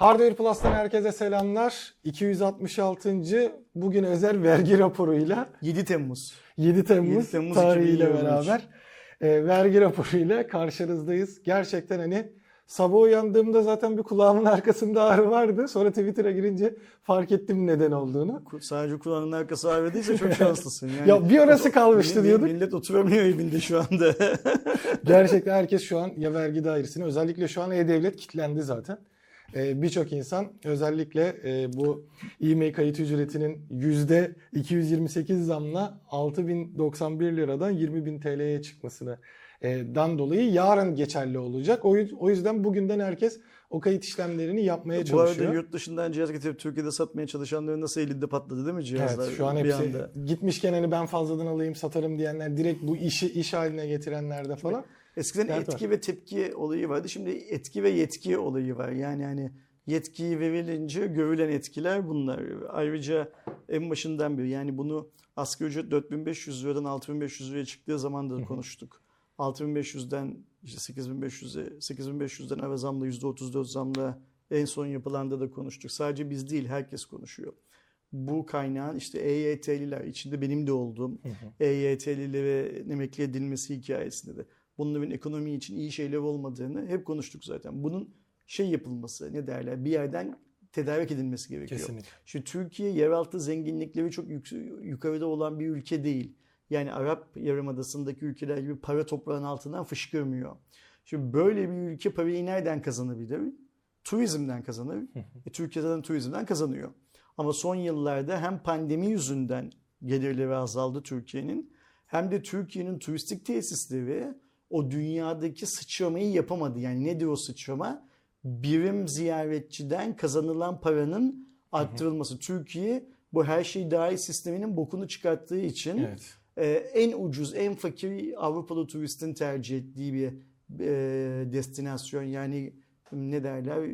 Hardware Plus'tan herkese selamlar. 266. bugün özel vergi raporuyla 7 Temmuz tarihiyle beraber vergi raporuyla karşınızdayız. Gerçekten hani sabah uyandığımda zaten bir kulağımın arkasında ağrı vardı. Sonra Twitter'a girince fark ettim neden olduğunu. Sadece kulağının arkası ağrı değilse çok şanslısın. Yani ya bir orası kalmıştı diyorduk. Millet oturamıyor evinde şu anda. Gerçekten herkes şu an ya vergi dairesine, özellikle şu an E-devlet kilitlendi zaten. Birçok insan özellikle bu IMEI kayıt ücretinin %228 zamla 6.091 liradan 20.000 TL'ye çıkmasını dan dolayı yarın geçerli olacak. O yüzden bugünden herkes o kayıt işlemlerini yapmaya çalışıyor. Bu arada yurt dışından cihaz getirip Türkiye'de satmaya çalışanların nasıl elinde patladı değil mi cihazlar? Evet, şu an hepsi anda. Gitmişken hani ben fazladan alayım satarım diyenler, direkt bu işi iş haline getirenler de falan. Eskiden etki ve tepki olayı vardı. Şimdi etki ve yetki olayı var. Yani hani yetkiyi verilince görülen etkiler bunlar. Ayrıca en başından beri yani bunu asgari ücret 4.500 liradan 6.500 liraya çıktığı zaman da konuştuk. 6.500'den işte 8.500'e, 8.500'den ara zamla %34 zamla en son yapılanda da konuştuk. Sadece biz değil, herkes konuşuyor. Bu kaynağın işte EYT'liler, içinde benim de olduğum EYT'lilere emekli edilmesi hikayesinde de bunların ekonomi için iyi şeyler olmadığını hep konuştuk zaten. Bunun yapılması, ne derler, bir yerden tedarik edilmesi gerekiyor. Kesinlikle. Şimdi Türkiye yeraltı zenginlikleri çok yukarıda olan bir ülke değil. Yani Arap Yarımadası'ndaki ülkeler gibi para toprağın altından fışkırmıyor. Şimdi böyle bir ülke parayı nereden kazanabilir? Turizmden kazanır. Türkiye'den turizmden kazanıyor. Ama son yıllarda hem pandemi yüzünden gelirleri azaldı Türkiye'nin, hem de Türkiye'nin turistik tesisleri o dünyadaki sıçramayı yapamadı. Yani nedir o sıçrama? Birim ziyaretçiden kazanılan paranın arttırılması. Türkiye bu her şey dahil sisteminin bokunu çıkarttığı için en ucuz, en fakir Avrupalı turistin tercih ettiği bir destinasyon. Yani ne derler,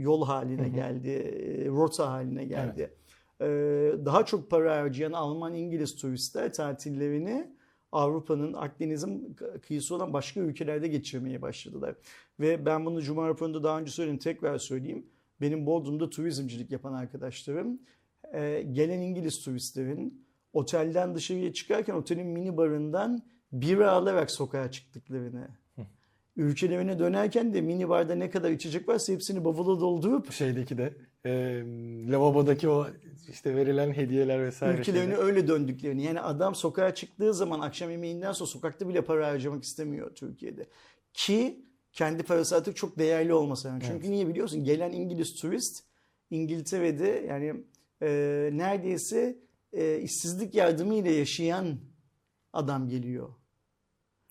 yol haline geldi, rota haline geldi. Evet. Daha çok para harcayan Alman, İngiliz turistler tatillerini Avrupa'nın, Akdeniz'in kıyısı olan başka ülkelerde geçirmeye başladılar. Ve ben bunu Cuma raporunda daha önce söyledim, tekrar söyleyeyim. Benim Bodrum'da turizmcilik yapan arkadaşlarım, gelen İngiliz turistlerin otelden dışarıya çıkarken otelin mini barından bira alarak sokağa çıktıklarını, ülkelerine dönerken de mini barda ne kadar içecek varsa hepsini bavula doldurup lavabodaki o işte verilen hediyeler vesaire ülkelerine öyle döndüklerini. Yani adam sokağa çıktığı zaman akşam yemeğinden sonra sokakta bile para harcamak istemiyor Türkiye'de. Ki kendi parası artık çok değerli olması lazım. Çünkü niye biliyorsun? Gelen İngiliz turist İngiltere'de yani neredeyse işsizlik yardımı ile yaşayan adam geliyor.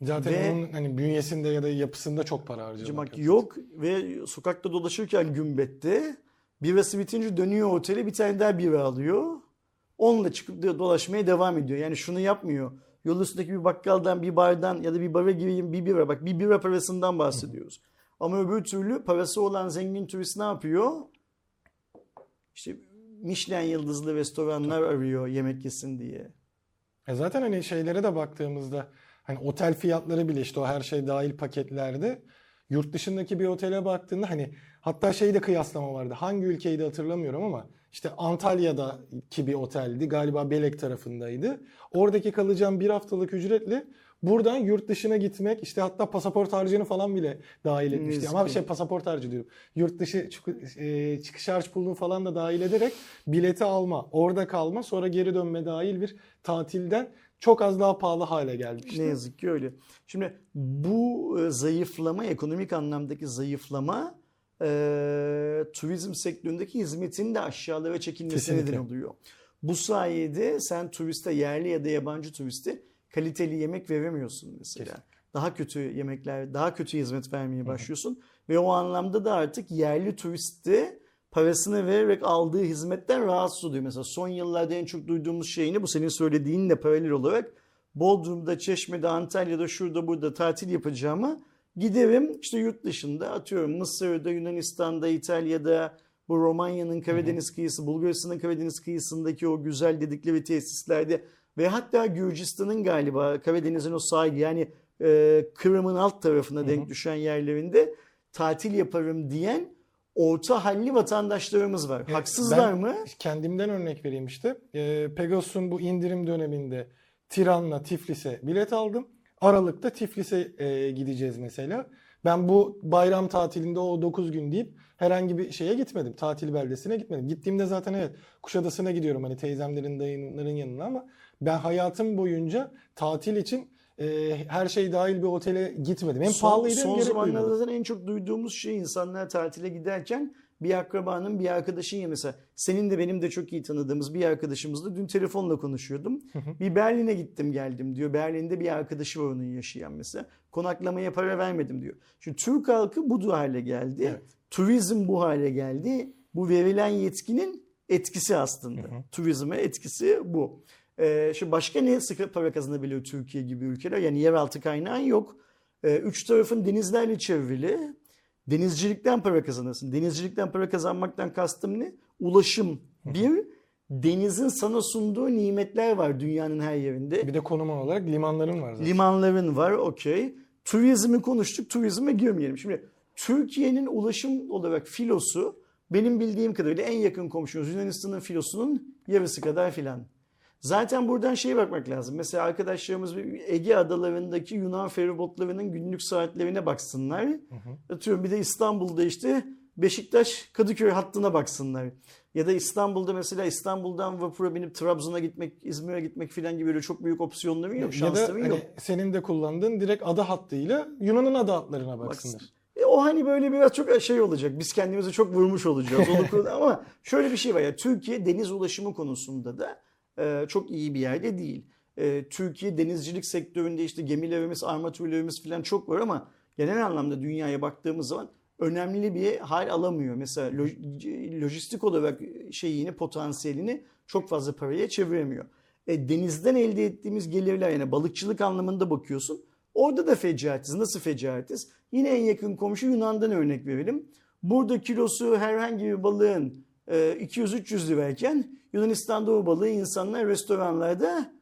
Zaten ve onun hani bünyesinde ya da yapısında çok para harcamak yok. Ve sokakta dolaşırken Gümbet'te birası bitince dönüyor otele, bir tane daha bira alıyor. Onunla çıkıp dolaşmaya devam ediyor. Yani şunu yapmıyor. Yol üstündeki bir bakkaldan, bir bardan ya da bir bara gireyim bir bira. Bak, bir bira parasından bahsediyoruz. Ama öbür türlü parası olan zengin turist ne yapıyor? İşte Michelin yıldızlı restoranlar arıyor yemek yesin diye. Zaten hani şeylere de baktığımızda hani otel fiyatları bile işte o her şey dahil paketlerde, yurt dışındaki bir otele baktığında hani hatta şeyde kıyaslama vardı. Hangi ülkeydi hatırlamıyorum ama işte Antalya'daki bir oteldi galiba, Belek tarafındaydı. Oradaki kalacağım bir haftalık ücretle buradan yurt dışına gitmek, işte hatta pasaport harcını falan bile dahil etmişti. Ama bir pasaport harcı diyorum. Yurt dışı çıkış harç pulunu falan da dahil ederek bileti alma, orada kalma, sonra geri dönme dahil bir tatilden çok az daha pahalı hale gelmişti. Ne yazık ki öyle. Şimdi bu zayıflama, ekonomik anlamdaki zayıflama turizm sektöründeki hizmetin de aşağılara çekilmesine neden oluyor. Bu sayede sen turiste, yerli ya da yabancı turiste kaliteli yemek veremiyorsun mesela. Kesinlikle. Daha kötü yemekler, daha kötü hizmet vermeye başlıyorsun. Ve o anlamda da artık yerli turiste parasını vererek aldığı hizmetten rahatsız oluyor. Mesela son yıllarda en çok duyduğumuz şeyini bu senin söylediğinle paralel olarak Bodrum'da, Çeşme'de, Antalya'da, şurada burada tatil yapacağımı giderim işte yurt dışında, atıyorum Mısır'da, Yunanistan'da, İtalya'da, bu Romanya'nın Karadeniz kıyısı, Bulgaristan'ın Karadeniz kıyısındaki o güzel dedikleri tesislerde ve hatta Gürcistan'ın galiba Karadeniz'in o sahili, yani Kırım'ın alt tarafına denk düşen yerlerinde tatil yaparım diyen orta halli vatandaşlarımız var. Haksızlar mı? Kendimden örnek vereyim işte. Pegasus'un bu indirim döneminde Tiran'la Tiflis'e bilet aldım. Aralık'ta Tiflis'e gideceğiz mesela. Ben bu bayram tatilinde o 9 gün deyip herhangi bir şeye gitmedim. Tatil beldesine gitmedim. Gittiğimde zaten evet Kuşadası'na gidiyorum hani teyzemlerin, dayımların yanına ama ben hayatım boyunca tatil için her şey dahil bir otele gitmedim. Hem pahalıydı hem gerek duymadım. Son zamanlarda zaten en çok duyduğumuz şey insanlar tatile giderken bir akrabanın, bir arkadaşın ya mesela senin de benim de çok iyi tanıdığımız bir arkadaşımızla dün telefonla konuşuyordum. Bir Berlin'e gittim geldim diyor. Berlin'de bir arkadaşı var onun yaşayan mesela. Konaklamaya para vermedim diyor. Şimdi Türk halkı bu hale geldi. Evet. Turizm bu hale geldi. Bu verilen yetkinin etkisi aslında. Turizme etkisi bu. Şimdi başka ne sıkı para kazanabiliyor Türkiye gibi ülkeler? Yani yeraltı kaynağın yok. Üç tarafın denizlerle çevrili. Denizcilikten para kazanırsın. Denizcilikten para kazanmaktan kastım ne? Ulaşım. Bir, denizin sana sunduğu nimetler var dünyanın her yerinde. Bir de konum olarak limanların var zaten. Limanların var, okey. Turizmi konuştuk, turizme girmeyelim. Şimdi Türkiye'nin ulaşım olarak filosu benim bildiğim kadarıyla en yakın komşumuz Yunanistan'ın filosunun yarısı kadar filan. Zaten buradan şeye bakmak lazım. Mesela arkadaşlarımız Ege adalarındaki Yunan feribotlarının günlük saatlerine baksınlar. Atıyorum bir de İstanbul'da işte Beşiktaş-Kadıköy hattına baksınlar. Ya da İstanbul'da mesela İstanbul'dan vapura binip Trabzon'a gitmek, İzmir'e gitmek filan gibi böyle çok büyük opsiyonların yok, şansların yok. Hani senin de kullandığın direkt ada hattıyla Yunan'ın ada hatlarına baksınlar. O hani böyle biraz çok şey olacak. Biz kendimizi çok vurmuş olacağız. Ama şöyle bir şey var ya. Türkiye deniz ulaşımı konusunda da çok iyi bir yerde değil. Türkiye denizcilik sektöründe işte gemilerimiz, armatürlerimiz falan çok var ama genel anlamda dünyaya baktığımız zaman önemli bir hal alamıyor. Mesela lojistik olarak şeyini, potansiyelini çok fazla paraya çeviremiyor. Denizden elde ettiğimiz gelirler yani balıkçılık anlamında bakıyorsun. Orada da fecaatiz. Nasıl fecaatiz? Yine en yakın komşu Yunan'dan örnek verelim. Burada kilosu herhangi bir balığın 200-300 lirayken Yunanistan'da o balığı insanlar restoranlarda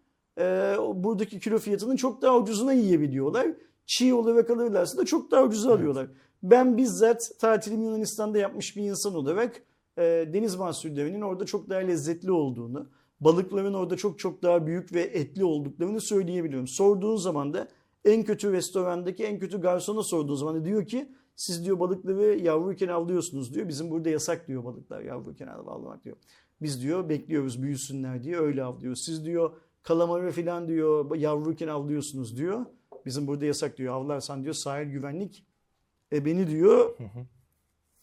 buradaki kilo fiyatının çok daha ucuzuna yiyebiliyorlar. Çiğ olarak alırlarsa da çok daha ucuza alıyorlar. Ben bizzat tatilimi Yunanistan'da yapmış bir insan olarak deniz mahsullerinin orada çok daha lezzetli olduğunu, balıkların orada çok daha büyük ve etli olduklarını söyleyebiliyorum. Sorduğun zaman da en kötü restorandaki en kötü garsona sorduğun zaman diyor ki siz diyor balıkları yavruyken avlıyorsunuz diyor. Bizim burada yasak diyor balıklar yavruyken avlamak diyor. Biz diyor bekliyoruz büyüsünler diye öyle avlıyor. Siz diyor kalamarı falan diyor yavruyken avlıyorsunuz diyor. Bizim burada yasak diyor. Avlarsan diyor sahil güvenlik beni diyor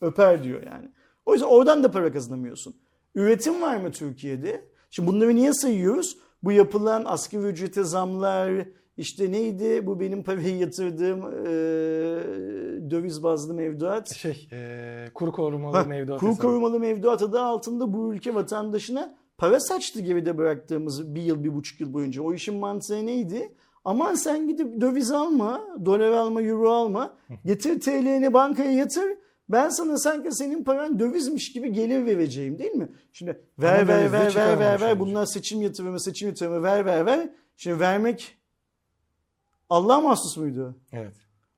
öper diyor yani. O yüzden oradan da para kazanamıyorsun. Üretim var mı Türkiye'de? Şimdi bunları niye sayıyoruz? Bu yapılan asgari ücrete zamlar... İşte neydi bu benim parayı yatırdığım döviz bazlı mevduat? Kuru korumalı mevduat. Kuru korumalı mevduat adı altında bu ülke vatandaşına para saçtı geride bıraktığımız bir yıl, 1,5 yıl boyunca. O işin mantığı neydi? Aman sen gidip döviz alma, dolar alma, euro alma. Getir TL'ni bankaya yatır. Ben sana sanki senin paran dövizmiş gibi gelir vereceğim değil mi? Şimdi ver. Bunlar seçim yatırımı ver. Şimdi vermek... Allah'a mahsus muydu? Evet.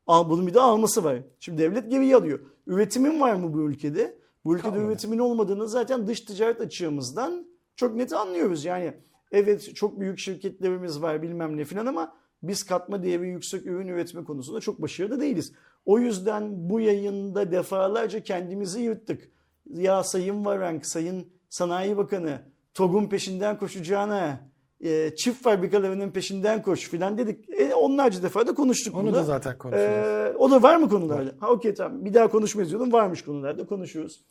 Bunun bir de alması var. Şimdi devlet geriye alıyor. Üretimin var mı bu ülkede? Bu ülkede üretimin olmadığını zaten dış ticaret açığımızdan çok net anlıyoruz. Yani evet çok büyük şirketlerimiz var bilmem ne filan ama biz katma değeri yüksek ürün üretme konusunda çok başarılı değiliz. O yüzden bu yayında defalarca kendimizi yırttık. Ya Sayın Varank, Sayın Sanayi Bakanı, TOG'un peşinden koşacağına... çift fabrikalarının peşinden koş filan dedik. Onlarca defa da konuştuk bunu. Onu da zaten konuşuyoruz. O da var mı konularda? Evet. Ha okey tamam. Bir daha konuşmayız diyordum. Varmış konularda konuşuyoruz.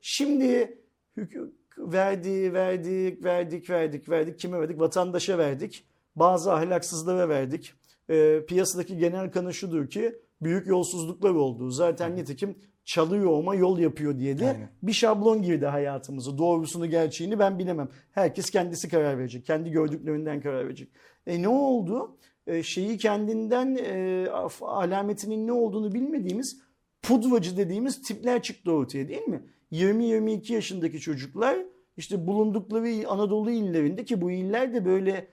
Şimdi verdik. Kime verdik? Vatandaşa verdik. Bazı ahlaksızlara verdik. Piyasadaki genel kanı şudur ki büyük yolsuzluklar oldu. Zaten nitekim çalıyor ama yol yapıyor diye de bir şablon girdi hayatımıza. Doğrusunu gerçeğini ben bilemem. Herkes kendisi karar verecek. Kendi gördüklerinden karar verecek. Ne oldu? Şeyi kendinden alametinin ne olduğunu bilmediğimiz pudracı dediğimiz tipler çıktı ortaya değil mi? 20-22 yaşındaki çocuklar işte bulundukları Anadolu illerinde ki bu iller de böyle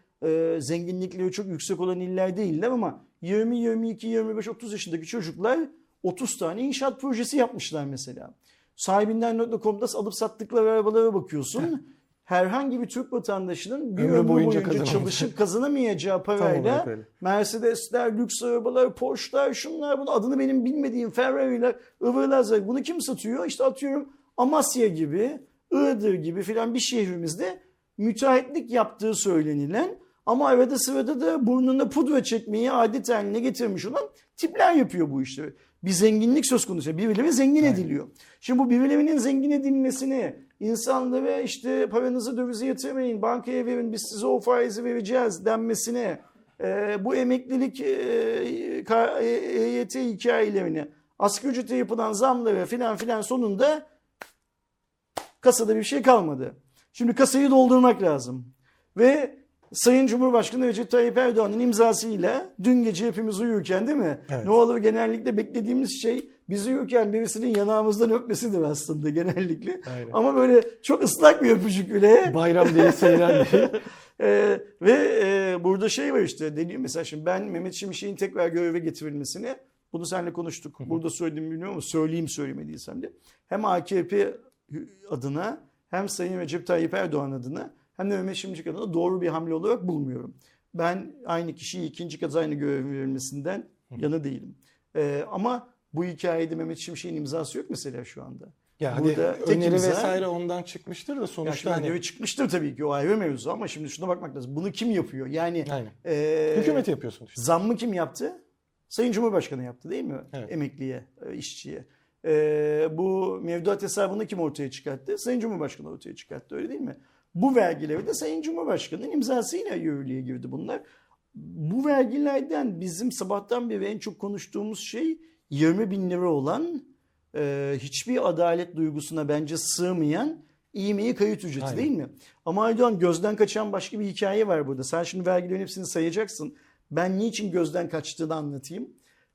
zenginlikleri çok yüksek olan iller değiller ama 20-22-25-30 yaşındaki çocuklar 30 tane inşaat projesi yapmışlar mesela. Sahibinden.com'da alıp sattıkları arabalara bakıyorsun. Herhangi bir Türk vatandaşının bir ömrü boyunca çalışıp kazanamayacağı parayla Mercedesler, lüks arabalar, Porsche'lar, şunlar, bunu adını benim bilmediğim Ferrari'ler, ıvırlar, bunu kim satıyor? İşte atıyorum Amasya gibi, Iğdır gibi filan bir şehrimizde müteahhitlik yaptığı söylenilen ama arada sırada da burnuna pudra çekmeyi adet haline getirmiş olan tipler yapıyor bu işleri. Bir zenginlik söz konusu. Birileri zengin ediliyor. Şimdi bu birilerinin zengin edilmesini, insanlara işte paranızı dövize yatırmayın, bankaya verin, biz size o faizi vereceğiz denmesine, bu emeklilik EYT hikayelerine, asgari ücrete yapılan zamlara filan filan sonunda kasada bir şey kalmadı. Şimdi kasayı doldurmak lazım. Ve Sayın Cumhurbaşkanı Recep Tayyip Erdoğan'ın imzasıyla dün gece hepimiz uyurken değil mi? Evet. Ne olur genellikle beklediğimiz şey biz uyurken birisinin yanağımızdan öpmesidir aslında genellikle. Aynen. Ama böyle çok ıslak bir öpücük bile. Bayram diye seyran diye. Ve burada şey var işte dediğim mesela şimdi ben Mehmet Şimşek'in tekrar göreve getirilmesini bunu seninle konuştuk. Burada söylediğimi bilmiyorum ama söylemediysem de. Hem AKP adına hem Sayın Recep Tayyip Erdoğan adına hem de Mehmet Şimşek adına doğru bir hamle olarak bulmuyorum. Ben aynı kişiyi ikinci kez aynı görev verilmesinden yana değilim. Ama bu hikayede Mehmet Şimşek'in imzası yok mesela şu anda. Yani öneri imza, vesaire ondan çıkmıştır da sonuçta. Yani öneri çıkmıştır tabii ki o ayrı mevzu ama şimdi şuna bakmak lazım. Bunu kim yapıyor? Yani hükümet yapıyor sonuçta. Zammı kim yaptı? Sayın Cumhurbaşkanı yaptı değil mi? Evet. Emekliye, işçiye. Bu mevduat hesabını kim ortaya çıkarttı? Sayın Cumhurbaşkanı ortaya çıkarttı öyle değil mi? Bu vergileri de Sayın Cumhurbaşkanı'nın imzasıyla yürürlüğe girdi bunlar. Bu vergilerden bizim sabahtan beri en çok konuştuğumuz şey 20 bin lira olan hiçbir adalet duygusuna bence sığmayan IMEI kayıt ücreti aynen. Değil mi? Ama Erdoğan gözden kaçan başka bir hikaye var burada. Sen şimdi vergilerin hepsini sayacaksın. Ben niçin gözden kaçtığını anlatayım.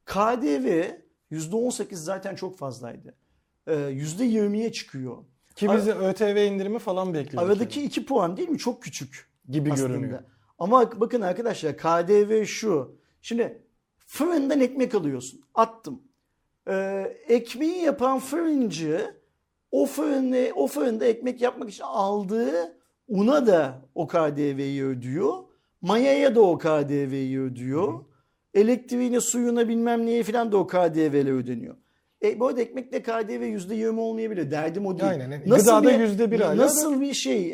KDV %18 zaten çok fazlaydı. %20'ye çıkıyor. Ki biz ÖTV indirimi falan bekliyoruz. Aradaki yani. 2 puan değil mi? Çok küçük gibi aslında. Görünüyor. Ama bakın arkadaşlar KDV şu. Şimdi fırından ekmek alıyorsun. Attım. Ekmeği yapan fırıncı o fırında ekmek yapmak için aldığı una da o KDV'yi ödüyor. Mayaya da o KDV'yi ödüyor. Hı. Elektriğine, suyuna bilmem neye falan da o KDV'le ödeniyor. Bu arada ekmekle KDV %20 olmayabilir. Derdim o değil. Aynen. Gıdada %1 hala. Nasıl bir şey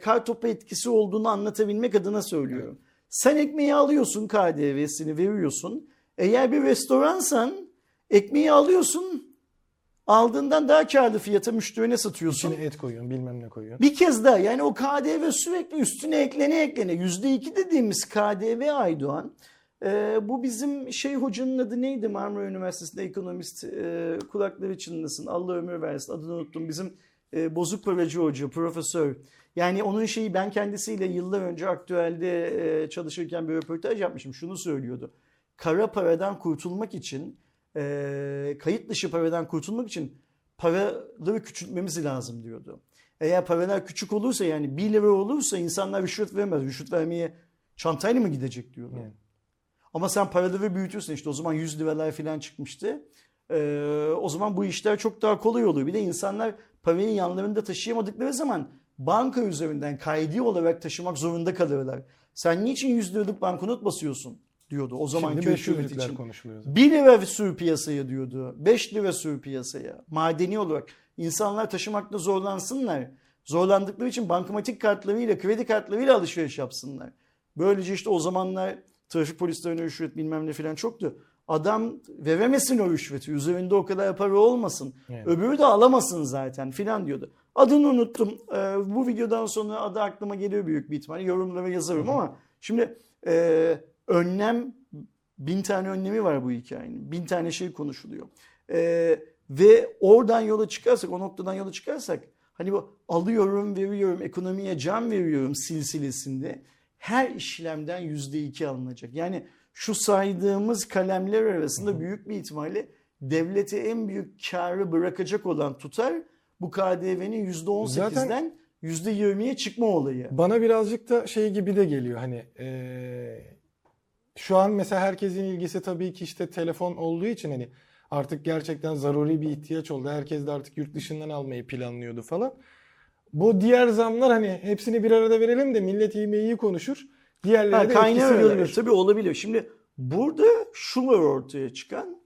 kartopu etkisi olduğunu anlatabilmek adına söylüyorum. Evet. Sen ekmeği alıyorsun KDV'sini veriyorsun. Eğer bir restoransan ekmeği alıyorsun. Aldığından daha karlı fiyata müşterine satıyorsun. İçine et koyuyorsun bilmem ne koyuyorsun. Bir kez daha yani o KDV sürekli üstüne eklene. %2 dediğimiz KDV Aydoğan. Bu bizim hocanın adı neydi Marmara Üniversitesi'nde ekonomist kulakları çınlasın Allah ömür versin adını unuttum bizim bozuk paracı hoca profesör yani onun ben kendisiyle yıllar önce aktüelde çalışırken bir röportaj yapmışım şunu söylüyordu kara paradan kurtulmak için kayıt dışı paradan kurtulmak için paraları küçültmemiz lazım diyordu eğer paralar küçük olursa yani 1 lira olursa insanlar rüşvet vermez rüşvet vermeye çantayla mı gidecek diyordu. Yani. Ama sen paraları büyütüyorsun o zaman 100 liralar falan çıkmıştı. O zaman bu işler çok daha kolay oluyor. Bir de insanlar parayı yanlarında taşıyamadıkları zaman banka üzerinden kaydı olarak taşımak zorunda kalırlar. Sen niçin 100 liralık banknot basıyorsun diyordu o zamanki hükümet için. 1 lira sür piyasaya diyordu. 5 lira sür piyasaya. Madeni olarak insanlar taşımakta zorlansınlar. Zorlandıkları için bankamatik kartlarıyla kredi kartlarıyla alışveriş yapsınlar. Böylece o zamanlar trafik polislerine rüşvet bilmem ne filan çoktu. Adam veremesin o rüşveti. Üzerinde o kadar para olmasın. Evet. Öbürü de alamasın zaten filan diyordu. Adını unuttum. Bu videodan sonra adı aklıma geliyor büyük bir ihtimalle. Yorumlara yazarım ama şimdi önlem 1000 tane önlemi var bu hikayenin. 1000 tane şey konuşuluyor. Ve oradan yola çıkarsak o noktadan yola çıkarsak hani bu alıyorum veriyorum ekonomiye can veriyorum silsilesinde her işlemden %2 alınacak. Yani şu saydığımız kalemler arasında büyük bir ihtimalle devlete en büyük karı bırakacak olan tutar bu KDV'nin %18'den zaten %20'ye çıkma olayı. Bana birazcık da gibi de geliyor hani şu an mesela herkesin ilgisi tabii ki telefon olduğu için artık gerçekten zaruri bir ihtiyaç oldu. Herkes de artık yurt dışından almayı planlıyordu falan. Bu diğer zamlar hani hepsini bir arada verelim de millet IMEI'yi konuşur. Diğerleri de etkisi görülür. Tabii olabiliyor. Şimdi burada şu var ortaya çıkan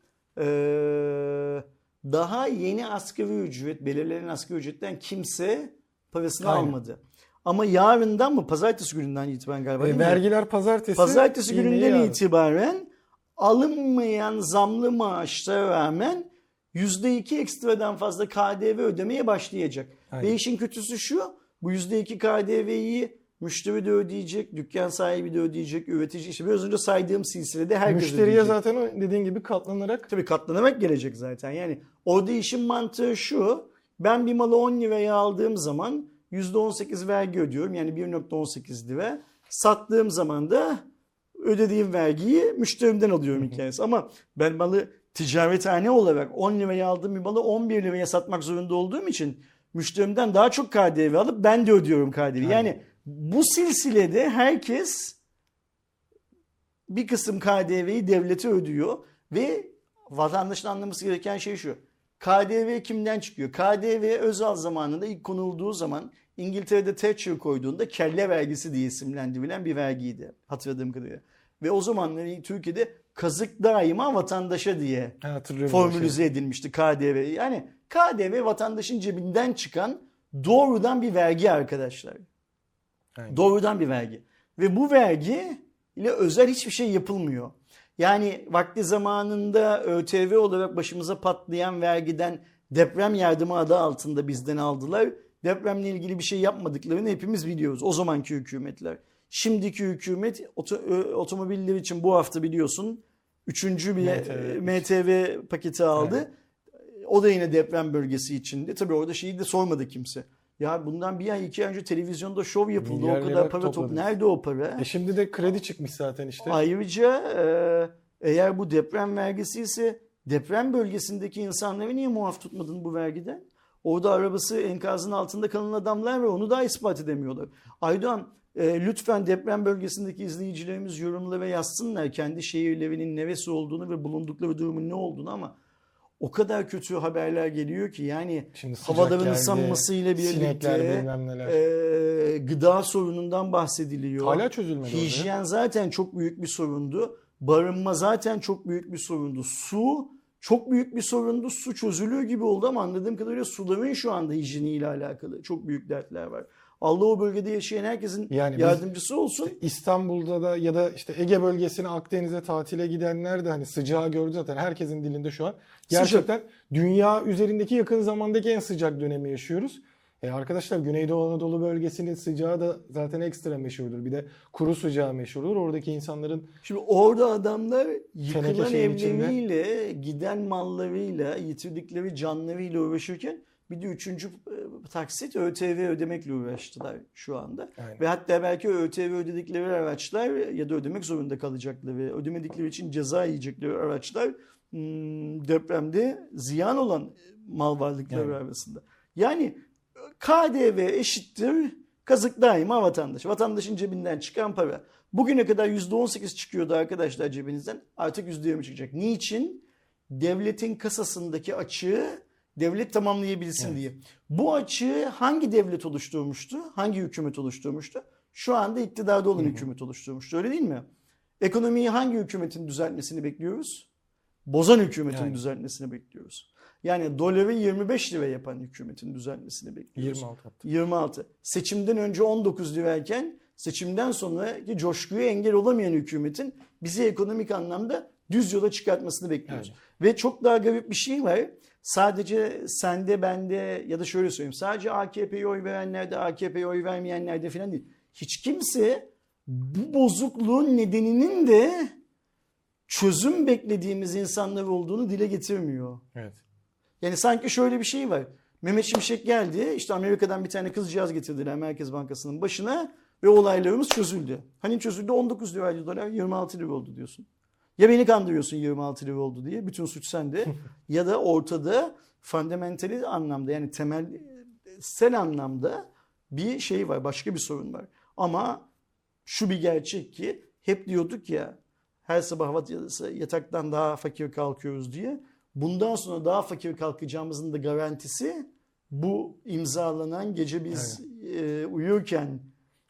daha yeni asgari ücret, belirlenen asgari ücretten kimse parasını almadı. Ama yarından mı? Pazartesi gününden itibaren galiba değil mi? Vergiler pazartesi. Pazartesi gününden itibaren alınmayan zamlı maaşlara rağmen %2 ekstradan fazla KDV ödemeye başlayacak. Aynen. Ve işin kötüsü şu, bu %2 KDV'yi müşteri de ödeyecek, dükkan sahibi de ödeyecek, üretici. İşte biraz önce saydığım silsilede herkes müşteriye ödeyecek. Müşteriye zaten dediğin gibi katlanarak. Tabii katlanarak gelecek zaten. Yani orada işin mantığı şu, ben bir malı 10 liraya aldığım zaman %18 vergi ödüyorum. Yani 1.18 lira. Sattığım zaman da ödediğim vergiyi müşterimden alıyorum hikayesi. Ama ben malı ticarethane olarak 10 liraya aldığım bir malı 11 liraya satmak zorunda olduğum için müşterimden daha çok KDV alıp ben de ödüyorum KDV'yi. Yani bu silsilede herkes bir kısım KDV'yi devlete ödüyor ve vatandaşın anlaması gereken şey şu. KDV kimden çıkıyor? KDV Özal zamanında ilk konulduğu zaman İngiltere'de Thatcher koyduğunda kelle vergisi diye isimlendirilen bir vergiydi hatırladığım kadarıyla. Ve o zamanlar Türkiye'de kazık daima vatandaşa diye formülize edilmişti KDV. Yani KDV vatandaşın cebinden çıkan doğrudan bir vergi arkadaşlar. Aynen. Doğrudan bir vergi. Ve bu vergi ile özel hiçbir şey yapılmıyor. Yani vakti zamanında ÖTV olarak başımıza patlayan vergiden deprem yardımı adı altında bizden aldılar. Depremle ilgili bir şey yapmadıklarını hepimiz biliyoruz. O zamanki hükümetler. Şimdiki hükümet otomobiller için bu hafta biliyorsun 3. bir MTV paketi aldı. Evet. O da yine deprem bölgesi içinde. Tabii orada şeyi de sormadı kimse. Ya bundan bir ay iki ay önce televizyonda şov yapıldı. Milyar o kadar para topladı. Nerede o para? Şimdi de kredi çıkmış zaten işte. Ayrıca eğer bu deprem vergisi ise deprem bölgesindeki insanları niye muaf tutmadın bu vergiden? Orada arabası enkazın altında kalan adamlar ve onu daha ispat edemiyorlar. Aydoğan lütfen deprem bölgesindeki izleyicilerimiz yorumlara yazsınlar kendi şehirlerinin neresi olduğunu ve bulundukları durumun ne olduğunu ama o kadar kötü haberler geliyor ki yani havaların ısınmasıyla birlikte gıda sorunundan bahsediliyor. Hala çözülmedi. Hijyen zaten çok büyük bir sorundu. Barınma zaten çok büyük bir sorundu. Su çok büyük bir sorundu. Su çözülüyor gibi oldu ama anladığım kadarıyla suların şu anda hijyeniyle alakalı çok büyük dertler var. Allah o bölgede yaşayan herkesin yani yardımcısı olsun. Işte İstanbul'da da ya da işte Ege bölgesine, Akdeniz'e tatile gidenler de hani sıcağı gördü zaten herkesin dilinde şu an. Gerçekten sıcak. Dünya üzerindeki yakın zamandaki en sıcak dönemi yaşıyoruz. Arkadaşlar Güneydoğu Anadolu bölgesinin sıcağı da zaten ekstra meşhurdur. Bir de kuru sıcağı meşhurdur. Oradaki insanların... Şimdi orada adamlar yıkılan evleriyle, giden mallarıyla, yitirdikleri canlarıyla uğraşırken bir de 3. taksit ÖTV ödemekle uğraştılar şu anda. Aynen. Ve hatta belki ÖTV ödedikleri araçlar ya da ödemek zorunda kalacakları ve ödemedikleri için ceza yiyecekleri araçlar depremde ziyan olan mal varlıkları arasında. Yani KDV eşittir kazık daima vatandaş. Vatandaşın cebinden çıkan para. Bugüne kadar %18 çıkıyordu arkadaşlar cebinizden. Artık %20 çıkacak. Niçin? Devletin kasasındaki açığı devlet tamamlayabilsin diye. Bu açığı hangi devlet oluşturmuştu? Hangi hükümet oluşturmuştu? Şu anda iktidarda olan hükümet oluşturmuştu. Öyle değil mi? Ekonomiyi hangi hükümetin düzeltmesini bekliyoruz? Bozan hükümetin düzeltmesini bekliyoruz. Yani doları 25 lira yapan hükümetin düzeltmesini bekliyoruz. 26. Seçimden önce 19 lirayken seçimden sonraki coşkuya engel olamayan hükümetin bizi ekonomik anlamda düz yola çıkartmasını bekliyoruz. Yani. Ve çok daha garip bir şey var. Sadece sende bende ya da şöyle söyleyeyim sadece AKP'ye oy verenlerde AKP'ye oy vermeyenlerde falan değil. Hiç kimse bu bozukluğun nedeninin de çözüm beklediğimiz insanlar olduğunu dile getirmiyor. Evet. Yani sanki şöyle bir şey var. Mehmet Şimşek geldi işte Amerika'dan bir tane kızcağız getirdiler Merkez Bankası'nın başına ve olaylarımız çözüldü. Hani çözüldü 19 liraydı dolar 26 lira oldu diyorsun. Ya beni kandırıyorsun 26 lira oldu diye bütün suç sende ya da ortada fundamentalist anlamda yani temelsel anlamda bir şey var başka bir sorun var. Ama şu bir gerçek ki hep diyorduk ya her sabah yataktan daha fakir kalkıyoruz diye bundan sonra daha fakir kalkacağımızın da garantisi bu imzalanan gece biz uyurken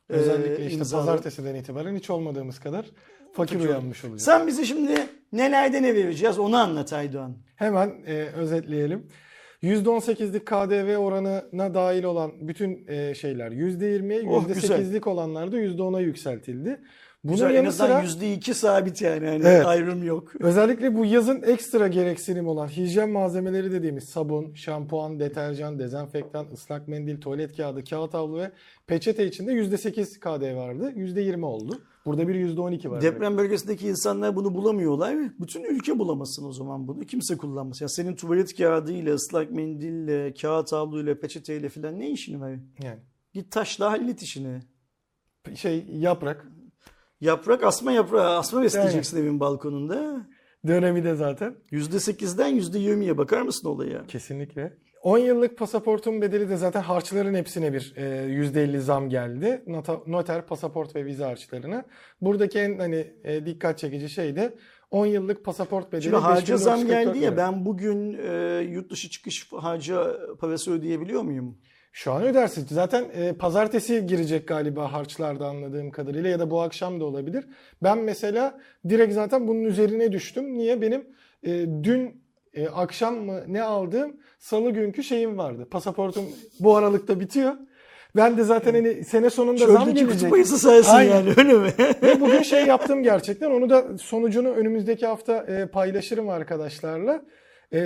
özellikle pazartesiden itibaren hiç olmadığımız kadar fakir uyanmış olacağız. Sen bizi şimdi nelerde ne vereceğiz onu anlat Aydoğan. Hemen özetleyelim. %18'lik KDV oranına dahil olan bütün şeyler %20'ye, %8'lik olanlar da %10'a yükseltildi. Bunun güzel, yanı sıra %2 sabit yani evet, ayrım yok. Özellikle bu yazın ekstra gereksinim olan hijyen malzemeleri dediğimiz sabun, şampuan, deterjan, dezenfektan, ıslak mendil, tuvalet kağıdı, kağıt havlu ve peçete için de %8 KDV vardı. %20 oldu. Burada bir %12 var. Deprem belki bölgesindeki insanlar bunu bulamıyorlar. Bütün ülke bulamasın o zaman bunu. Kimse kullanmasın. Yani senin tuvalet kağıdıyla, ıslak mendille, kağıt havluyla, peçeteyle filan ne işin var? Yani. Git taşla hallet işini. Yaprak. Yaprak, asma besleyeceksin yani evin balkonunda. Dönemi de zaten. %8'den %20'ye bakar mısın olaya? Kesinlikle. 10 yıllık pasaportun bedeli de zaten harçların hepsine bir %50 zam geldi. Noter, pasaport ve vize harçlarına. Buradaki en dikkat çekici şey de 10 yıllık pasaport bedeli. Şimdi harca zam geldi ya, ben bugün yurt dışı çıkış harca parası ödeyebiliyor muyum? Şu an ödersin. Zaten pazartesi girecek galiba harçlarda anladığım kadarıyla, ya da bu akşam da olabilir. Ben mesela direkt zaten bunun üzerine düştüm. Niye? Benim dün akşam mı ne aldığım salı günkü şeyim vardı. Pasaportum bu aralıkta bitiyor. Ben de zaten sene sonunda şöyle zam gelecek. Şöyle kutu payısı sayesinde yani, öyle mi? Ve bugün yaptım gerçekten. Onu da sonucunu önümüzdeki hafta paylaşırım arkadaşlarla.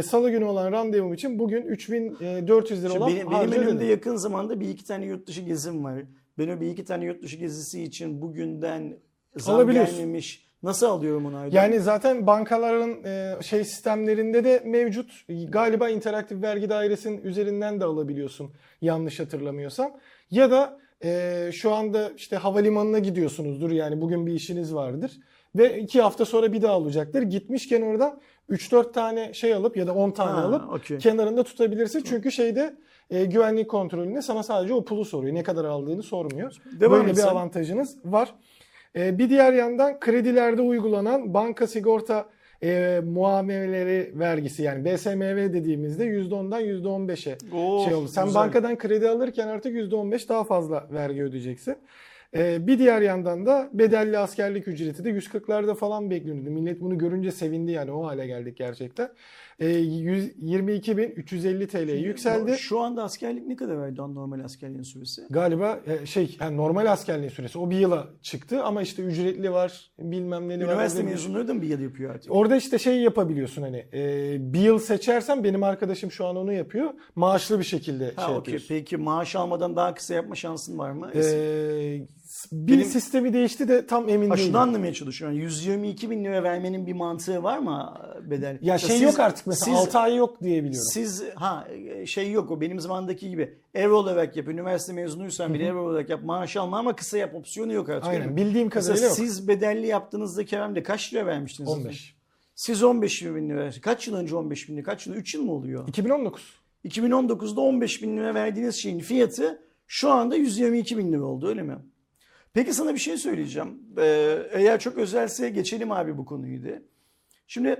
Salı günü olan randevum için bugün 3.400 lira olan harcı ödedim. Benim önümde yakın zamanda bir iki tane yurt dışı gezim var. Benim bir iki tane yurt dışı gezisi için bugünden zam gelmemiş. Nasıl alıyorum onu Aydın? Yani zaten bankaların sistemlerinde de mevcut. Galiba interaktif vergi dairesinin üzerinden de alabiliyorsun yanlış hatırlamıyorsam. Ya da şu anda havalimanına gidiyorsunuzdur. Yani bugün bir işiniz vardır. Ve 2 hafta sonra bir daha alacaktır. Gitmişken oradan 3-4 tane alıp ya da 10 tane alıp kenarında tutabilirsin. Çünkü güvenlik kontrolünde sana sadece o pulu soruyor. Ne kadar aldığını sormuyor. Böyle bir avantajınız var. Bir diğer yandan kredilerde uygulanan banka sigorta muameleri vergisi, yani BSMV dediğimizde %10'dan %15'e oldu. Sen güzel, bankadan kredi alırken artık %15 daha fazla vergi ödeyeceksin. Bir diğer yandan da bedelli askerlik ücreti de 140'larda falan bekleniyordu. Millet bunu görünce sevindi, yani o hale geldik gerçekten. 22.350 TL'ye yükseldi. Şu anda askerlik ne kadar verdi normal askerliğin süresi? Galiba normal askerliğin süresi o bir yıla çıktı ama ücretli var, bilmem neli var. Üniversite mezunları da mı bir yıl yapıyor artık? Orada yapabiliyorsun bir yıl seçersen, benim arkadaşım şu an onu yapıyor. Maaşlı bir şekilde yapıyorsun. Peki maaş almadan daha kısa yapma şansın var mı? Sistemi değişti de tam emin değilim. Şunu anlamaya çalışıyorum. 122 bin lira vermenin bir mantığı var mı bedel? Ya yok artık mesela 6 ay yok diye biliyorum. Yok o benim zamandaki gibi. Ev olarak yap. Üniversite mezunuysan bile ev olarak yap. Maaş alma ama kısa yap opsiyonu yok artık. Aynen bildiğim kadarıyla yok. Siz bedelli yaptığınızda Kerem'le kaç lira vermiştiniz? 15. Siz 15 bin lira. Kaç yıl önce 15 bin lira? 3 yıl mı oluyor? 2019. 2019'da 15 bin lira verdiğiniz şeyin fiyatı şu anda 122 bin lira oldu, öyle mi? Peki sana bir şey söyleyeceğim. Eğer çok özelse geçelim abi bu konuyu da. Şimdi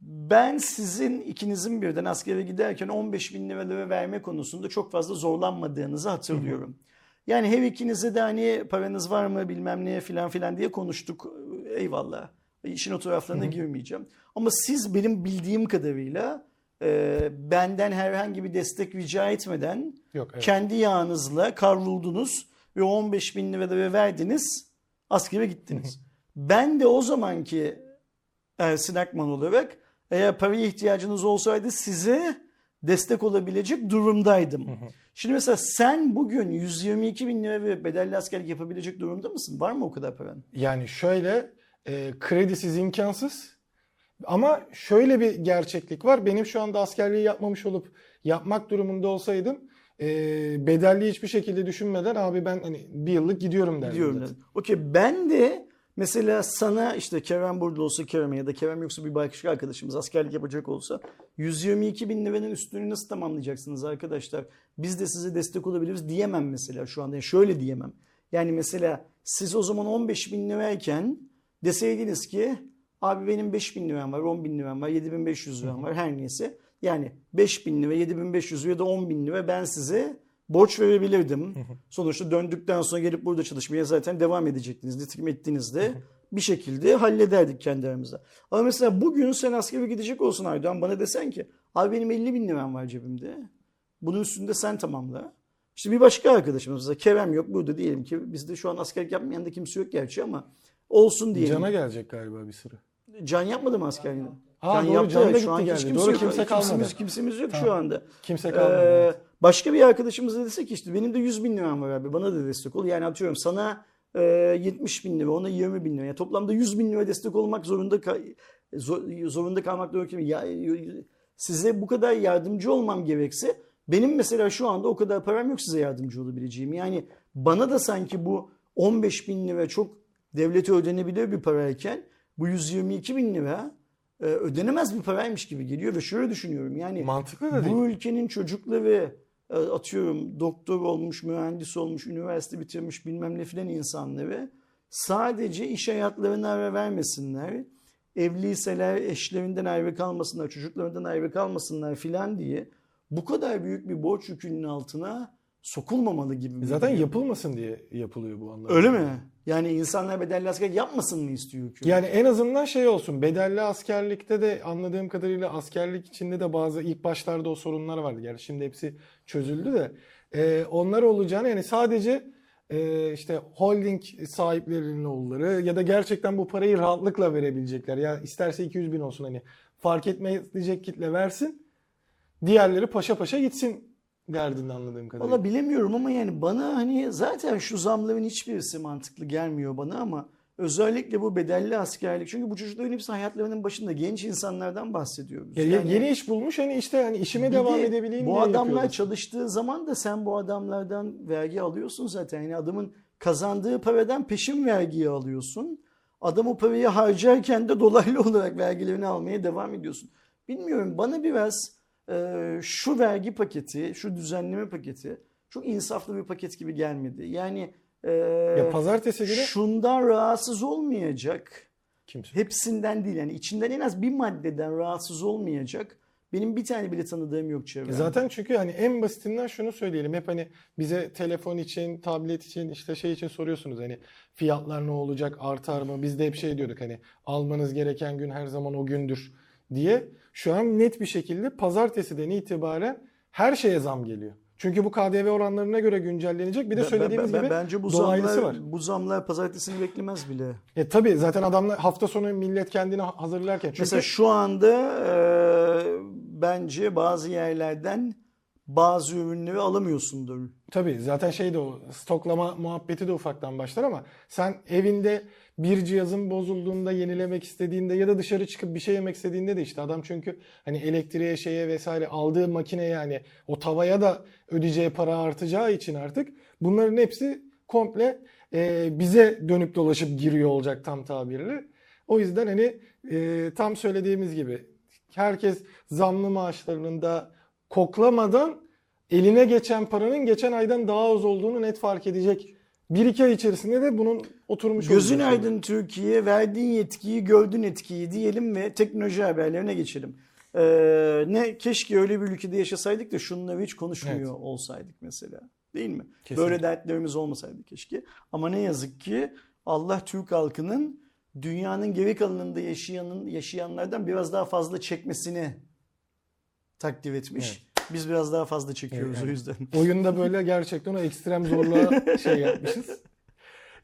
ben sizin ikinizin birden askere giderken 15 bin lira verme konusunda çok fazla zorlanmadığınızı hatırlıyorum. Yani her ikinize de paranız var mı bilmem neye filan filan diye konuştuk. Eyvallah. İşin o taraflarına girmeyeceğim. Ama siz benim bildiğim kadarıyla benden herhangi bir destek rica etmeden kendi yağınızla kavruldunuz ve 15 bin lira verdiniz, askere gittiniz. Ben de o zamanki Ersin Akman olarak eğer paraya ihtiyacınız olsaydı size destek olabilecek durumdaydım. Şimdi mesela sen bugün 122 bin lira ve bedelli askerlik yapabilecek durumda mısın? Var mı o kadar paran? Yani kredisiz imkansız. Ama şöyle bir gerçeklik var. Benim şu anda askerliği yapmamış olup yapmak durumunda olsaydım bedelli hiçbir şekilde düşünmeden abi ben bir yıllık gidiyorum derdim. Okey, ben de mesela sana Kerem burada olsa Kerem'e ya da Kerem yoksa bir başka arkadaşımız askerlik yapacak olsa 122 bin liranın üstünü nasıl tamamlayacaksınız arkadaşlar? Biz de size destek olabiliriz diyemem mesela şu anda. Yani şöyle diyemem. Yani mesela siz o zaman 15 bin lirayken deseydiniz ki Abi benim 5.000 liram var, 10.000 liram var, 7.500 liram var her neyse. Yani 5.000 lira, 7.500 ya da 10.000 lira ben size borç verebilirdim. Sonuçta döndükten sonra gelip burada çalışmaya zaten devam edecektiniz. Nitekim ettiğinizde bir şekilde hallederdik kendi aramızda. Ama mesela bugün sen askere gidecek olsun Aydoğan, bana desen ki abi benim 50.000 liram var cebimde. Bunun üstünde sen tamamla. İşte bir başka arkadaşımız mesela Kerem yok burada diyelim ki bizde şu an askerlik yapmayan da kimse yok gerçi ama olsun diyelim. Can'a gelecek galiba bir sıra. Can yapmadı mı askerliğini? Ha, doğru, Can da gitti geldi. Doğru, kimse kalmadı. Kimsimiz yok tamam. Şu anda. Kimse kalmadı. Başka bir arkadaşımız da dese ki işte benim de 100.000 liram var abi, bana da destek ol. Yani atıyorum sana 70.000 lira, ona 20.000 lira. Yani toplamda 100.000 lira destek olmak zorunda kalmak da değil. Size bu kadar yardımcı olmam gerekse benim mesela şu anda o kadar param yok size yardımcı olabileceğim. Yani bana da sanki bu 15.000 lira çok devlete ödenebilir bir parayken bu 122.000 lira ödenemez bir paraymış gibi geliyor ve şöyle düşünüyorum. Yani mantıklı da değil. Bu ülkenin çocukları atıyorum doktor olmuş, mühendis olmuş, üniversite bitirmiş bilmem ne filan insanları sadece iş hayatlarına ara vermesinler, evliyseler eşlerinden ayrı kalmasınlar, çocuklarından ayrı kalmasınlar filan diye bu kadar büyük bir borç yükünün altına sokulmamalı gibi. Zaten yapılmasın diye yapılıyor bu anlamda. Öyle mi? Yani insanlar bedelli askerlik yapmasın mı istiyor hükümet? Yani en azından şey olsun, bedelli askerlikte de anladığım kadarıyla askerlik içinde de bazı ilk başlarda o sorunlar vardı. Yani şimdi hepsi çözüldü de onlar olacağını yani sadece işte holding sahiplerinin oğulları ya da gerçekten bu parayı rahatlıkla verebilecekler. Ya yani isterse 200.000 olsun hani fark etmeyecek kitle versin diğerleri paşa paşa gitsin. Derdini anladığım kadarıyla. Valla bilemiyorum ama yani bana hani zaten şu zamların hiçbirisi mantıklı gelmiyor bana ama özellikle bu bedelli askerlik çünkü bu çocukların hepsi hayatlarının başında genç insanlardan bahsediyoruz. Yani yeni iş bulmuş hani işte hani işime devam edebileyim diye yapıyorlar. Bu adamlar çalıştığı zaman da sen bu adamlardan vergi alıyorsun zaten. Yani adamın kazandığı paradan peşin vergiyi alıyorsun. Adam o parayı harcarken de dolaylı olarak vergilerini almaya devam ediyorsun. Bilmiyorum bana biraz şu vergi paketi, şu düzenleme paketi çok insaflı bir paket gibi gelmedi. Yani ya pazartesi günü şundan rahatsız olmayacak. Kimse. Hepsinden değil yani içinden en az bir maddeden rahatsız olmayacak. Benim bir tane bile tanıdığım yok çevremde. Zaten çünkü hani en basitinden şunu söyleyelim. Hep hani bize telefon için, tablet için, işte şey için soruyorsunuz. Hani fiyatlar ne olacak, artar mı? Biz de hep şey diyorduk hani almanız gereken gün her zaman o gündür diye. Şu an net bir şekilde pazartesiden itibaren her şeye zam geliyor. Çünkü bu KDV oranlarına göre güncellenecek. Bir de söylediğimiz gibi bu dolaylası zamlar, var. Bu zamlar pazartesini beklemez bile. Tabii zaten adamlar hafta sonu millet kendini hazırlarken. Çünkü mesela şu anda bence bazı yerlerden bazı ürünleri alamıyorsundur. Tabii zaten şey de o stoklama muhabbeti de ufaktan başlar ama sen evinde bir cihazın bozulduğunda yenilemek istediğinde ya da dışarı çıkıp bir şey yemek istediğinde de işte adam çünkü hani elektriğe şeye vesaire aldığı makine yani o tavaya da ödeyeceği para artacağı için artık bunların hepsi komple bize dönüp dolaşıp giriyor olacak tam tabirle. O yüzden hani tam söylediğimiz gibi herkes zamlı maaşlarının da koklamadan eline geçen paranın geçen aydan daha az olduğunu net fark edecek. 1-2 ay içerisinde de bunun oturmuş olacak. Gözün aydın Türkiye, verdiğin yetkiyi gördün etkiyi diyelim ve teknoloji haberlerine geçelim. Keşke öyle bir ülkede yaşasaydık da şununla hiç konuşmuyor olsaydık mesela. Değil mi? Kesinlikle. Böyle dertlerimiz olmasaydı keşke. Ama ne yazık ki Allah Türk halkının dünyanın geri kalanında yaşayanlardan biraz daha fazla çekmesini takdir etmiş. Evet. Biz biraz daha fazla çekiyoruz o yüzden. Oyunda böyle gerçekten o ekstrem zorluğa şey yapmışız.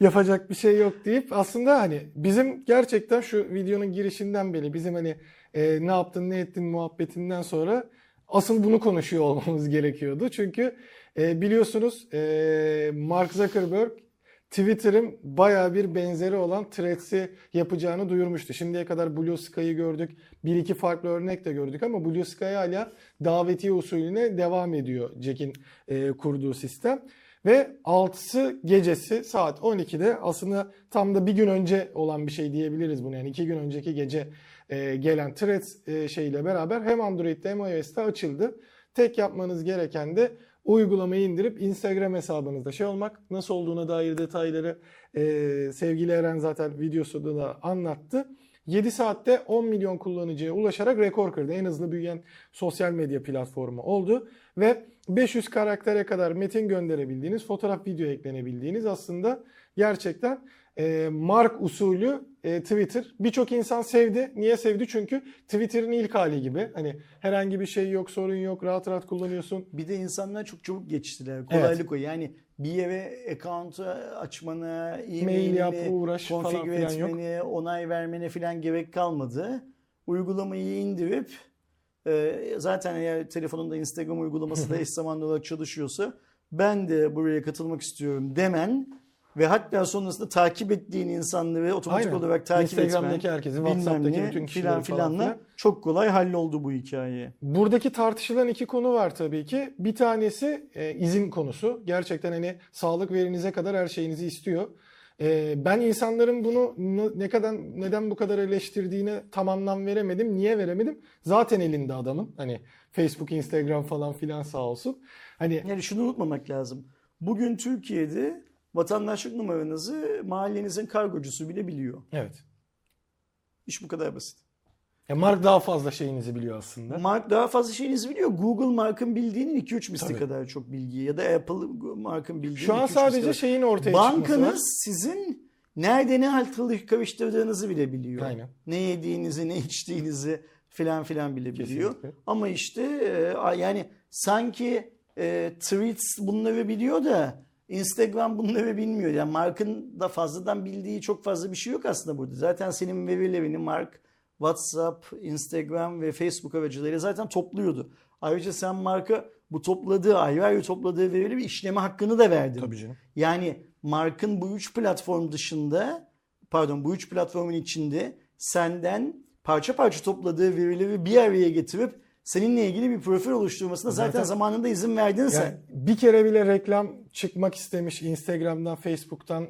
Yapacak bir şey yok deyip aslında hani bizim gerçekten şu videonun girişinden beri bizim hani ne yaptın ne ettin muhabbetinden sonra asıl bunu konuşuyor olmamız gerekiyordu. Çünkü biliyorsunuz Mark Zuckerberg Twitter'ın bayağı bir benzeri olan Threads'i yapacağını duyurmuştu. Şimdiye kadar Bluesky'yi gördük. 1-2 farklı örnek de gördük ama Bluesky hala davetiye usulüne devam ediyor Jack'in kurduğu sistem. Ve 6'sı gecesi saat 12'de aslında tam da bir gün önce olan bir şey diyebiliriz bunu. Yani 2 gün önceki gece gelen Threads şeyle beraber hem Android'de hem iOS'ta açıldı. Tek yapmanız gereken de uygulamayı indirip Instagram hesabınızda şey olmak, nasıl olduğuna dair detayları sevgili Eren zaten videosunda da anlattı. 7 saatte 10 milyon kullanıcıya ulaşarak rekor kırdı. En hızlı büyüyen sosyal medya platformu oldu. Ve 500 karaktere kadar metin gönderebildiğiniz, fotoğraf, video eklenebildiğiniz aslında gerçekten mark usulü Twitter. Birçok insan sevdi. Niye sevdi? Çünkü Twitter'ın ilk hali gibi. Hani herhangi bir şey yok, sorun yok, rahat rahat kullanıyorsun. Bir de insanlar çok çabuk geçtiler. Kolaylık evet. O. Yani bir yere account'u açmana, e-mailini yap, uğraş, konfigür etmeni, yok. Onay vermene falan gerek kalmadı. Uygulamayı indirip zaten eğer telefonunda Instagram uygulaması da eş zamanlı olarak çalışıyorsa ben de buraya katılmak istiyorum demen ve hatta sonrasında takip ettiğin insanları otomatik aynen. olarak takip etmen. Instagram'daki herkesi, WhatsApp'taki bütün kişileri falan. Çok kolay halloldu bu hikaye. Buradaki tartışılan iki konu var tabii ki. Bir tanesi izin konusu. Gerçekten hani sağlık verinize kadar her şeyinizi istiyor. Ben insanların bunu neden bu kadar eleştirdiğine tam anlam veremedim. Niye veremedim? Zaten elinde adamın. Hani Facebook, Instagram falan filan sağ olsun. Hani yani şunu unutmamak lazım. Bugün Türkiye'de vatandaşlık numaranızı mahallenizin kargocusu bile biliyor. Evet. İş bu kadar basit. Mark daha fazla şeyinizi biliyor aslında. Mark daha fazla şeyinizi biliyor. Google Mark'ın bildiğinin 2-3 misli kadar çok bilgiyi ya da Apple Mark'ın bildiğinin 2-3 misli kadar. Şu an sadece şeyin ortaya bankanız çıkması. Bankanız sizin nerede ne haltılık karıştırdığınızı bile biliyor. Aynen. Ne yediğinizi, ne içtiğinizi filan filan bile biliyor. Kesinlikle. Ama işte yani sanki Threads bunları biliyor da Instagram bunları bilmiyor. Yani Mark'ın da fazladan bildiği çok fazla bir şey yok aslında burada. Zaten senin verilerini Mark, WhatsApp, Instagram ve Facebook aracılığıyla zaten topluyordu. Ayrıca sen Mark'a bu topladığı, ayrı ayrı topladığı verileri bir işleme hakkını da verdin. Tabii canım. Yani Mark'ın bu üç platform dışında, pardon bu üç platformun içinde senden parça parça topladığı verileri bir araya getirip seninle ilgili bir profil oluşturmasına zaten zamanında izin verdin sen. Yani bir kere bile reklam çıkmak istemiş Instagram'dan, Facebook'tan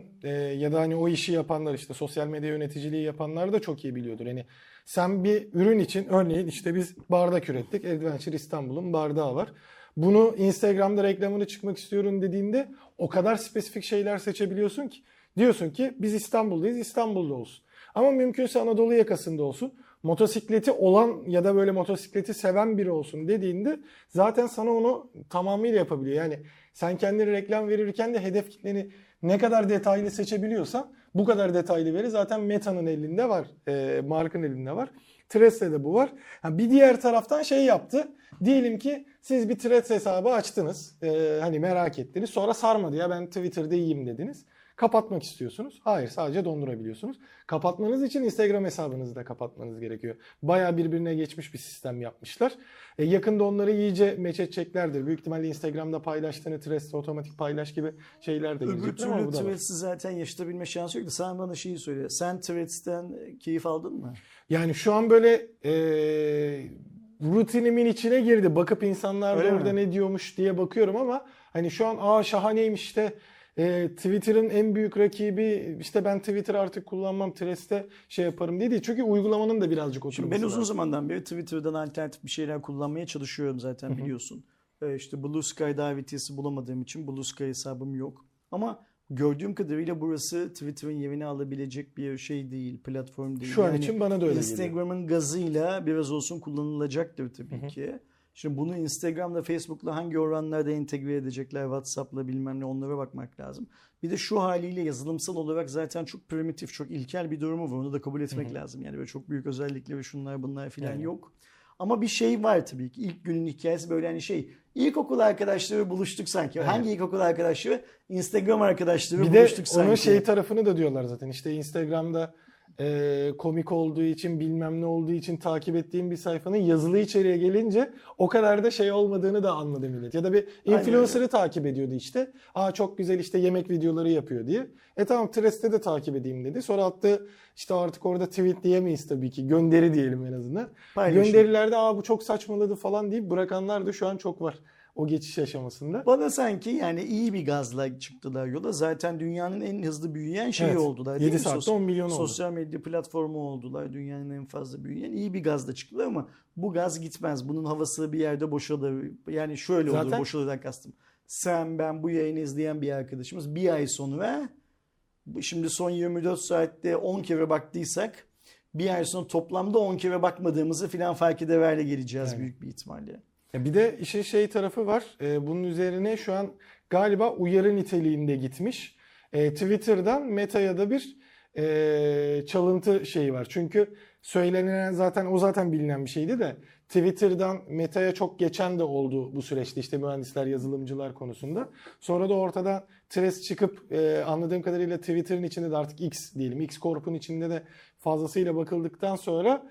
ya da hani o işi yapanlar işte sosyal medya yöneticiliği yapanlar da çok iyi biliyordur. Yani sen bir ürün için örneğin işte biz bardak ürettik. Adventure İstanbul'un bardağı var. Bunu Instagram'da reklamını çıkmak istiyorum dediğinde o kadar spesifik şeyler seçebiliyorsun ki. Diyorsun ki biz İstanbul'dayız, İstanbul'da olsun. Ama mümkünse Anadolu yakasında olsun. Motosikleti olan ya da böyle motosikleti seven biri olsun dediğinde zaten sana onu tamamıyla yapabiliyor. Yani sen kendini reklam verirken de hedef kitleni ne kadar detaylı seçebiliyorsan bu kadar detaylı veri zaten Meta'nın elinde var. Mark'ın elinde var. Threads'te de bu var. Bir diğer taraftan şey yaptı. Diyelim ki siz bir Threads hesabı açtınız. Hani merak ettiniz. Sonra sarmadı ya ben Twitter'da iyiyim dediniz. Kapatmak istiyorsunuz. Hayır, sadece dondurabiliyorsunuz. Kapatmanız için Instagram hesabınızı da kapatmanız gerekiyor. Bayağı birbirine geçmiş bir sistem yapmışlar. Yakında onları iyice meç edeceklerdir. Büyük ihtimalle Instagram'da paylaştığını Threads'te otomatik paylaş gibi şeyler de gelecek. Öbür türlü Threads'i zaten yaşatabilme şansı yok da sen bana şeyi söyle. Sen Threads'ten keyif aldın mı? Yani şu an böyle rutinimin içine girdi. Bakıp insanlar öyle orada mi? Ne diyormuş diye bakıyorum ama hani şu an şahaneymiş işte. Twitter'ın en büyük rakibi işte ben Twitter artık kullanmam Threads'te şey yaparım diye değil. Çünkü uygulamanın da birazcık oturması. Şimdi ben uzun zamandan beri Twitter'dan alternatif bir şeyler kullanmaya çalışıyorum zaten biliyorsun. İşte Bluesky davetiyesi bulamadığım için Bluesky hesabım yok. Ama gördüğüm kadarıyla burası Twitter'ın yerini alabilecek bir şey değil, platform değil. Şu an için bana da öyle Instagram'ın geliyor. Gazıyla biraz olsun kullanılacaktır tabii ki. Şimdi bunu Instagram'la, Facebook'la hangi oranlarda entegre edecekler, WhatsApp'la bilmem ne onlara bakmak lazım. Bir de şu haliyle yazılımsal olarak zaten çok primitif, çok ilkel bir durumu var. Onu da kabul etmek lazım. Yani böyle çok büyük özellikleri şunlar bunlar filan yok. Ama bir şey var tabii ki. İlk günün hikayesi böyle hani şey, ilkokul arkadaşları buluştuk sanki. Evet. Hangi ilkokul arkadaşları? Instagram arkadaşları bir buluştuk sanki. Bir de onun şey tarafını da diyorlar zaten. İşte Instagram'da komik olduğu için bilmem ne olduğu için takip ettiğim bir sayfanın yazılı içeriğe gelince o kadar da şey olmadığını da anladım millet. Ya da bir influencer'ı takip ediyordu işte. Aa çok güzel işte yemek videoları yapıyor diye. Tamam Threads'te de takip edeyim dedi. Sonra attı işte artık orada tweet diyemeyiz tabii ki. Gönderi diyelim en azından. Paylaşım. Gönderilerde aa bu çok saçmaladı falan deyip bırakanlar da şu an çok var. O geçiş aşamasında. Bana sanki yani iyi bir gazla çıktılar yola. Zaten dünyanın en hızlı büyüyen şeyi oldular. 7 saatte 10 milyon oldu. Sosyal medya platformu oldular. Dünyanın en fazla büyüyen iyi bir gazla çıktılar ama bu gaz gitmez. Bunun havası bir yerde boşalır. Yani şöyle olur boşalırdan kastım. Sen ben bu yayını izleyen bir arkadaşımız bir ay sonra şimdi son 24 saatte 10 kere baktıysak bir ay sonra toplamda 10 kere bakmadığımızı filan fark ederle geleceğiz büyük bir ihtimalle. Ya bir de işin şey tarafı var. Bunun üzerine şu an galiba uyarı niteliğinde gitmiş. Twitter'dan Meta'ya da bir çalıntı şeyi var. Çünkü söylenen zaten o zaten bilinen bir şeydi de Twitter'dan Meta'ya çok geçen de oldu bu süreçte işte mühendisler, yazılımcılar konusunda. Sonra da ortadan Threads çıkıp anladığım kadarıyla Twitter'ın içinde de artık X diyelim, X Corp'un içinde de fazlasıyla bakıldıktan sonra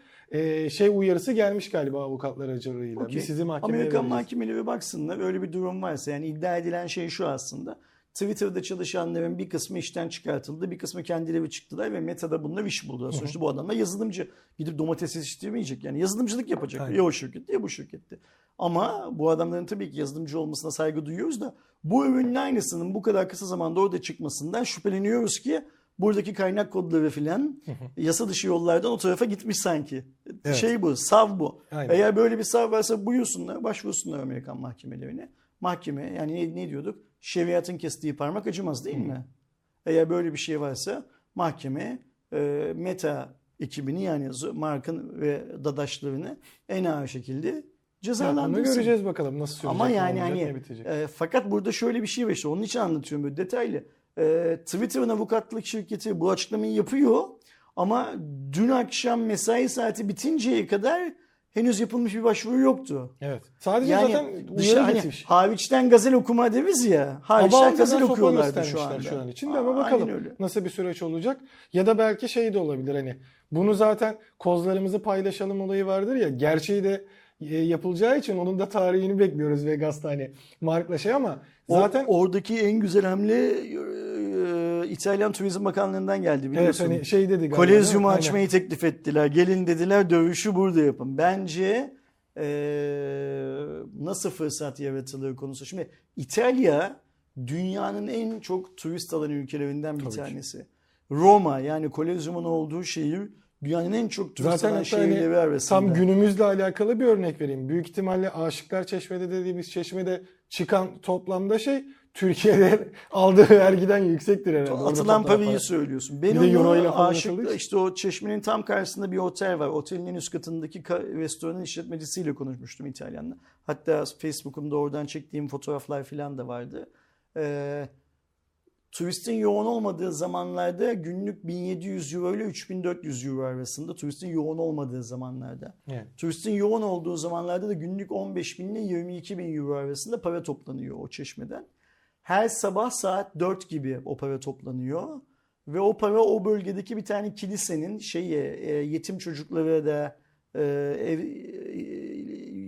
şey uyarısı gelmiş galiba avukatlar aracılığıyla. Okay. Biz sizi mahkemeye Amerikan mahkemeleri baksınlar öyle bir durum varsa yani iddia edilen şey şu aslında. Twitter'da çalışanların bir kısmı işten çıkartıldı, bir kısmı kendileri çıktılar ve Meta'da bununla iş buldular. Sonuçta bu adamlar yazılımcı. Gidip domates yetiştirmeyecek. Yani yazılımcılık yapacak. Aynen. Ya o şirkette ya bu şirkette. Ama bu adamların tabii ki yazılımcı olmasına saygı duyuyoruz da bu ürünün aynısının bu kadar kısa zamanda orada çıkmasından şüpheleniyoruz ki buradaki kaynak kodları filan yasa dışı yollardan o tarafa gitmiş sanki. Evet. Şey bu, sav bu. Aynen. Eğer böyle bir sav varsa buyursunlar, başvursunlar Amerikan mahkemelerine. Mahkeme yani ne diyorduk? Şeriatın kestiği parmak acımaz değil mi? Eğer böyle bir şey varsa mahkeme Meta ekibini yani markın ve dadaşlarını en ağır şekilde cezalandırsın. Bunu göreceğiz bakalım nasıl sürecek. Ama yani fakat burada şöyle bir şey var işte onun için anlatıyorum böyle detaylı. Twitter'ın avukatlık şirketi bu açıklamayı yapıyor ama dün akşam mesai saati bitinceye kadar henüz yapılmış bir başvuru yoktu. Evet. Sadece yani zaten uyarı gitmiş. Hariçten gazel okuma deriz ya. Hariçten gazel okuyorlardı şu an için de ama bakalım nasıl bir süreç olacak. Ya da belki şey de olabilir hani bunu zaten kozlarımızı paylaşalım olayı vardır ya. Gerçeği de yapılacağı için onun da tarihini bekliyoruz Vegas'ta hani Mark'la şey ama zaten oradaki en güzel hamle İtalyan Turizm Bakanlığı'ndan geldi biliyorsun. Evet, hani şey dedi galiba, Kolezyumu açmayı teklif ettiler. Gelin dediler dövüşü burada yapın. Bence nasıl fırsat yaratılır konusu. Şimdi İtalya dünyanın en çok turist alan ülkelerinden bir tanesi. Roma yani Kolezyumun olduğu şehir dünyanın en çok turist alan şehirleri arasında. Tam günümüzle alakalı bir örnek vereyim. Büyük ihtimalle Aşıklar Çeşme'de dediğimiz çeşmede çıkan toplamda şey Türkiye'de aldığı vergiden yüksektir herhalde. Atılan parayı söylüyorsun. Ben onu aşıkla işte o çeşmenin tam karşısında bir otel var. Otelin en üst katındaki restoranın işletmecisiyle konuşmuştum İtalyanla. Hatta Facebook'umda oradan çektiğim fotoğraflar falan da vardı. Turistin yoğun olmadığı zamanlarda günlük 1700 euro ile 3400 euro arasında turistin yoğun olmadığı zamanlarda. Evet. Turistin yoğun olduğu zamanlarda da günlük 15.000 ile 22.000 euro arasında para toplanıyor o çeşmeden. Her sabah saat 4 gibi o para toplanıyor ve o para o bölgedeki bir tane kilisenin yetim çocuklara da ev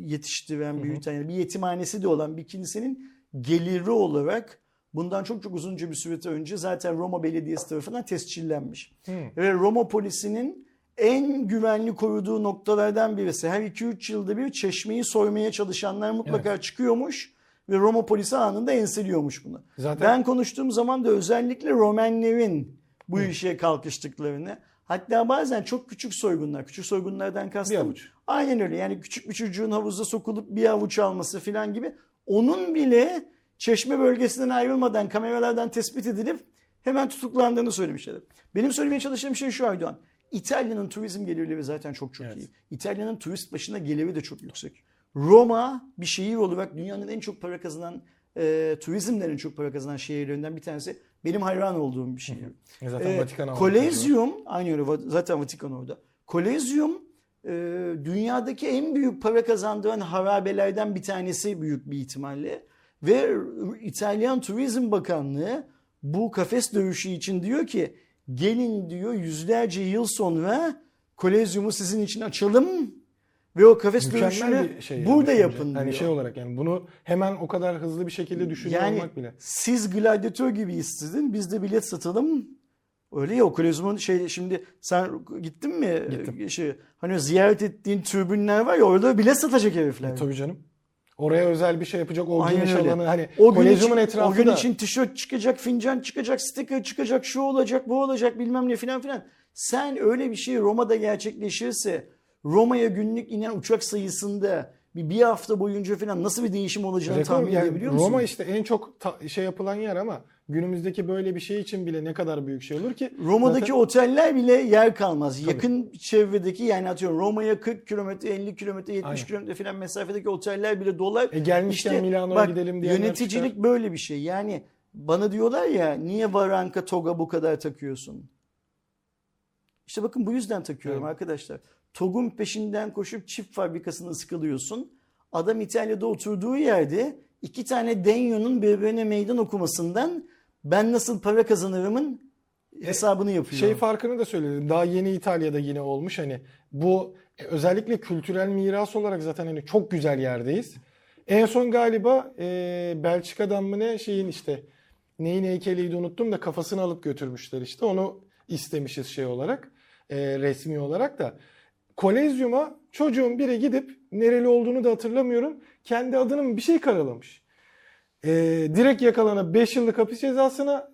yetiştiren büyüten bir yetimhanesi de olan bir kilisenin geliri olarak bundan çok çok uzunca bir süre önce zaten Roma Belediyesi tarafından tescillenmiş. Ve Roma polisinin en güvenli koruduğu noktalardan birisi. Her 2-3 yılda bir çeşmeyi soymaya çalışanlar mutlaka çıkıyormuş. Ve Roma polisi anında enseliyormuş bunu. Zaten... Ben konuştuğum zaman da özellikle Romenlerin bu işe kalkıştıklarını hatta bazen çok küçük soygunlar, küçük soygunlardan kastım. Aynen öyle yani küçük bir çocuğun havuza sokulup bir avuç alması falan gibi onun bile çeşme bölgesinden ayrılmadan kameralardan tespit edilip hemen tutuklandığını söylemişler. Benim söylemeye çalıştığım şey şu Aydoğan, İtalya'nın turizm gelirleri zaten çok iyi. İtalya'nın turist başına geliri de çok yüksek. Roma bir şehir olarak dünyanın en çok para kazanan, turizmden en çok para kazanan şehirlerinden bir tanesi. Benim hayran olduğum bir şehir. Zaten Vatikan Kolezyum, aynı öyle zaten Vatikan orada. Kolezyum dünyadaki en büyük para kazandıran harabelerden bir tanesi büyük bir ihtimalle. Ve İtalyan Turizm Bakanlığı bu kafes dövüşü için diyor ki gelin diyor yüzlerce yıl sonra Kolezyumu sizin için açalım. Ve o kafes dönüşünü şey burada yani, yapın diyor. Yani şey olarak yani bunu hemen o kadar hızlı bir şekilde düşünüyor yani, olmak bile. Siz gladyatör gibi istedin biz de bilet satalım. Öyle ya o Kolezyum'un şey şimdi sen gittin mi? Gittim. Hani ziyaret ettiğin tribünler var ya orada bilet satacak herifler. Tabii canım. Oraya özel bir şey yapacak o aynen güneş öyle alanı hani o Kolezyum'un etrafında. O gün için tişört çıkacak, fincan çıkacak, sticker çıkacak, şu olacak, bu olacak bilmem ne filan filan. Sen öyle bir şey Roma'da gerçekleşirse... Roma'ya günlük inen uçak sayısında bir hafta boyunca falan nasıl bir değişim olacağını tahmin edebiliyor musun? Roma işte en çok şey yapılan yer ama günümüzdeki böyle bir şey için bile ne kadar büyük şey olur ki. Roma'daki zaten oteller bile yer kalmaz. Tabii. Yakın çevredeki, yani atıyorum Roma'ya 40 kilometre, 50 kilometre, 70 kilometre falan mesafedeki oteller bile dolar. Gelmişken işte, Milano'ya bak, gidelim diye. Yöneticilik böyle bir şey. Yani bana diyorlar ya, niye Varanka toga bu kadar takıyorsun? İşte bakın bu yüzden takıyorum arkadaşlar. Togun peşinden koşup çip fabrikasını sıkılıyorsun. Adam İtalya'da oturduğu yerde iki tane Denyo'nun birbirine meydan okumasından ben nasıl para kazanırımın hesabını yapıyor. Şey farkını da söyledim. Daha yeni İtalya'da yine olmuş. Hani bu özellikle kültürel miras olarak zaten hani çok güzel yerdeyiz. En son galiba Belçika'dan mı ne şeyin işte neyin heykeliydi unuttum da kafasını alıp götürmüşler işte. Onu istemişiz şey olarak resmi olarak da. Kolezyum'a çocuğun biri gidip nereli olduğunu da hatırlamıyorum. Kendi adını mı bir şey karalamış. Direkt yakalana 5 yıllık hapis cezasına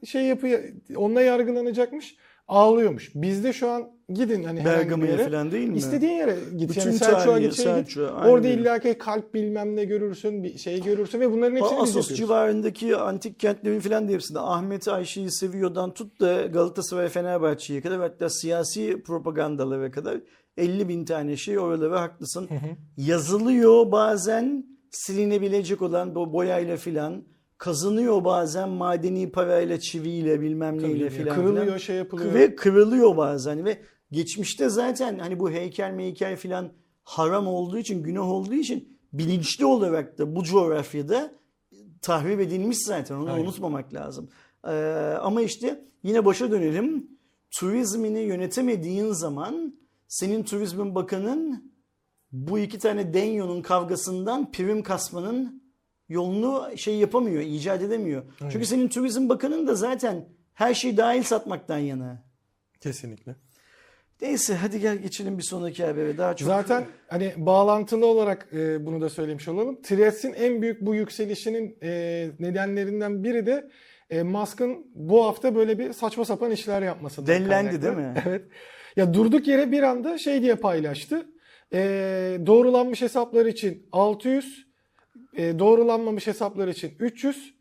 onunla yargılanacakmış. Ağlıyormuş. Bizde şu an gidin hani Bergama'ya falan değil mi? İstediğin yere git. Bütün yani Selçuk'a git. Orada illaki kalp bilmem ne görürsün, bir şey görürsün ve bunların hepsini biz yapıyoruz. Assos civarındaki antik kentlerin falan da hepsinde. Ahmet Ayşe'yi seviyordan tut da Galatasaray Fenerbahçe'ye kadar, hatta siyasi propagandalara kadar 50 bin tane şey oralara, haklısın. Yazılıyor bazen silinebilecek olan boyayla filan. Kazınıyor bazen madeni parayla, çiviyle bilmem neyle filan. Kırılıyor şey yapılıyor. Ve kırılıyor bazen ve geçmişte zaten hani bu heykel filan haram olduğu için, günah olduğu için bilinçli olarak da bu coğrafyada tahrip edilmiş zaten. Onu unutmamak lazım. Ama işte yine başa dönelim. Turizmini yönetemediğin zaman senin Turizm Bakanı'nın bu iki tane Denyo'nun kavgasından prim kasmanın yolunu yapamıyor, icat edemiyor. Aynen. Çünkü senin Turizm Bakanı'nın da zaten her şeyi dahil satmaktan yana. Kesinlikle. Neyse hadi gel geçelim bir sonraki habere. Daha çok zaten hani bağlantılı olarak bunu da söylemiş olalım. Threads'in en büyük bu yükselişinin nedenlerinden biri de Musk'ın bu hafta böyle bir saçma sapan işler yapması. Dellendi değil mi? Evet. Ya durduk yere bir anda şey diye paylaştı. Doğrulanmış hesaplar için 600, doğrulanmamış hesaplar için 300,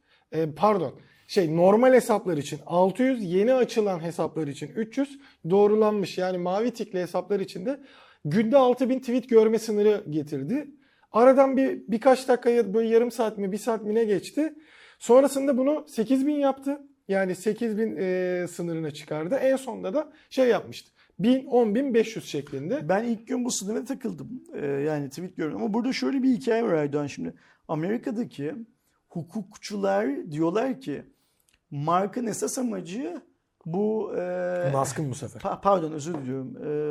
normal hesaplar için 600, yeni açılan hesaplar için 300, doğrulanmış yani mavi tikli hesaplar için de günde 6000 tweet görme sınırı getirdi. Aradan birkaç dakikaya böyle yarım saat mi bir saat mi ne geçti. Sonrasında bunu 8000 yaptı. Yani 8000 sınırına çıkardı. En sonunda da yapmıştı. 1000, 10.500 şeklinde. Ben ilk gün bu sınıra takıldım. Yani tweet gördüm. Ama burada şöyle bir hikaye var Erdoğan şimdi. Amerika'daki hukukçular diyorlar ki Mark'ın esas amacı bu... Musk'ın bu sefer.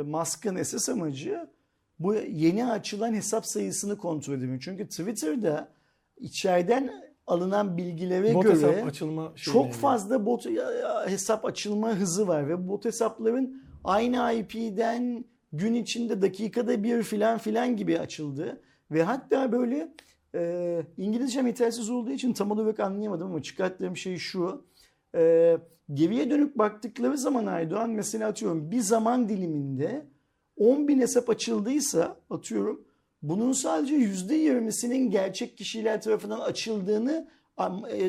Musk'ın esas amacı bu yeni açılan hesap sayısını kontrol edemiyor. Çünkü Twitter'da içeriden alınan bilgilere bot göre çok fazla bot hesap açılma hızı var ve bot hesapların aynı IP'den gün içinde dakikada bir filan gibi açıldı ve hatta böyle İngilizcem yetersiz olduğu için tam olarak anlayamadım ama çıkarttığım şey şu: geriye dönüp baktıkları zaman Aydoğan, mesela atıyorum bir zaman diliminde 10.000 hesap açıldıysa atıyorum bunun sadece %20'sinin gerçek kişiler tarafından açıldığını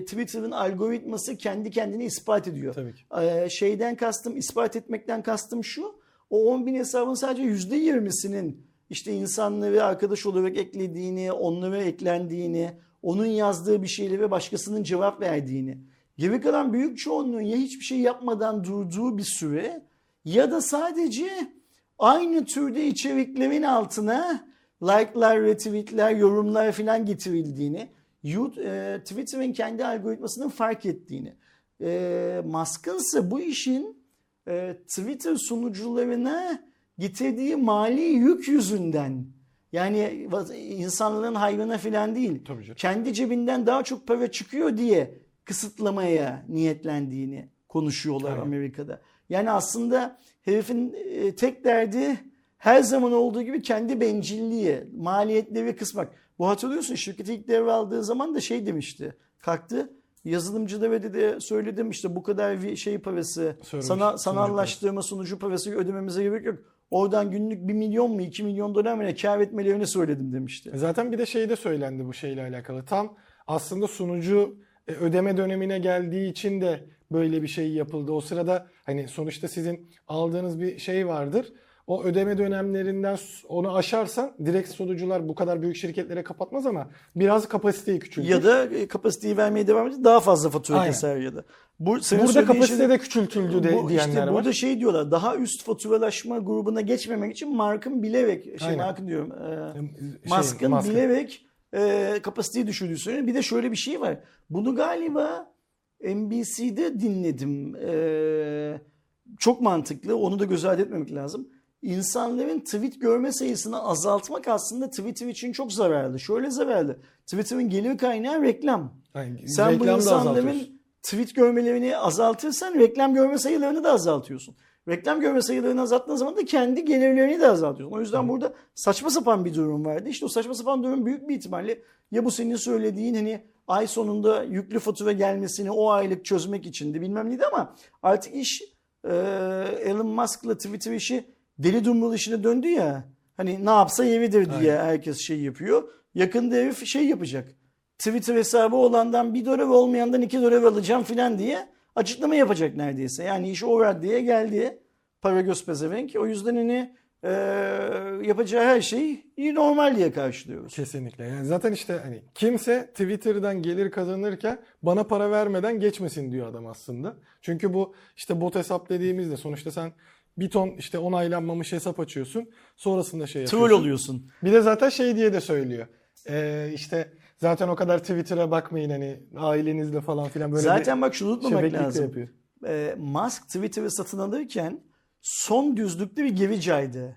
Twitter'ın algoritması kendi kendini ispat ediyor. Tabii ki. İspat etmekten kastım şu: o 10.000 hesabın sadece %20'sinin işte insanları arkadaş olarak eklediğini, onlara eklendiğini, onun yazdığı bir şeyle ve başkasının cevap verdiğini. Geri kalan büyük çoğunluğun ya hiçbir şey yapmadan durduğu bir süre ya da sadece aynı türde içeriklerin altına like'lar, retweet'ler, yorumlar filan getirildiğini, Twitter'ın kendi algoritmasının fark ettiğini. Musk'ın ise bu işin Twitter sunucularına getirdiği mali yük yüzünden, yani insanların hayvana filan değil, kendi cebinden daha çok para çıkıyor diye kısıtlamaya niyetlendiğini konuşuyorlar Amerika'da. Yani aslında herifin tek derdi her zaman olduğu gibi kendi bencilliği, maliyetleri kısmak. Bu hatırlıyorsun, şirketi ilk devraldığı zaman da demişti. Kalktı yazılımcılara dedi, söyledim işte bu kadar parası, sanallaştırma sunucu parası ödememize gerek yok. Oradan günlük 1 milyon mu 2 milyon dolar mı kâr etmelerini söyledim demişti. Zaten bir de şey de söylendi bu şeyle alakalı. Tam aslında sunucu ödeme dönemine geldiği için de böyle bir şey yapıldı. O sırada hani sonuçta sizin aldığınız bir şey vardır. O ödeme dönemlerinden onu aşarsan direkt sunucular bu kadar büyük şirketlere kapatmaz ama biraz kapasiteyi küçültür. Ya da kapasiteyi vermeye devam edip daha fazla fatura keser ya da. Burada kapasite de küçültüldü diyenler işte var. Burada şey diyorlar, daha üst faturalaşma grubuna geçmemek için markın bilerek, Musk'ın bilerek kapasiteyi düşürdüğü söyleniyor. Bir de şöyle bir şey var. Bunu galiba NBC'de dinledim. Çok mantıklı. Onu da göz ardı etmemek lazım. İnsanların tweet görme sayısını azaltmak aslında Twitter için çok zararlı. Şöyle zararlı. Twitter'ın gelir kaynağı reklam. Yani sen bu insanların tweet görmelerini azaltırsan reklam görme sayılarını da azaltıyorsun. Reklam görme sayılarını azalttığın zaman da kendi gelirlerini de azaltıyorsun. O yüzden burada saçma sapan bir durum vardı. İşte o saçma sapan durum büyük bir ihtimalle ya bu senin söylediğin hani ay sonunda yüklü fatura gelmesini o aylık çözmek içindi bilmem neydi ama artık iş Elon Musk'la Twitter işi deli dumrul işine döndü ya. Hani ne yapsa yeridir diye herkes şey yapıyor. Yakında herif şey yapacak. Twitter hesabı olandan $1 olmayandan $2 alacağım filan diye açıklama yapacak neredeyse. Yani iş o raddeye geldi. Para göz pezevenk. O yüzden hani yapacağı her şeyi iyi normal diye karşılıyoruz. Kesinlikle. Yani zaten işte hani kimse Twitter'dan gelir kazanırken bana para vermeden geçmesin diyor adam aslında. Çünkü bu işte bot hesap dediğimizde sonuçta sen bir ton işte onaylanmamış hesap açıyorsun. Sonrasında şey yapıyorsun. Troll oluyorsun. Bir de zaten şey diye de söylüyor. İşte zaten o kadar Twitter'a bakmayın hani ailenizle falan filan böyle. Zaten bak şunu unutmamak lazım. Musk Twitter'ı satın alırken son düzlükte bir geri caydı.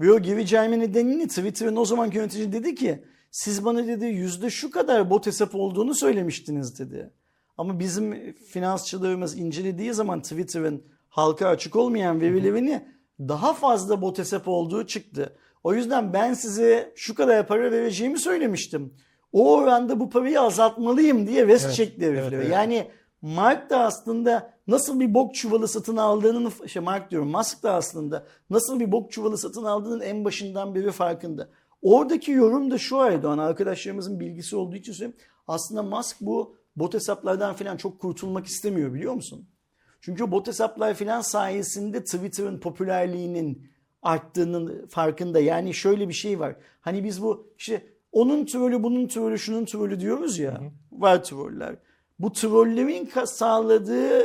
Ve o geri cayma nedenini Twitter'ın o zamanki yönetici dedi ki siz bana dedi yüzde şu kadar bot hesap olduğunu söylemiştiniz dedi. Ama bizim finansçılarımız incelediği zaman Twitter'ın halka açık olmayan verilerini daha fazla bot hesap olduğu çıktı. O yüzden ben size şu kadar para vereceğimi söylemiştim. O oranda bu parayı azaltmalıyım diye çekti herifleri. Evet. Yani Mark da aslında nasıl bir bok çuvalı satın aldığının, Musk da aslında nasıl bir bok çuvalı satın aldığının en başından beri farkında. Oradaki yorum da şu Erdoğan, arkadaşlarımızın bilgisi olduğu için söyleyeyim. Aslında Musk bu bot hesaplardan falan çok kurtulmak istemiyor biliyor musun? Çünkü bot hesaplar filan sayesinde Twitter'ın popülerliğinin arttığının farkında. Yani şöyle bir şey var. Hani biz bu işte onun trolü, bunun trolü, şunun trolü diyoruz ya. Var troller. Bu trollerin sağladığı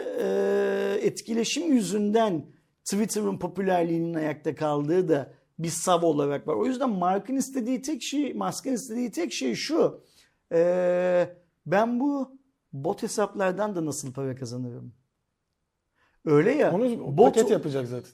etkileşim yüzünden Twitter'ın popülerliğinin ayakta kaldığı da bir sav olarak var. O yüzden Musk'ın istediği tek şey şu. Ben bu bot hesaplardan da nasıl para kazanırım? Öyle ya. Onu paket yapacak zaten.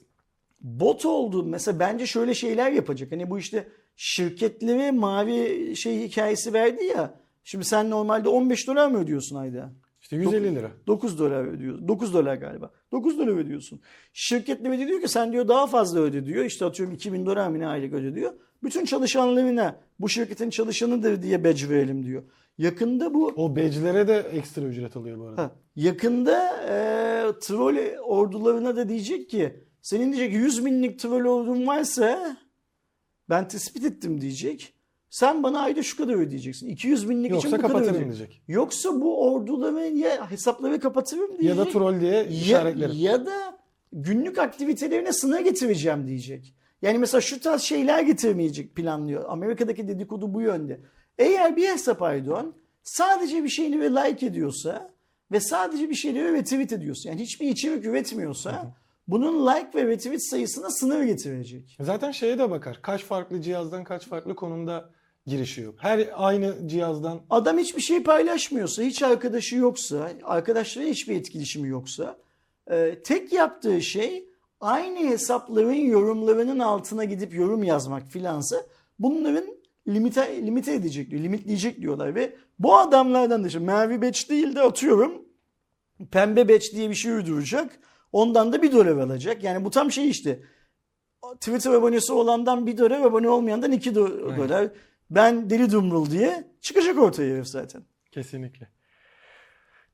Bot oldu. Mesela bence şöyle şeyler yapacak. Hani bu işte şirketlere mavi hikayesi verdi ya. Şimdi sen normalde $15 mı ödüyorsun ayda? İşte $150. $9 ödüyorsun. $9 galiba. $9 ödüyorsun. Şirketlere diyor ki sen diyor daha fazla öde diyor. İşte atıyorum $2000 mı ne aylık öde diyor. Bütün çalışanlarına bu şirketin çalışanıdır diye badge verelim diyor. Yakında bu... O badge'lere de ekstra ücret alıyor bu arada. Yakında troll ordularına da diyecek ki senin diyecek 100 binlik troll ordun varsa ben tespit ettim diyecek. Sen bana ayda şu kadar ödeyeceksin. 200 binlik yoksa için bu kadar ödeyecek. Yoksa bu orduları ya hesapları kapatırım diyecek. Ya da troll diye işaretlerim. Ya da günlük aktivitelerine sınır getireceğim diyecek. Yani mesela şu tarz şeyler getirmeyecek planlıyor. Amerika'daki dedikodu bu yönde. Eğer bir hesap Aydoğan sadece bir şeyini ve like ediyorsa ve sadece bir şeyleri retweet ediyorsa yani hiçbir içerik üretmiyorsa bunun like ve retweet sayısına sınır getirecek. Zaten şeye de bakar. Kaç farklı cihazdan kaç farklı konumda girişiyor. Her aynı cihazdan. Adam hiçbir şey paylaşmıyorsa, hiç arkadaşı yoksa, arkadaşlarıyla hiçbir etkileşimi yoksa tek yaptığı şey aynı hesapların yorumlarının altına gidip yorum yazmak filansa bunların limite edecek diyor, limitleyecek diyorlar ve bu adamlardan da işte mavi batch değil de atıyorum pembe batch diye bir şey uyduracak. Ondan da $1 alacak. Yani bu tam şey işte Twitter abonesi olandan $1 abone olmayandan $2. Aynen. Ben deli dumrul diye çıkacak ortaya herif zaten. Kesinlikle.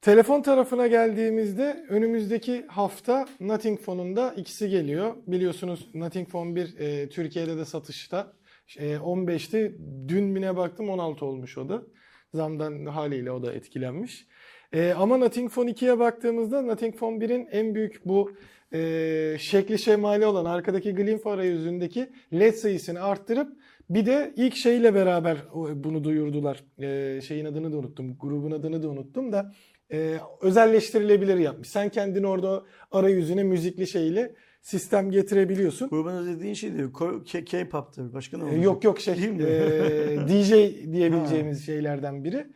Telefon tarafına geldiğimizde önümüzdeki hafta Nothing Phone'unda ikisi geliyor. Biliyorsunuz Nothing Phone 1 Türkiye'de de satışta. 15'ti. Dün bine baktım 16 olmuş o da. Zamdan haliyle o da etkilenmiş. Ama Nothing Phone 2'ye baktığımızda Nothing Phone 1'in en büyük bu şekli şemali olan arkadaki glimf arayüzündeki LED sayısını arttırıp bir de ilk şeyle beraber bunu duyurdular. Şeyin adını da unuttum, grubun adını da unuttum da özelleştirilebilir yapmış. Sen kendin orada arayüzüne müzikli şeyle sistem getirebiliyorsun. Grubun dediğin şey değil, K-pop tabii, başka ne olacak? Yok şey DJ diyebileceğimiz şeylerden biri.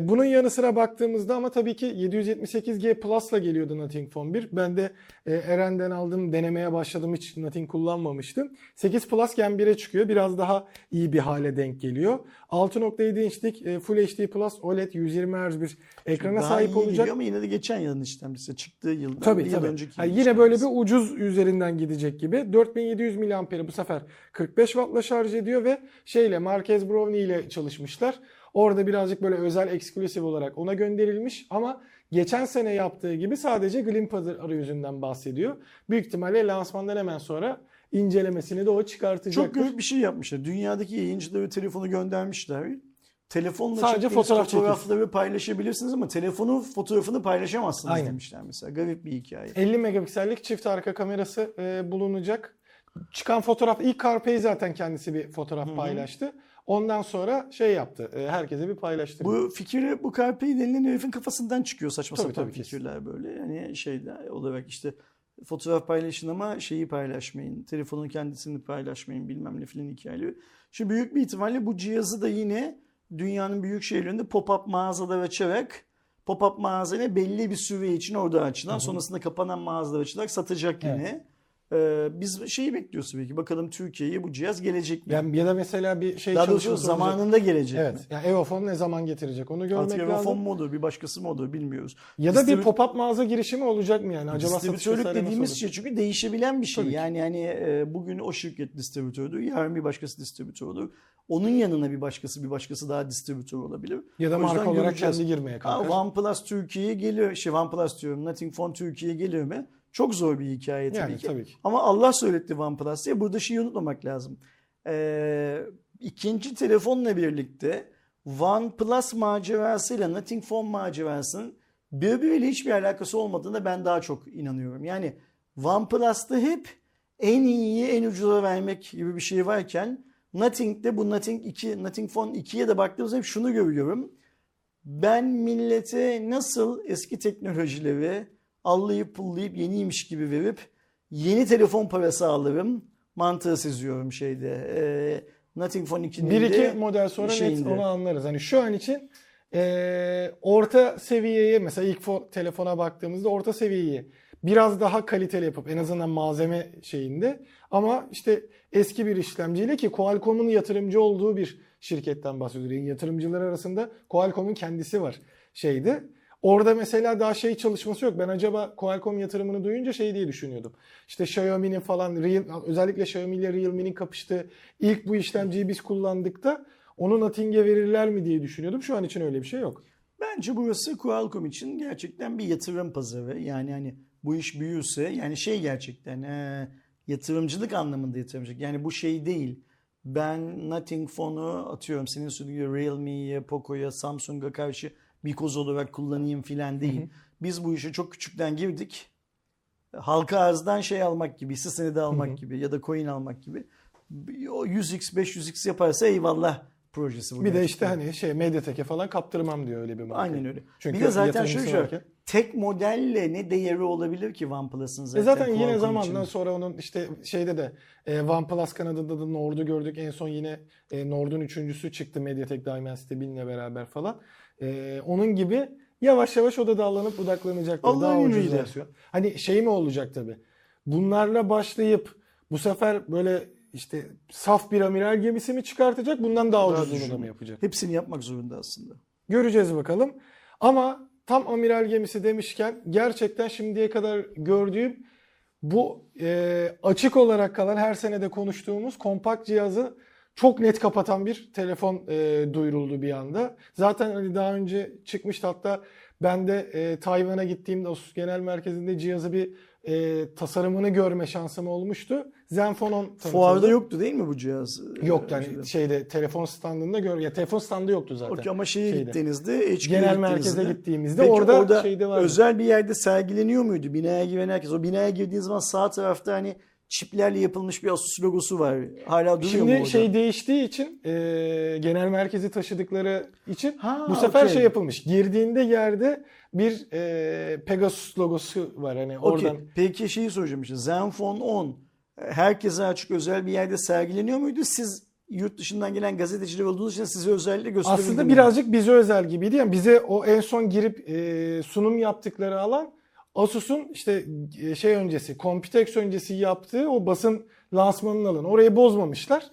Bunun yanı sıra baktığımızda ama tabii ki 778G Plus'la geliyordu Nothing Phone 1. Ben de Eren'den aldım, denemeye başladım, hiç Nothing kullanmamıştım. 8 Plus Gen 1'e çıkıyor, biraz daha iyi bir hale denk geliyor. 6.7 inçlik Full HD Plus OLED 120 Hz bir ekrana daha sahip olacak. Ama yine de geçen yılın işlemcisi çıktığı yıldan tabii. Önceki yıl yine böyle bir ucuz üzerinden gidecek gibi. 4700 mAh'i bu sefer 45 Watt'la şarj ediyor ve Marquez Brownie ile çalışmışlar. Orada birazcık böyle özel eksklusif olarak ona gönderilmiş ama geçen sene yaptığı gibi sadece Glimp arayüzünden bahsediyor. Büyük ihtimalle lansmandan hemen sonra incelemesini de o çıkartacaktır. Çok büyük bir şey yapmışlar. Dünyadaki yayıncılara telefonu göndermişler. Telefonla sadece fotoğrafları paylaşabilirsiniz ama telefonun fotoğrafını paylaşamazsınız demişler mesela. Garip bir hikaye. 50 megapiksellik çift arka kamerası bulunacak. Çıkan fotoğraf, ilk Carpey zaten kendisi bir fotoğraf paylaştı. Ondan sonra yaptı. Herkese bir paylaştırdı. Bu fikri, bu Carpey denilen herifin kafasından çıkıyor saçma sapan fikirler böyle. Yani olarak fotoğraf paylaşın ama şeyi paylaşmayın. Telefonun kendisini paylaşmayın bilmem ne filan hikayeleri. Şimdi büyük bir ihtimalle bu cihazı da yine dünyanın büyük şehirlerinde pop-up mağazalar açarak pop-up mağazayla belli bir süre için orada açılan sonrasında kapanan mağazalar açılarak satacak yine. Evet. Biz bekliyoruz belki. Bakalım Türkiye'ye bu cihaz gelecek mi? Yani ya da mesela bir çalışması zamanında gelecek mi? Evet. Yani Evofon ne zaman getirecek? Onu görmek lazım. Evofon mu olur? Bir başkası mı olur? Bilmiyoruz. Ya da bir pop-up mağaza girişimi olacak mı yani? Acaba distribütörlük dediğimiz şey çünkü değişebilen bir şey. Tabii bugün o şirket distribütördür. Yarın bir başkası distribütör olur. Onun yanına bir başkası daha distribütör olabilir. Ya da marka olarak kendi girmeye kalkar. OnePlus Türkiye'ye geliyor. OnePlus diyorum. Nothing Phone Türkiye'ye geliyor mu? Çok zor bir hikaye tabii ki. Ama Allah söyletti OnePlus diye. Burada unutmamak lazım. İkinci telefonla birlikte OnePlus macerasıyla Nothing Phone macerasının birbiriyle hiçbir alakası olmadığına ben daha çok inanıyorum. Yani OnePlus'ta hep en iyiyi en ucuza vermek gibi bir şey varken Nothing'de bu Nothing Phone 2'ye de baktığımızda hep şunu görüyorum. Ben millete nasıl eski teknolojileri allayıp pullayıp yeniymiş gibi verip yeni telefon parası alırım mantığı seziyorum Nothing Phone 2'nin de 1-2 model sonra net onu anlarız. Hani şu an için orta seviyeye mesela ilk telefona baktığımızda orta seviyeyi biraz daha kaliteli yapıp en azından malzeme ama eski bir işlemciyle ki Qualcomm'un yatırımcı olduğu bir şirketten bahsediyoruz. Yani yatırımcılar arasında Qualcomm'un kendisi var Orada mesela daha çalışması yok. Ben acaba Qualcomm yatırımını duyunca diye düşünüyordum. Xiaomi'nin falan özellikle Xiaomi ile Realme'nin kapıştığı ilk bu işlemciyi biz kullandık da onu Nothing'e verirler mi diye düşünüyordum. Şu an için öyle bir şey yok. Bence burası Qualcomm için gerçekten bir yatırım pazarı. Yani bu iş büyürse gerçekten yatırımcılık anlamında yatırımcılık. Yani bu değil. Ben Nothing Phone'u atıyorum senin söylediğin Realme'ye, Poco'ya, Samsung'a karşı bir koz olarak kullanayım filan değil. Biz bu işe çok küçükten girdik. Halka arzdan almak gibi, hisse senedi almak gibi ya da coin almak gibi. 100x, 500x yaparsa eyvallah projesi bu. Bir de Mediatek'e falan kaptırmam diyor öyle bir marka. Aynen öyle. Çünkü bir de zaten tek modelle ne değeri olabilir ki OnePlus'ın zaten? Zaten yine zamandan sonra onun OnePlus Kanada'da da Nord'u gördük. En son yine Nord'un üçüncüsü çıktı Mediatek Dimensity 1000'le beraber falan. Onun gibi yavaş yavaş o da dallanıp budaklanacaktır. Daha ucuzlaşıyor. Hani mi olacak tabii. Bunlarla başlayıp bu sefer böyle saf bir amiral gemisi mi çıkartacak? Bundan daha ucuzunu mu yapacak? Hepsini yapmak zorunda aslında. Göreceğiz bakalım. Ama tam amiral gemisi demişken gerçekten şimdiye kadar gördüğüm bu açık olarak kalan her senede konuştuğumuz kompakt cihazı çok net kapatan bir telefon duyuruldu bir anda. Zaten hani daha önce çıkmıştı, hatta ben de Tayvan'a gittiğimde Asus Genel Merkezi'nde cihazı bir tasarımını görme şansım olmuştu. Zenfone 10 tanıtıldı. Fuarda yoktu değil mi bu cihaz? Yok yani şeyde telefon standında ya telefon standı yoktu zaten. Okey, ama şeye gittiğinizde, genel merkeze gittiğimizde orada şeyde vardı. Özel bir yerde sergileniyor muydu? Binaya giren herkes. O binaya girdiğiniz zaman sağ tarafta hani çiplerle yapılmış bir Asus logosu var. Hala duruyor mu orada? Şimdi şey değiştiği için genel merkezi taşıdıkları için bu sefer şey yapılmış. Girdiğinde yerde bir Pegasus logosu var. Hani oradan. Peki şeyi soracağım işte. Zenfone 10 herkese açık özel bir yerde sergileniyor muydu? Siz yurt dışından gelen gazeteciler olduğunuz için size özellikle gösterildi. Aslında birazcık bize özel gibiydi. Yani bize o en son girip sunum yaptıkları alan Asus'un işte şey öncesi, Computex öncesi yaptığı o basın lansmanının alanı. Orayı bozmamışlar.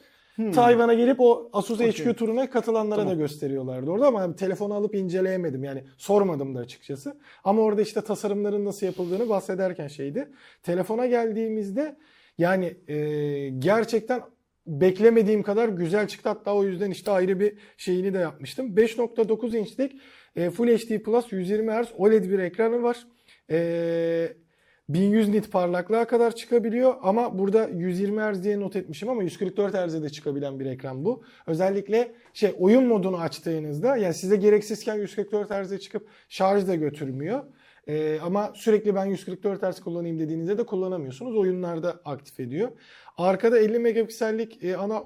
Tayvan'a gelip o Asus HQ turuna katılanlara da gösteriyorlardı orada, ama yani telefonu alıp inceleyemedim. Yani sormadım da açıkçası. Ama orada işte tasarımların nasıl yapıldığını bahsederken şeydi. Telefona geldiğimizde yani gerçekten beklemediğim kadar güzel çıktı. Hatta o yüzden işte ayrı bir şeyini de yapmıştım. 5.9 inçlik Full HD Plus 120 Hz OLED bir ekranı var. 1100 nit parlaklığa kadar çıkabiliyor, ama burada 120 Hz diye not etmişim ama 144 Hz'de çıkabilen bir ekran bu. Özellikle şey oyun modunu açtığınızda yani size gereksizken 144 Hz'e çıkıp şarj da götürmüyor. Ama sürekli ben 144 Hz kullanayım dediğinizde de kullanamıyorsunuz. Oyunlarda aktif ediyor. Arkada 50 megapiksellik ana,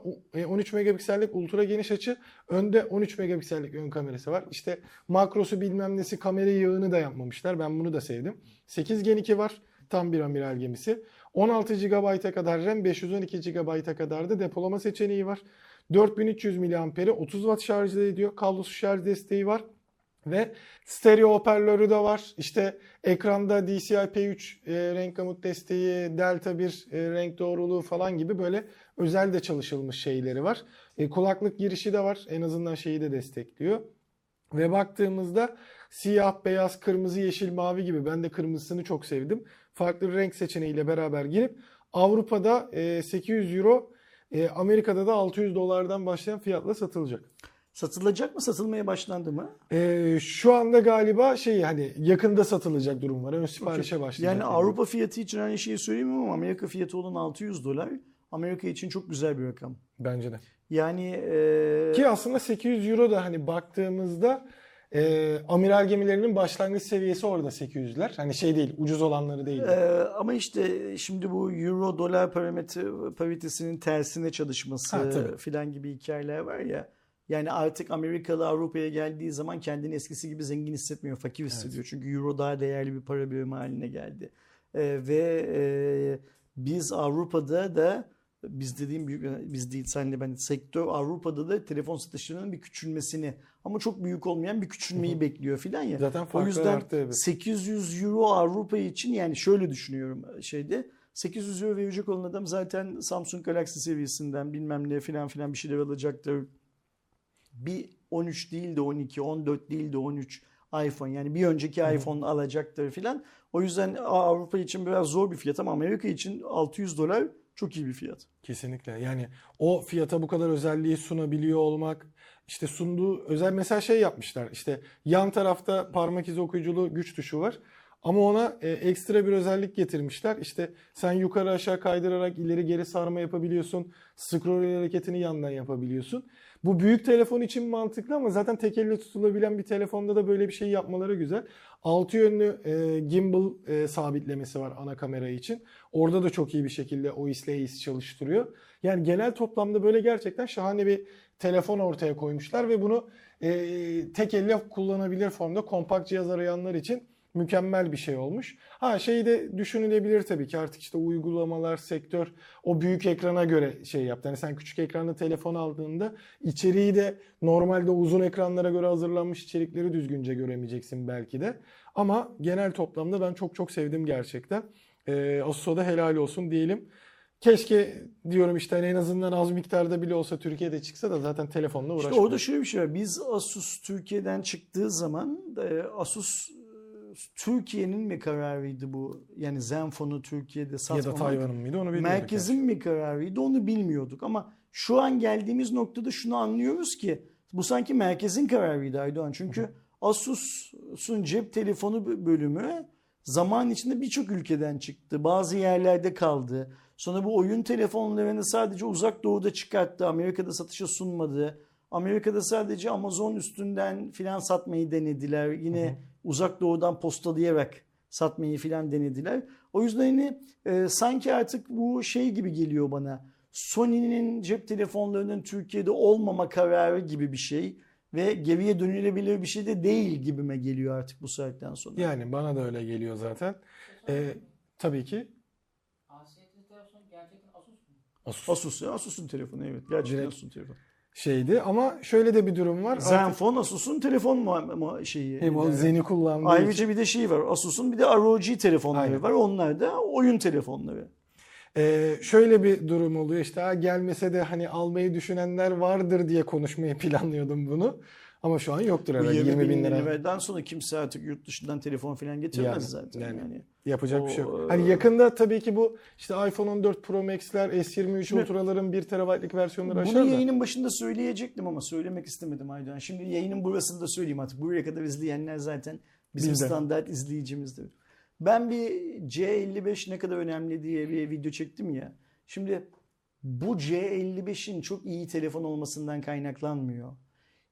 13 megapiksellik ultra geniş açı, önde 13 megapiksellik ön kamerası var. İşte makrosu bilmem nesi, kamera yağını da yapmamışlar. Ben bunu da sevdim. 8 Gen 2 var. Tam bir amiral gemisi. 16 GB'a kadar RAM, 512 GB'a kadar da depolama seçeneği var. 4300 mAh'i 30 Watt şarj ediyor. Kablosuz şarj desteği var. Ve stereo hoparlörü de var. İşte ekranda DCI-P3 renk gamut desteği, Delta 1 renk doğruluğu falan gibi böyle özel de çalışılmış şeyleri var. Kulaklık girişi de var. En azından şeyi de destekliyor. Ve baktığımızda siyah, beyaz, kırmızı, yeşil, mavi gibi. Ben de kırmızısını çok sevdim. Farklı renk seçeneğiyle beraber girip Avrupa'da €800, Amerika'da da $600'dan başlayan fiyatla satılacak. Satılacak mı? Satılmaya başlandı mı? Şu anda galiba şey hani yakında satılacak durum var. Ön siparişe başlayacak. Yani Avrupa fiyatı için aynı şeyi söyleyeyim ama Amerika fiyatı olan $600 Amerika için çok güzel bir rakam. Bence de. Yani ki aslında €800 da hani baktığımızda amiral gemilerinin başlangıç seviyesi orada 800'ler. Hani şey değil, ucuz olanları değil. Ama işte şimdi bu euro dolar paritesinin tersine çalışması filan gibi hikayeler var ya. Yani artık Amerikalı Avrupa'ya geldiği zaman kendini eskisi gibi zengin hissetmiyor, fakir hissediyor. Evet. Çünkü euro daha değerli bir para birimi haline geldi. Ve biz Avrupa'da da, biz dediğim büyük, biz değil senle ben, sektör Avrupa'da da telefon satışlarının bir küçülmesini, ama çok büyük olmayan bir küçülmeyi bekliyor filan ya. Zaten farklı, o yüzden artı, evet. €800 Avrupa için, yani şöyle düşünüyorum şeyde. €800 verecek olan adam zaten Samsung Galaxy seviyesinden bilmem ne filan bir şeyler alacaktır. Bir 13 değil de 12, 14 değil de 13 iPhone, yani bir önceki iPhone alacaktır filan. O yüzden Avrupa için biraz zor bir fiyat, ama Amerika için $600 çok iyi bir fiyat. Kesinlikle. Yani o fiyata bu kadar özelliği sunabiliyor olmak, işte sunduğu özel, mesela şey yapmışlar işte yan tarafta parmak izi okuyuculu güç tuşu var. Ama ona ekstra bir özellik getirmişler. İşte sen yukarı aşağı kaydırarak ileri geri sarma yapabiliyorsun. Scroll hareketini yandan yapabiliyorsun. Bu büyük telefon için mantıklı, ama zaten tek elle tutulabilen bir telefonda da böyle bir şey yapmaları güzel. 6 yönlü gimbal sabitlemesi var ana kamera için. Orada da çok iyi bir şekilde OIS'le çalıştırıyor. Yani genel toplamda böyle gerçekten şahane bir telefon ortaya koymuşlar ve bunu tek elle kullanabilir formda kompakt cihaz arayanlar için mükemmel bir şey olmuş. Şey de düşünülebilir tabii ki, artık işte uygulamalar, sektör o büyük ekrana göre şey yaptı. Yani sen küçük ekranlı telefon aldığında içeriği de normalde uzun ekranlara göre hazırlanmış içerikleri düzgünce göremeyeceksin belki de. Ama genel toplamda ben çok çok sevdim gerçekten. Asus'a da helal olsun diyelim. Keşke diyorum işte hani en azından az miktarda bile olsa Türkiye'de çıksa da zaten telefonla uğraşmıyor. İşte orada şöyle bir şey var. Biz Asus Türkiye'den çıktığı zaman Asus Türkiye'nin mi kararıydı bu? Yani Zenfone'u Türkiye'de satmamak. Ya da Tayvan'ın mıydı? Onu bilmiyorduk. Merkezin mi kararıydı? Onu bilmiyorduk, ama şu an geldiğimiz noktada şunu anlıyoruz ki bu sanki merkezin kararıydı Aydoğan. Çünkü Asus'un cep telefonu bölümü zaman içinde birçok ülkeden çıktı. Bazı yerlerde kaldı. Sonra bu oyun telefonlarını sadece uzak doğuda çıkarttı. Amerika'da satışa sunmadı. Amerika'da sadece Amazon üstünden filan satmayı denediler. Yine uzak doğudan postalayarak satmayı filan denediler. O yüzden yine sanki artık bu şey gibi geliyor bana. Sony'nin cep telefonlarının Türkiye'de olmama kararı gibi bir şey. Ve geriye dönülebilir bir şey de değil gibime geliyor artık bu saatten sonra. Yani bana da öyle geliyor zaten. Tabii ki. Asus'un telefonu gerçekten Asus mu? Asus ya. Asus'un telefonu evet. Gerçekten Asus'un telefonu. Şeydi ama şöyle de bir durum var. Zenfone Asus'un telefon şeyi. Hem o Zen'i kullandığı ayrıca için. Bir de şey var. Asus'un bir de ROG telefonları aynen. var. Onlar da oyun telefonları. Şöyle bir durum oluyor işte gelmese de hani almayı düşünenler vardır diye konuşmayı planlıyordum bunu. Ama şu an yoktur herhalde 20 bin liradan sonra kimse artık yurt dışından telefon falan getirmez yani, zaten. Yani yapacak bir şey yok. Hani yakında tabii ki bu işte iPhone 14 Pro Max'ler, S23 Ultra'ların 1 TB'lik versiyonları aşar da. Bunu yayının başında söyleyecektim ama söylemek istemedim Aydoğan. Şimdi yayının burasını da söyleyeyim artık. Buraya kadar izleyenler zaten bizim standart izleyicimizdir. Ben bir C55 ne kadar önemli diye bir video çektim ya. Şimdi bu C55'in çok iyi telefon olmasından kaynaklanmıyor.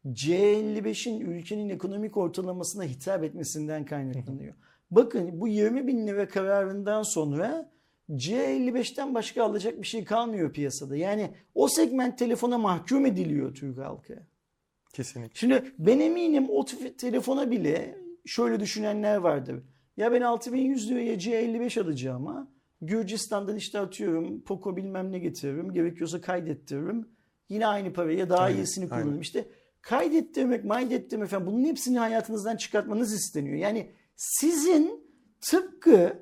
C55'in ülkenin ekonomik ortalamasına hitap etmesinden kaynaklanıyor. Bakın bu 20 bin lira kararından sonra C55'ten başka alacak bir şey kalmıyor piyasada. Yani o segment telefona mahkum ediliyor Türk halkı. Kesinlikle. Şimdi ben eminim o telefona bile şöyle düşünenler vardır. Ya ben 6100 liraya C55 alacağım ama Gürcistan'dan işte atıyorum Poco bilmem ne getiririm. Gerekiyorsa kaydettiririm. Yine aynı paraya daha iyisini kullanırım. İşte kaydettirmek, maydettirmek falan bunun hepsini hayatınızdan çıkartmanız isteniyor. Yani sizin tıpkı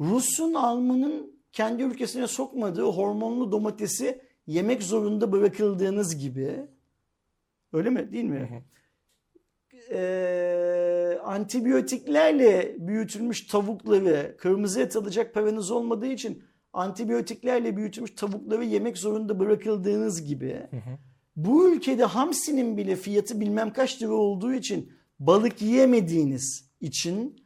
Rus'un, Alman'ın kendi ülkesine sokmadığı hormonlu domatesi yemek zorunda bırakıldığınız gibi. Öyle mi? Değil mi? Antibiyotiklerle büyütülmüş tavukları, kırmızı et alacak paranız olmadığı için antibiyotiklerle büyütülmüş tavukları yemek zorunda bırakıldığınız gibi bu ülkede hamsinin bile fiyatı bilmem kaç lira olduğu için balık yiyemediğiniz için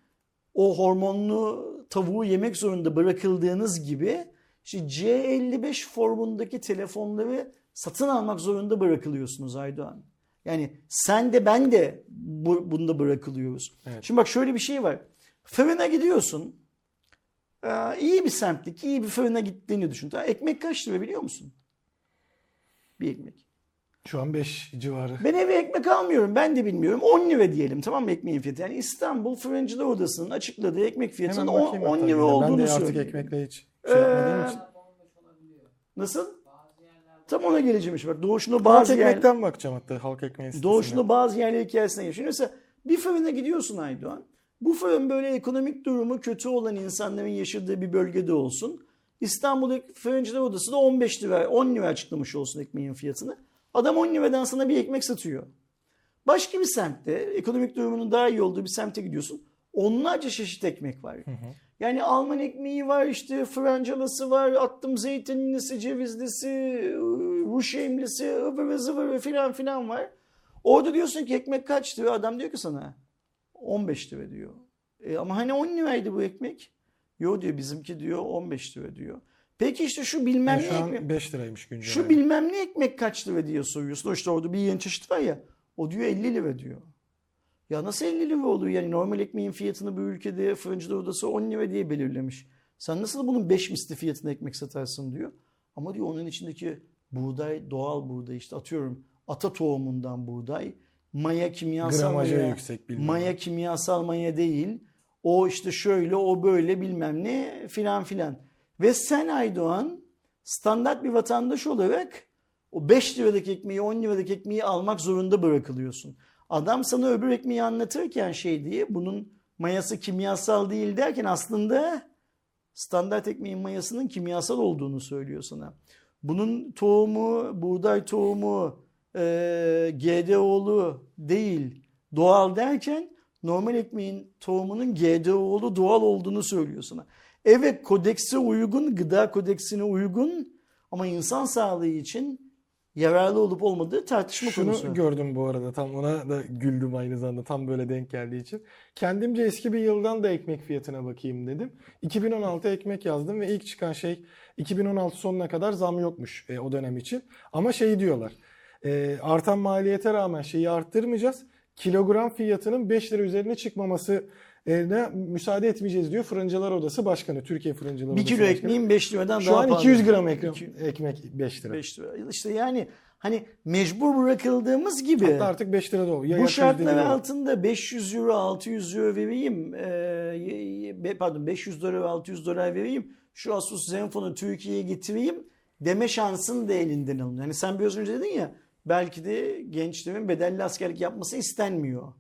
o hormonlu tavuğu yemek zorunda bırakıldığınız gibi işte C55 formundaki telefonları satın almak zorunda bırakılıyorsunuz Aydoğan. Yani sen de ben de bunda bırakılıyoruz. Evet. Şimdi bak şöyle bir şey var. Fırına gidiyorsun. İyi bir semtteki iyi bir fırına gittiğini düşün. Ekmek kaç lira biliyor musun? Bir ekmek. Şu an 5 civarı. Ben eve ekmek almıyorum. Ben de bilmiyorum. 10 lira diyelim tamam mı ekmeğin fiyatı? Yani İstanbul Fırıncılar Odası'nın açıkladığı ekmek fiyatının 10 lira olduğunu söylüyor. Ben de artık ekmekle hiç şey yapmadığım için. Nasıl? Tam ona geleceğim işte bak doğuşunda bazı yerler... Halk ekmekten bakacağım hatta halk ekmeği sitesine. Doğuşunda bazı yerler hikayesine geçiyor. Şimdi mesela bir fırına gidiyorsun Aydoğan. Bu fırın böyle ekonomik durumu kötü olan insanların yaşadığı bir bölgede olsun. İstanbul Fırıncılar Odası da 15 lira, 10 lira açıklamış olsun ekmeğin fiyatını. Adam 10 liradan sana bir ekmek satıyor. Başka bir semtte, ekonomik durumunun daha iyi olduğu bir semte gidiyorsun. Onlarca çeşit ekmek var. Yani Alman ekmeği var işte francalası var attım zeytinlisi cevizlisi ruşemlisi ıvırı zıvırı filan filan var. Orada diyorsun ki ekmek kaç lira adam diyor ki sana 15 lira diyor. Ama hani 10 liraydı bu ekmek. Yo diyor bizimki diyor 15 lira diyor. Peki işte şu bilmem ne ekmek 5 liraymış güncel. Şu bilmem ne ekmek kaç lira diye soruyorsun. O işte orada bir yeni çeşit var ya o diyor 50 lira diyor. Ya nasıl 50 lira oluyor? Yani normal ekmeğin fiyatını bu ülkede Fırıncılar Odası 10 lira diye belirlemiş. Sen nasıl bunun 5 misli fiyatına ekmek satarsın diyor. Ama diyor onun içindeki buğday, doğal buğday işte atıyorum ata tohumundan buğday. Maya kimyasal maya. Yüksek, maya kimyasal maya değil. O işte şöyle o böyle bilmem ne filan filan. Ve sen Aydoğan standart bir vatandaş olarak o 5 liradaki ekmeği 10 liradaki ekmeği almak zorunda bırakılıyorsun. Adam sana öbür ekmeği anlatırken şey diye bunun mayası kimyasal değil derken aslında standart ekmeğin mayasının kimyasal olduğunu söylüyor sana. Bunun tohumu, buğday tohumu, GDO'lu değil doğal derken normal ekmeğin tohumunun GDO'lu doğal olduğunu söylüyor sana. Evet kodekse uygun, gıda kodeksine uygun ama insan sağlığı için yararlı olup olmadığı tartışma konusu. Şunu gördüm bu arada, tam ona da güldüm aynı zamanda, tam böyle denk geldiği için. Kendimce eski bir yıldan da ekmek fiyatına bakayım dedim. 2016 ekmek yazdım ve ilk çıkan şey 2016 sonuna kadar zam yokmuş o dönem için. Ama şey diyorlar, artan maliyete rağmen şeyi arttırmayacağız. Kilogram fiyatının 5 lira üzerine çıkmaması müsaade etmeyeceğiz diyor Fırıncılar Odası Başkanı. Türkiye Fırıncılar Odası Başkanı. 1 kilo ekmeğin 5 liradan daha pahalı. Şu an 200 gram ekmek 5 lira. 5 lira. İşte yani hani mecbur bırakıldığımız gibi. Hatta artık 5 lira da oluyor. Bu şartlar altında 500 euro 600 euro vereyim. 500 dolar 600 dolar vereyim. Şu Asus Zenfone'u Türkiye'ye getireyim deme şansın da elinden alın. Yani sen biraz önce dedin ya, belki de gençlerin bedelli askerlik yapması istenmiyor.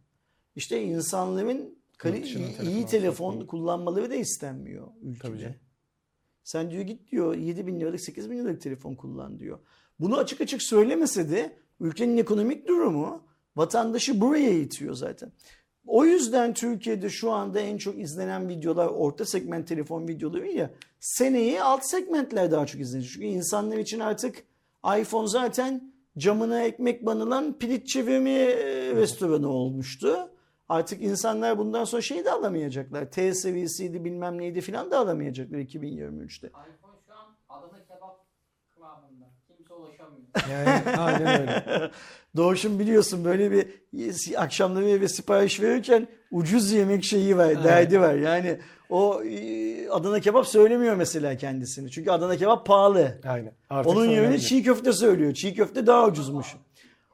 İşte insanların iyi telefon kullanmaları da istenmiyor ülkede. Sen diyor git diyor 7 bin liralık 8 bin liralık telefon kullan diyor. Bunu açık açık söylemese de ülkenin ekonomik durumu vatandaşı buraya itiyor zaten. O yüzden Türkiye'de şu anda en çok izlenen videolar orta segment telefon videoları ya, seneye alt segmentler daha çok izlenecek. Çünkü insanlar için artık iPhone zaten camına ekmek banılan pilit çevirme restoranı olmuştu. Artık insanlar bundan sonra şeyi de alamayacaklar. T serisiydi bilmem neydi filan da alamayacaklar 2023'te. iPhone şu an adada kebap kıvamında. Kimse ulaşamıyor. Yani aynen öyle. Doğuş'un biliyorsun böyle bir akşamları eve sipariş verirken ucuz yemek şeyi var, derdi var. Yani o Adana kebap söylemiyor mesela kendisini. Çünkü Adana kebap pahalı. Aynen. Artık onun yerine çiğ köfte söylüyor. Çiğ köfte daha ucuzmuş.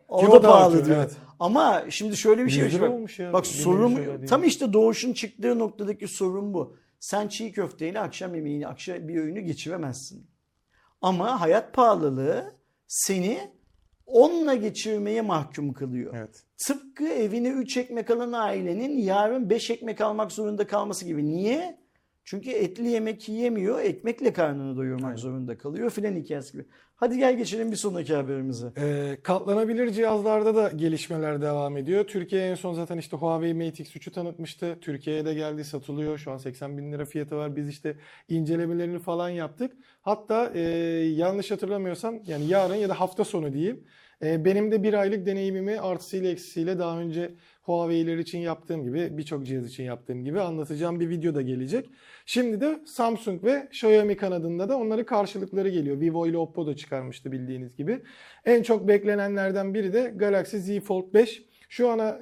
O da pahalı diyor. Evet. Ama şimdi şöyle bir şey olmuş. Bak sorun tam işte Doğuş'un çıktığı noktadaki sorun bu. Sen çiğ köfteyle akşam yemeğini, akşam bir öğünü geçiremezsin. Ama hayat pahalılığı seni onunla geçirmeye mahkum kılıyor. Evet. Tıpkı evine 3 ekmek alan ailenin yarın 5 ekmek almak zorunda kalması gibi. Niye? Çünkü etli yemek yiyemiyor, ekmekle karnını doyurmak zorunda kalıyor filan hikayesi gibi. Hadi gel geçelim bir sonraki haberimize. Katlanabilir cihazlarda da gelişmeler devam ediyor. Türkiye en son zaten işte Huawei Mate X3'ü tanıtmıştı. Türkiye'ye de geldi, satılıyor. Şu an 80 bin lira fiyatı var. Biz işte incelemelerini falan yaptık. Hatta yanlış hatırlamıyorsam yani yarın ya da hafta sonu diyeyim. Benim de bir aylık deneyimimi artısıyla eksisiyle daha önce Huawei'ler için yaptığım gibi, birçok cihaz için yaptığım gibi anlatacağım bir video da gelecek. Şimdi de Samsung ve Xiaomi kanadında da onların karşılıkları geliyor. Vivo ile Oppo da çıkarmıştı bildiğiniz gibi. En çok beklenenlerden biri de Galaxy Z Fold 5. Şu ana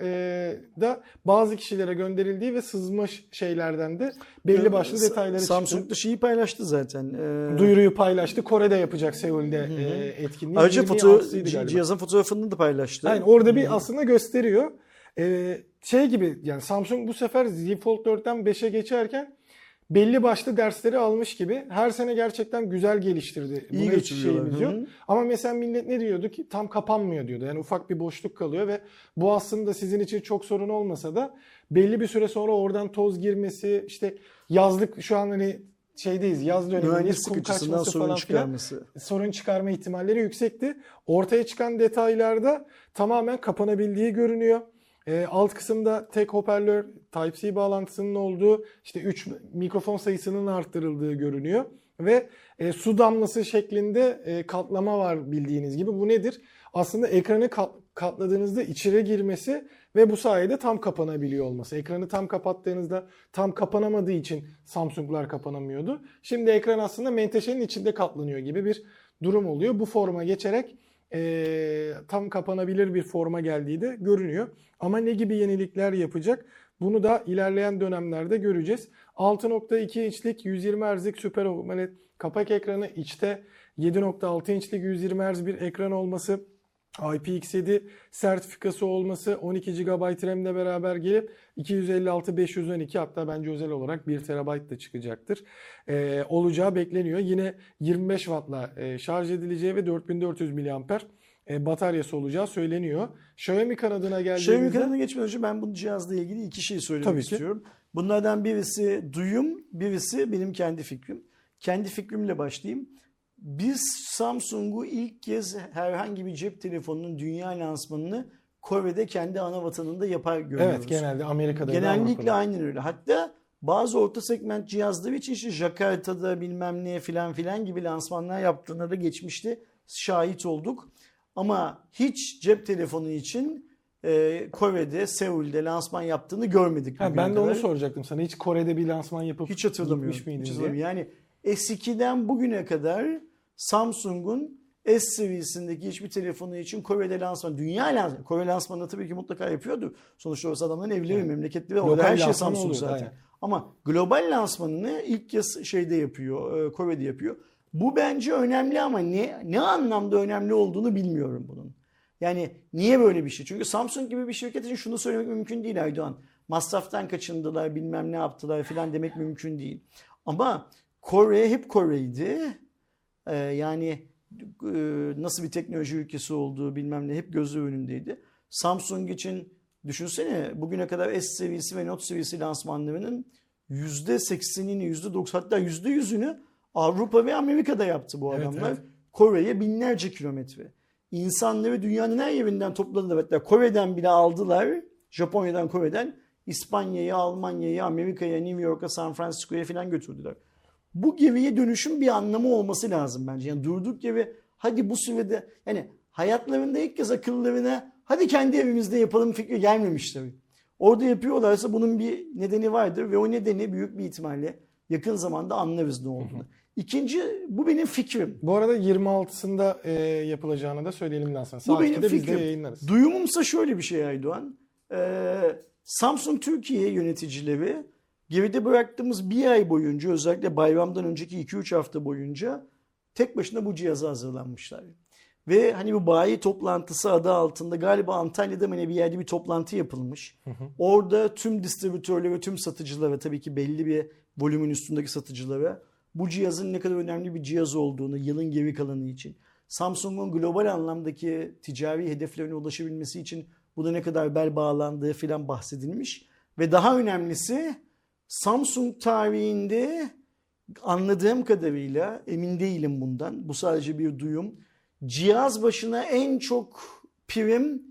da bazı kişilere gönderildiği ve sızmış şeylerden de belli başlı detayları çıktı. Samsung da şeyi paylaştı zaten. Duyuruyu paylaştı. Kore'de yapacak, Seul'de etkinliği. Ayrıca cihazın fotoğrafını da paylaştı. Yani orada bir aslında gösteriyor. Şey gibi yani Samsung bu sefer Z Fold 4'ten 5'e geçerken belli başlı dersleri almış gibi her sene gerçekten güzel geliştirdi. İyi buna hiç şeyimiz yok. Ama mesela millet ne diyordu ki tam kapanmıyor diyordu. Yani ufak bir boşluk kalıyor ve bu aslında sizin için çok sorun olmasa da belli bir süre sonra oradan toz girmesi, işte yazlık şu an hani şeydeyiz, yaz dönemindeyiz, kum kaçması falan filan sorun çıkarma ihtimalleri yüksekti. Ortaya çıkan detaylarda tamamen kapanabildiği görünüyor. Alt kısımda tek hoparlör, Type-C bağlantısının olduğu, işte 3 mikrofon sayısının arttırıldığı görünüyor. Ve su damlası şeklinde katlama var bildiğiniz gibi. Bu nedir? Aslında ekranı katladığınızda içeri girmesi ve bu sayede tam kapanabiliyor olması. Ekranı tam kapattığınızda tam kapanamadığı için Samsung'lar kapanamıyordu. Şimdi ekran aslında menteşenin içinde katlanıyor gibi bir durum oluyor. Bu forma geçerek tam kapanabilir bir forma geldiği de görünüyor. Ama ne gibi yenilikler yapacak? Bunu da ilerleyen dönemlerde göreceğiz. 6.2 inçlik 120 Hz'lik Super AMOLED kapak ekranı, içte 7.6 inçlik 120 Hz bir ekran olması, IPX7 sertifikası olması, 12 GB RAM ile beraber gelip 256-512, hatta bence özel olarak 1 TB da çıkacaktır. Olacağı bekleniyor. Yine 25 Watt'la şarj edileceği ve 4400 mAh bataryası olacağı söyleniyor. Xiaomi kanadına geldiğimizde... Xiaomi kanadına geçmeden önce ben bu cihazla ilgili iki şey söylemek istiyorum. Bunlardan birisi duyum, birisi benim kendi fikrim. Kendi fikrimle başlayayım. Biz Samsung'u ilk kez herhangi bir cep telefonunun dünya lansmanını Kore'de kendi ana vatanında yapar görüyoruz. Evet, genelde Amerika'da. Genellikle aynen öyle. Hatta bazı orta segment cihazları için işte Jakarta'da bilmem ne filan filan gibi lansmanlar yaptığına da geçmişti. Şahit olduk. Ama hiç cep telefonu için Kore'de, Seul'de lansman yaptığını görmedik. Ha, ben de onu soracaktım sana. Hiç Kore'de bir lansman yapıp hiç hatırlamıyorum. Yani S2'den bugüne kadar Samsung'un S seviyesindeki hiçbir telefonu için Kore'de lansman, dünya lansmanı, Kore lansmanını tabii ki mutlaka yapıyordu. Sonuçta orası adamların evleri yani, memleketli ve orada her şey Samsung oluyor, zaten. Aynen. Ama global lansmanını ilk kez şeyde yapıyor, Kore'de yapıyor. Bu bence önemli ama ne anlamda önemli olduğunu bilmiyorum bunun. Yani niye böyle bir şey? Çünkü Samsung gibi bir şirket için şunu söylemek mümkün değil Aydoğan. Masraftan kaçındılar, bilmem ne yaptılar falan demek mümkün değil. Ama Kore hep Kore'ydi. Yani nasıl bir teknoloji ülkesi olduğu bilmem ne hep gözü önündeydi. Samsung için düşünsene bugüne kadar S seviyesi ve Note seviyesi lansmanlarının %80'ini, %90 hatta %100'ünü Avrupa ve Amerika'da yaptı bu adamlar. Evet. Kore'ye binlerce kilometre. İnsanları dünyanın her yerinden topladılar. Hatta Kore'den bile aldılar. Japonya'dan, Kore'den. İspanya'ya, Almanya'ya, Amerika'ya, New York'a, San Francisco'ya falan götürdüler. Bu geriye dönüşün bir anlamı olması lazım bence. Yani durduk gibi hadi bu sürede yani hayatlarında ilk kez akıllarına hadi kendi evimizde yapalım fikri gelmemiş tabii. Orada yapıyorlarsa bunun bir nedeni vardır ve o nedeni büyük bir ihtimalle yakın zamanda anlarız ne olduğunu. İkinci, bu benim fikrim. Bu arada 26'sında yapılacağını da söyleyelim daha sonra. Bu benim fikrim. Duyumumsa şöyle bir şey Aydoğan. Samsung Türkiye yöneticileri geride bıraktığımız bir ay boyunca özellikle bayramdan önceki 2-3 hafta boyunca tek başına bu cihaza hazırlanmışlar. Ve hani bu bayi toplantısı adı altında galiba Antalya'da mı bir yerde bir toplantı yapılmış. Orada tüm distribütörlere ve tüm satıcılara tabii ki belli bir volümün üstündeki satıcılara bu cihazın ne kadar önemli bir cihaz olduğunu yılın geri kalanı için, Samsung'un global anlamdaki ticari hedeflerine ulaşabilmesi için buna ne kadar bel bağlandığı filan bahsedilmiş. Ve daha önemlisi Samsung tarihinde anladığım kadarıyla, emin değilim bundan, bu sadece bir duyum, cihaz başına en çok prim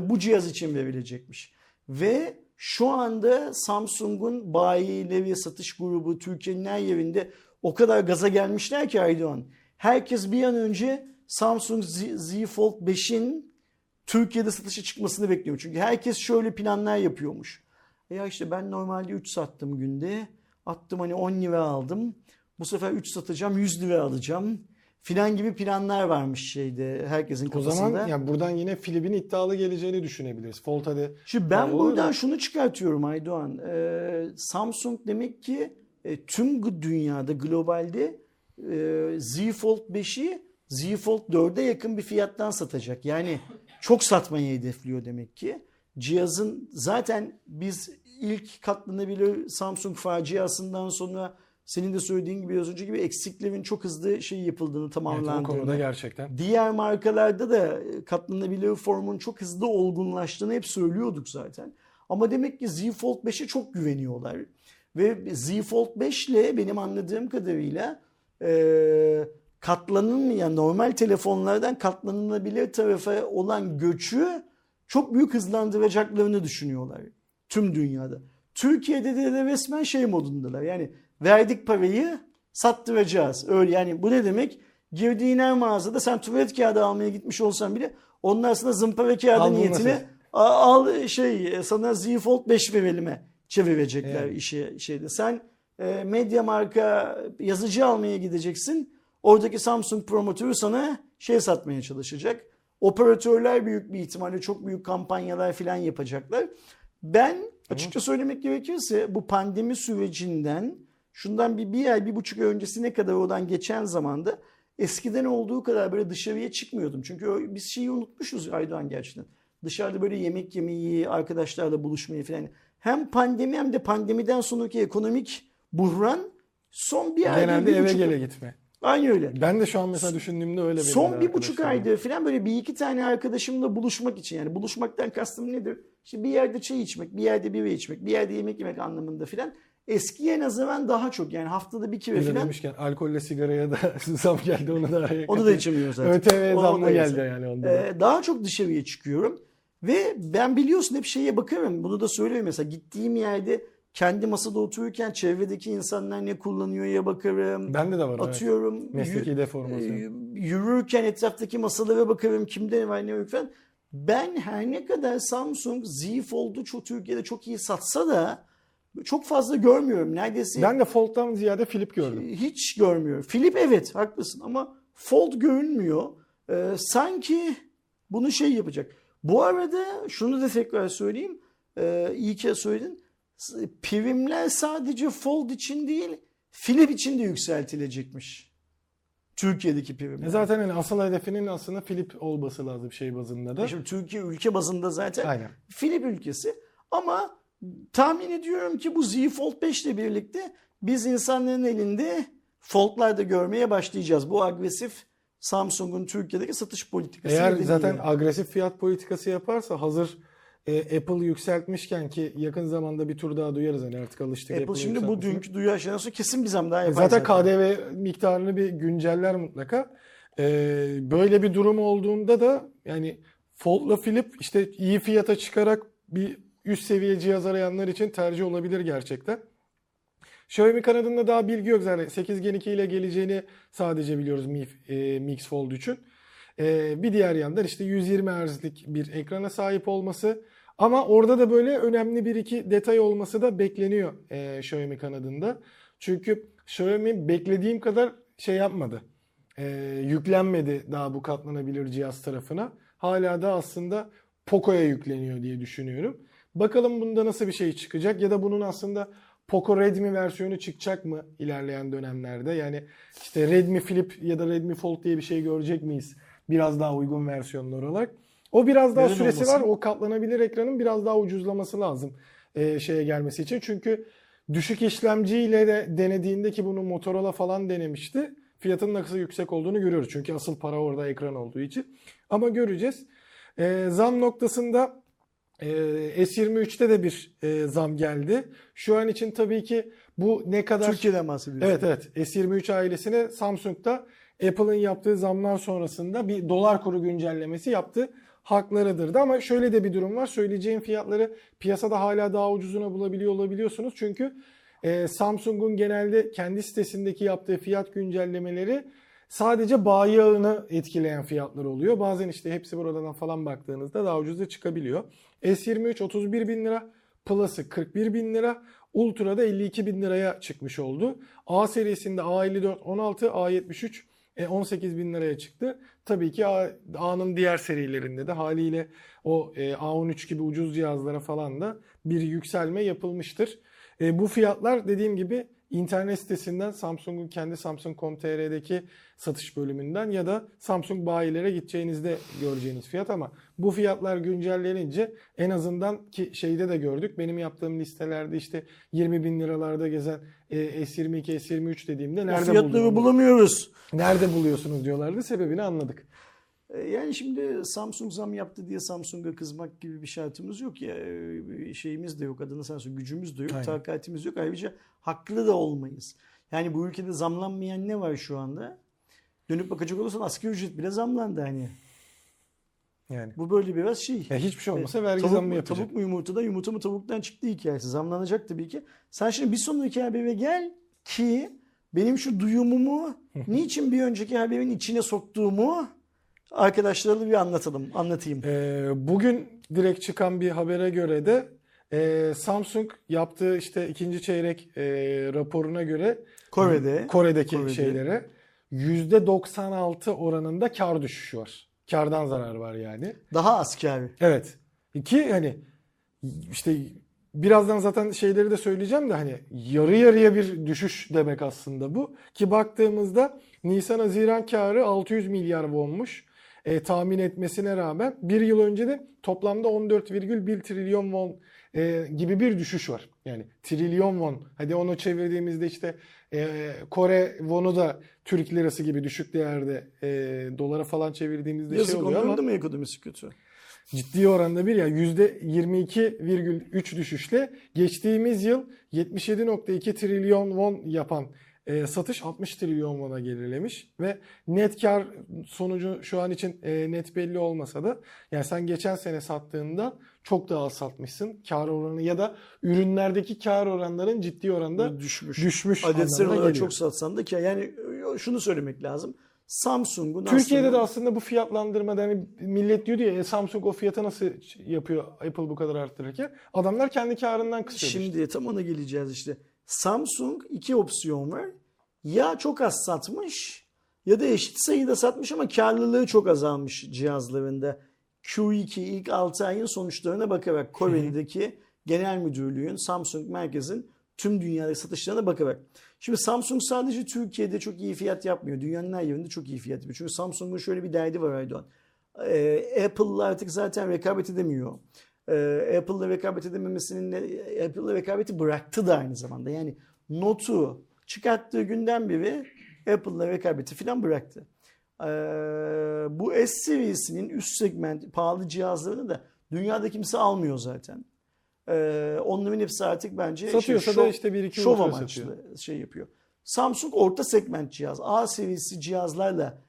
bu cihaz için verilecekmiş. Ve şu anda Samsung'un bayileri, satış grubu Türkiye'nin her yerinde o kadar gaza gelmişler ki Aydoğan. Herkes bir an önce Samsung Z Fold 5'in Türkiye'de satışa çıkmasını bekliyor. Çünkü herkes şöyle planlar yapıyormuş. Ya işte ben normalde 3 sattım günde. Attım hani 10 lira aldım. Bu sefer 3 satacağım 100 lira alacağım. Filan gibi planlar varmış şeyde herkesin kafasında. O zaman yani buradan yine Flip'in iddialı geleceğini düşünebiliriz. Fold hadi. Şimdi ben buradan şunu çıkartıyorum Aydoğan. Samsung demek ki tüm dünyada globalde Z Fold 5'i Z Fold 4'e yakın bir fiyattan satacak. Yani çok satmayı hedefliyor demek ki. Cihazın zaten biz ilk katlanabilir Samsung faciasından sonra senin de söylediğin gibi az önce gibi eksiklerin çok hızlı şey yapıldığını tamamlandığını. Evet, o konuda gerçekten. Diğer markalarda da katlanabilir formun çok hızlı olgunlaştığını hep söylüyorduk zaten. Ama demek ki Z Fold 5'e çok güveniyorlar. Ve Z Fold 5 ile benim anladığım kadarıyla katlanılmayan normal telefonlardan katlanılabilir tarafa olan göçü çok büyük hızlandıracaklarını düşünüyorlar. Tüm dünyada. Türkiye'de de resmen şey modundalar. Yani verdik parayı sattıracağız. Öyle yani bu ne demek? Girdiğin her mağazada sen tuvalet kağıdı almaya gitmiş olsan bile onlar sana zımpara kağıdı al niyetine al şey sana Z Fold 5 verilime çevirecekler evet. işi şeyde. Sen medya marka yazıcı almaya gideceksin. Oradaki Samsung promotörü sana şey satmaya çalışacak. Operatörler büyük bir ihtimalle çok büyük kampanyalar filan yapacaklar. Ben açıkça söylemek gerekirse bu pandemi sürecinden şundan bir ay, 1,5 ay öncesine kadar oradan geçen zamanda eskiden olduğu kadar böyle dışarıya çıkmıyordum. Çünkü biz şeyi unutmuşuz Aydoğan gerçekten. Dışarıda böyle yemek yemeyi, arkadaşlarla buluşmayı falan. Hem pandemi hem de pandemiden sonraki ekonomik buhran son bir ayda. Genelde eve gele gitme. Aynı öyle. Ben de şu an mesela düşündüğümde öyle. Son 1,5 aydır falan böyle bir iki tane arkadaşımla buluşmak için yani buluşmaktan kastım nedir? İşte bir yerde çay içmek, bir yerde bira içmek, bir yerde yemek yemek anlamında falan. Eskiye nazaran daha çok yani haftada bir kere falan. Demişken alkolle sigaraya da zam geldi ona da. Onu da içemiyoruz zaten. ÖTV zamla geldi yani onda. Daha çok dışarıya çıkıyorum ve ben biliyorsun hep şeye bakarım bunu da söylüyorum mesela gittiğim yerde kendi masada otururken çevredeki insanlar ne kullanıyor ya bakarım. Bende de var. Atıyorum. Evet. Mesleki deformasyon. Yürürken etraftaki masalara bakarım. Kimde ne var ne yok falan. Ben her ne kadar Samsung Z Fold'u çok Türkiye'de çok iyi satsa da çok fazla görmüyorum. Neredeyse. Ben de Fold'dan ziyade Flip gördüm. Hiç görmüyorum. Flip evet haklısın ama Fold görünmüyor. Sanki bunu şey yapacak. Bu arada şunu da tekrar söyleyeyim. İyi ki söyledin. Primler sadece Fold için değil, Flip için de yükseltilecekmiş. Türkiye'deki primler. Zaten yani asıl hedefinin aslında Flip olması lazım şey bazında da. Şimdi Türkiye ülke bazında zaten aynen. Flip ülkesi ama tahmin ediyorum ki bu Z Fold 5 ile birlikte biz insanların elinde Fold'lar da görmeye başlayacağız. Bu agresif Samsung'un Türkiye'deki satış politikası. Eğer zaten agresif fiyat politikası yaparsa hazır Apple yükseltmişken ki yakın zamanda bir tur daha duyarız hani artık alıştık. Apple şimdi bu dünkü duyar aşağıdan sonra kesin bir zam daha yapar. Zaten KDV miktarını bir günceller mutlaka. Böyle bir durum olduğunda da yani Fold'la Flip işte iyi fiyata çıkarak bir üst seviye cihaz arayanlar için tercih olabilir gerçekten. Xiaomi kanadında daha bilgi yok zaten. 8 Gen 2 ile geleceğini sadece biliyoruz Mix Fold için. Bir diğer yandan işte 120 Hz'lik bir ekrana sahip olması ama orada da böyle önemli bir iki detay olması da bekleniyor Xiaomi kanadında. Çünkü Xiaomi beklediğim kadar şey yapmadı. Yüklenmedi daha bu katlanabilir cihaz tarafına. Hala da aslında Poco'ya yükleniyor diye düşünüyorum. Bakalım bunda nasıl bir şey çıkacak ya da bunun aslında Poco Redmi versiyonu çıkacak mı ilerleyen dönemlerde? Yani işte Redmi Flip ya da Redmi Fold diye bir şey görecek miyiz? Biraz daha uygun versiyonlar olarak. O biraz daha neden süresi olmasın? Var. O katlanabilir ekranın biraz daha ucuzlaması lazım şeye gelmesi için. Çünkü düşük işlemciyle de denediğinde ki bunu Motorola falan denemişti. Fiyatının akısı yüksek olduğunu görüyoruz. Çünkü asıl para orada ekran olduğu için. Ama göreceğiz. Zam noktasında S23'te de bir zam geldi. Şu an için tabii ki bu ne kadar... Türkiye'den bahsediyorsun. Evet. S23 ailesine Samsung'da Apple'ın yaptığı zamlar sonrasında bir dolar kuru güncellemesi yaptı. Haklarıdır da ama şöyle de bir durum var. Söyleyeceğim fiyatları piyasada hala daha ucuzuna bulabiliyor olabiliyorsunuz. Çünkü Samsung'un genelde kendi sitesindeki yaptığı fiyat güncellemeleri sadece bayi ağını etkileyen fiyatlar oluyor. Bazen işte hepsi buradan falan baktığınızda daha ucuza çıkabiliyor. S23 31.000 lira, Plus'ı 41.000 lira. Ultra'da 52.000 liraya çıkmış oldu. A serisinde A54 16, A73 18.000 liraya çıktı. Tabii ki A'nın diğer serilerinde de haliyle o A13 gibi ucuz cihazlara falan da bir yükselme yapılmıştır. Bu fiyatlar dediğim gibi internet sitesinden Samsung'un kendi Samsung.com.tr'deki satış bölümünden ya da Samsung bayilere gideceğinizde göreceğiniz fiyat ama bu fiyatlar güncellenince en azından ki şeyde de gördük benim yaptığım listelerde işte 20.000 liralarda gezen S22, S23 dediğimde nerede fiyatları bulamıyoruz. Nerede buluyorsunuz diyorlardı sebebini anladık. Yani şimdi Samsung zam yaptı diye Samsung'a kızmak gibi bir şartımız yok ya şeyimiz de yok adını sen söyle gücümüz de yok takatimiz yok ayrıca haklı da olmayız. Yani bu ülkede zamlanmayan ne var şu anda? Dönüp bakacak olursan asgari ücret bile zamlandı hani. Yani. Bu böyle biraz şey. Ya hiçbir şey olmasa vergi zammı yapacak. Tavuk mu yumurtada yumurta mı tavuktan çıktı hikayesi zamlanacak tabii ki. Sen şimdi bir sonraki habere gel ki benim şu duyumumu niçin bir önceki haberin içine soktuğumu arkadaşlarla bir anlatayım. Bugün direkt çıkan bir habere göre de Samsung yaptığı işte ikinci çeyrek raporuna göre Kore'deki şeylere %96 oranında kar düşüşü var. Kardan zarar var yani. Daha az kar. Evet. Ki hani işte birazdan zaten şeyleri de söyleyeceğim de hani yarı yarıya bir düşüş demek aslında bu. Ki baktığımızda Nisan-Haziran karı 600 milyar wonmuş. Tahmin etmesine rağmen bir yıl önce de toplamda 14,1 trilyon won gibi bir düşüş var. Yani trilyon won. Hadi onu çevirdiğimizde işte Kore wonu da Türk lirası gibi düşük değerde dolara falan çevirdiğimizde yazık şey oluyor ama. Yazık onların da mı ekonomisi kötü? Ciddi oranda bir ya %22,3 düşüşle geçtiğimiz yıl 77,2 trilyon won yapan satış 60 trilyon won'a gerilemiş ve net kar sonucu şu an için net belli olmasa da yani sen geçen sene sattığında çok daha az satmışsın. Kar oranı ya da ürünlerdeki kar oranların ciddi oranda düşmüş adetsel olarak çok satsan da ki yani şunu söylemek lazım. Samsung'un Türkiye'de aslında... de aslında bu fiyatlandırmada hani millet diyor ya Samsung o fiyata nasıl yapıyor Apple bu kadar arttırırken adamlar kendi karından kısıyor. Şimdi işte. Tam ona geleceğiz işte. Samsung iki opsiyon var. Ya çok az satmış ya da eşit sayıda satmış ama karlılığı çok azalmış cihazlarında. Q2 ilk 6 ayın sonuçlarına bakarak Kore'deki genel müdürlüğün Samsung merkezin tüm dünyadaki satışlarına bakarak. Şimdi Samsung sadece Türkiye'de çok iyi fiyat yapmıyor. Dünyanın her yerinde çok iyi fiyat yapıyor. Çünkü Samsung'un şöyle bir derdi var Aydoğan. Apple'la artık zaten rekabet edemiyor. Apple'la rekabet edememesinin Apple'la rekabeti bıraktı da aynı zamanda. Yani Note'u çıkarttığı günden beri Apple'la rekabeti filan bıraktı. Bu S serisinin üst segment pahalı cihazlarını da dünyada kimse almıyor zaten. Onların hepsi artık bence satıyorsa da işte 1-2 şov amaçlı şey yapıyor. Samsung orta segment cihaz. A serisi cihazlarla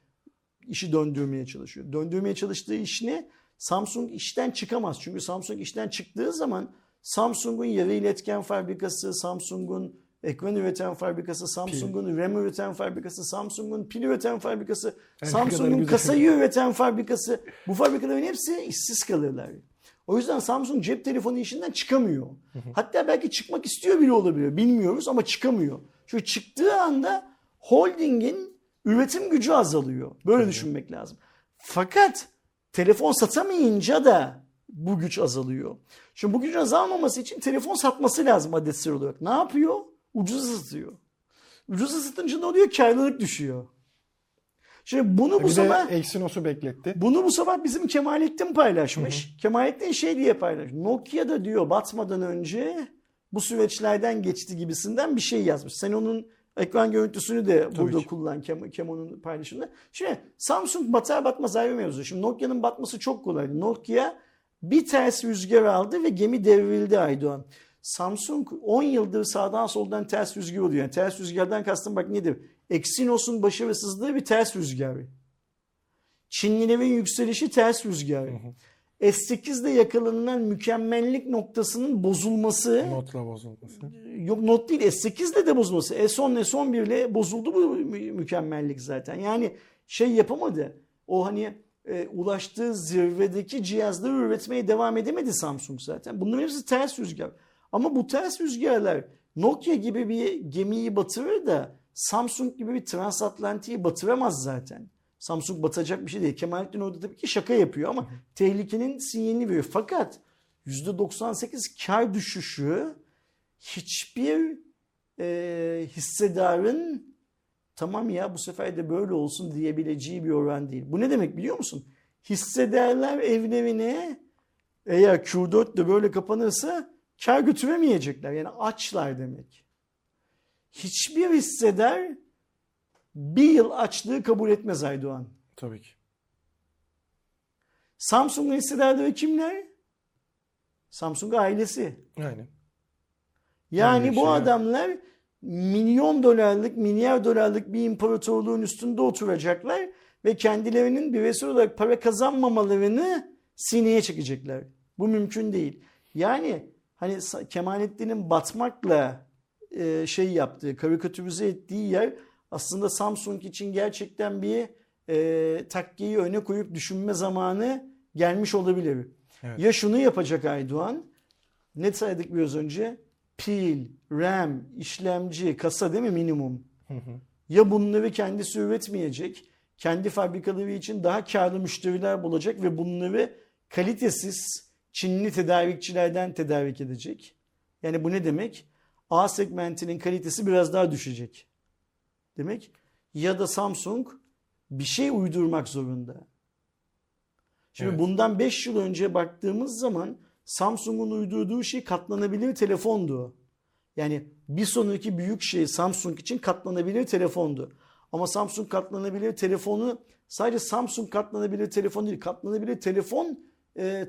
işi döndürmeye çalışıyor. Döndürmeye çalıştığı iş ne? Samsung işten çıkamaz. Çünkü Samsung işten çıktığı zaman Samsung'un yarı iletken fabrikası, Samsung'un ekran üreten fabrikası, Samsung'un RAM üreten fabrikası, Samsung'un pil üreten fabrikası, yani Samsung'un kasayı üreten fabrikası. Bu fabrikaların hepsi işsiz kalırlar. O yüzden Samsung cep telefonu işinden çıkamıyor. Hatta belki çıkmak istiyor bile olabilir. Bilmiyoruz ama çıkamıyor. Çünkü çıktığı anda holdingin üretim gücü azalıyor. Böyle düşünmek lazım. Fakat telefon satamayınca da bu güç azalıyor. Şimdi bu gücün azalmaması için telefon satması lazım adetsel olarak. Ne yapıyor? Ucuza satıyor. Ucuza satınca ne oluyor? Karlılık düşüyor. Şimdi bunu bu sabah Exynos'u bekletti. Bunu bu sabah bizim Kemalettin paylaşmış. Kemalettin şey diye paylaşmış. Nokia'da diyor batmadan önce bu süreçlerden geçti gibisinden bir şey yazmış. Sen onun ekran görüntüsünü de tabii burada ki kullan Kemo'nun paylaşımında. Şimdi Samsung batar batmaz ayrı mevzu. Şimdi Nokia'nın batması çok kolay. Nokia bir ters rüzgar aldı ve gemi devrildi Aydoğan. Samsung 10 yıldır sağdan soldan ters rüzgar oluyor. Yani ters rüzgardan kastım bak nedir? Exynos'un başarısızlığı bir ters rüzgarı. Çinlilerin yükselişi ters rüzgarı. S8'de yakalanılan mükemmellik noktasının bozulması. Notla bozulması. Yok not değil S8'de de bozulması. S10, S11'le bozuldu bu mükemmellik zaten. Yani şey yapamadı. O hani ulaştığı zirvedeki cihazları üretmeye devam edemedi Samsung zaten. Bunların hepsi ters rüzgar. Ama bu ters rüzgarlar Nokia gibi bir gemiyi batırır da Samsung gibi bir transatlantiği batıramaz zaten. Samsung batacak bir şey değil. Kemalettin orada tabii ki şaka yapıyor ama tehlikenin sinyalini veriyor. Fakat %98 kar düşüşü hiçbir hissedarın tamam ya bu sefer de böyle olsun diyebileceği bir oran değil. Bu ne demek biliyor musun? Hissedarlar evlerine eğer Q4 de böyle kapanırsa kar götüremeyecekler. Yani açlar demek. Hiçbir hisseder bir yıl açlığı kabul etmez Aydoğan. Tabii ki. Samsung'un hissederleri kimler? Samsung ailesi. Aynen. Yani bu şey adamlar yani milyon dolarlık, milyar dolarlık bir imparatorluğun üstünde oturacaklar ve kendilerinin bireysel olarak para kazanmamalarını sineye çekecekler. Bu mümkün değil. Yani hani Kemalettin'in batmakla şey yaptığı, karikatürize ettiği yer aslında Samsung için gerçekten bir takkiyi öne koyup düşünme zamanı gelmiş olabilir. Evet. Ya şunu yapacak Aydoğan, ne saydık biraz önce? Pil, RAM, işlemci, kasa değil mi minimum? Ya bunları kendisi üretmeyecek, kendi fabrikaları için daha karlı müşteriler bulacak ve bunları kalitesiz Çinli tedarikçilerden tedarik edecek. Yani bu ne demek? A segmentinin kalitesi biraz daha düşecek demek. Ya da Samsung bir şey uydurmak zorunda. Şimdi bundan 5 yıl önce baktığımız zaman Samsung'un uydurduğu şey katlanabilir telefondu. Yani bir sonraki büyük şey Samsung için katlanabilir telefondu. Ama Samsung katlanabilir telefonu sadece Samsung katlanabilir telefon değil. Katlanabilir telefon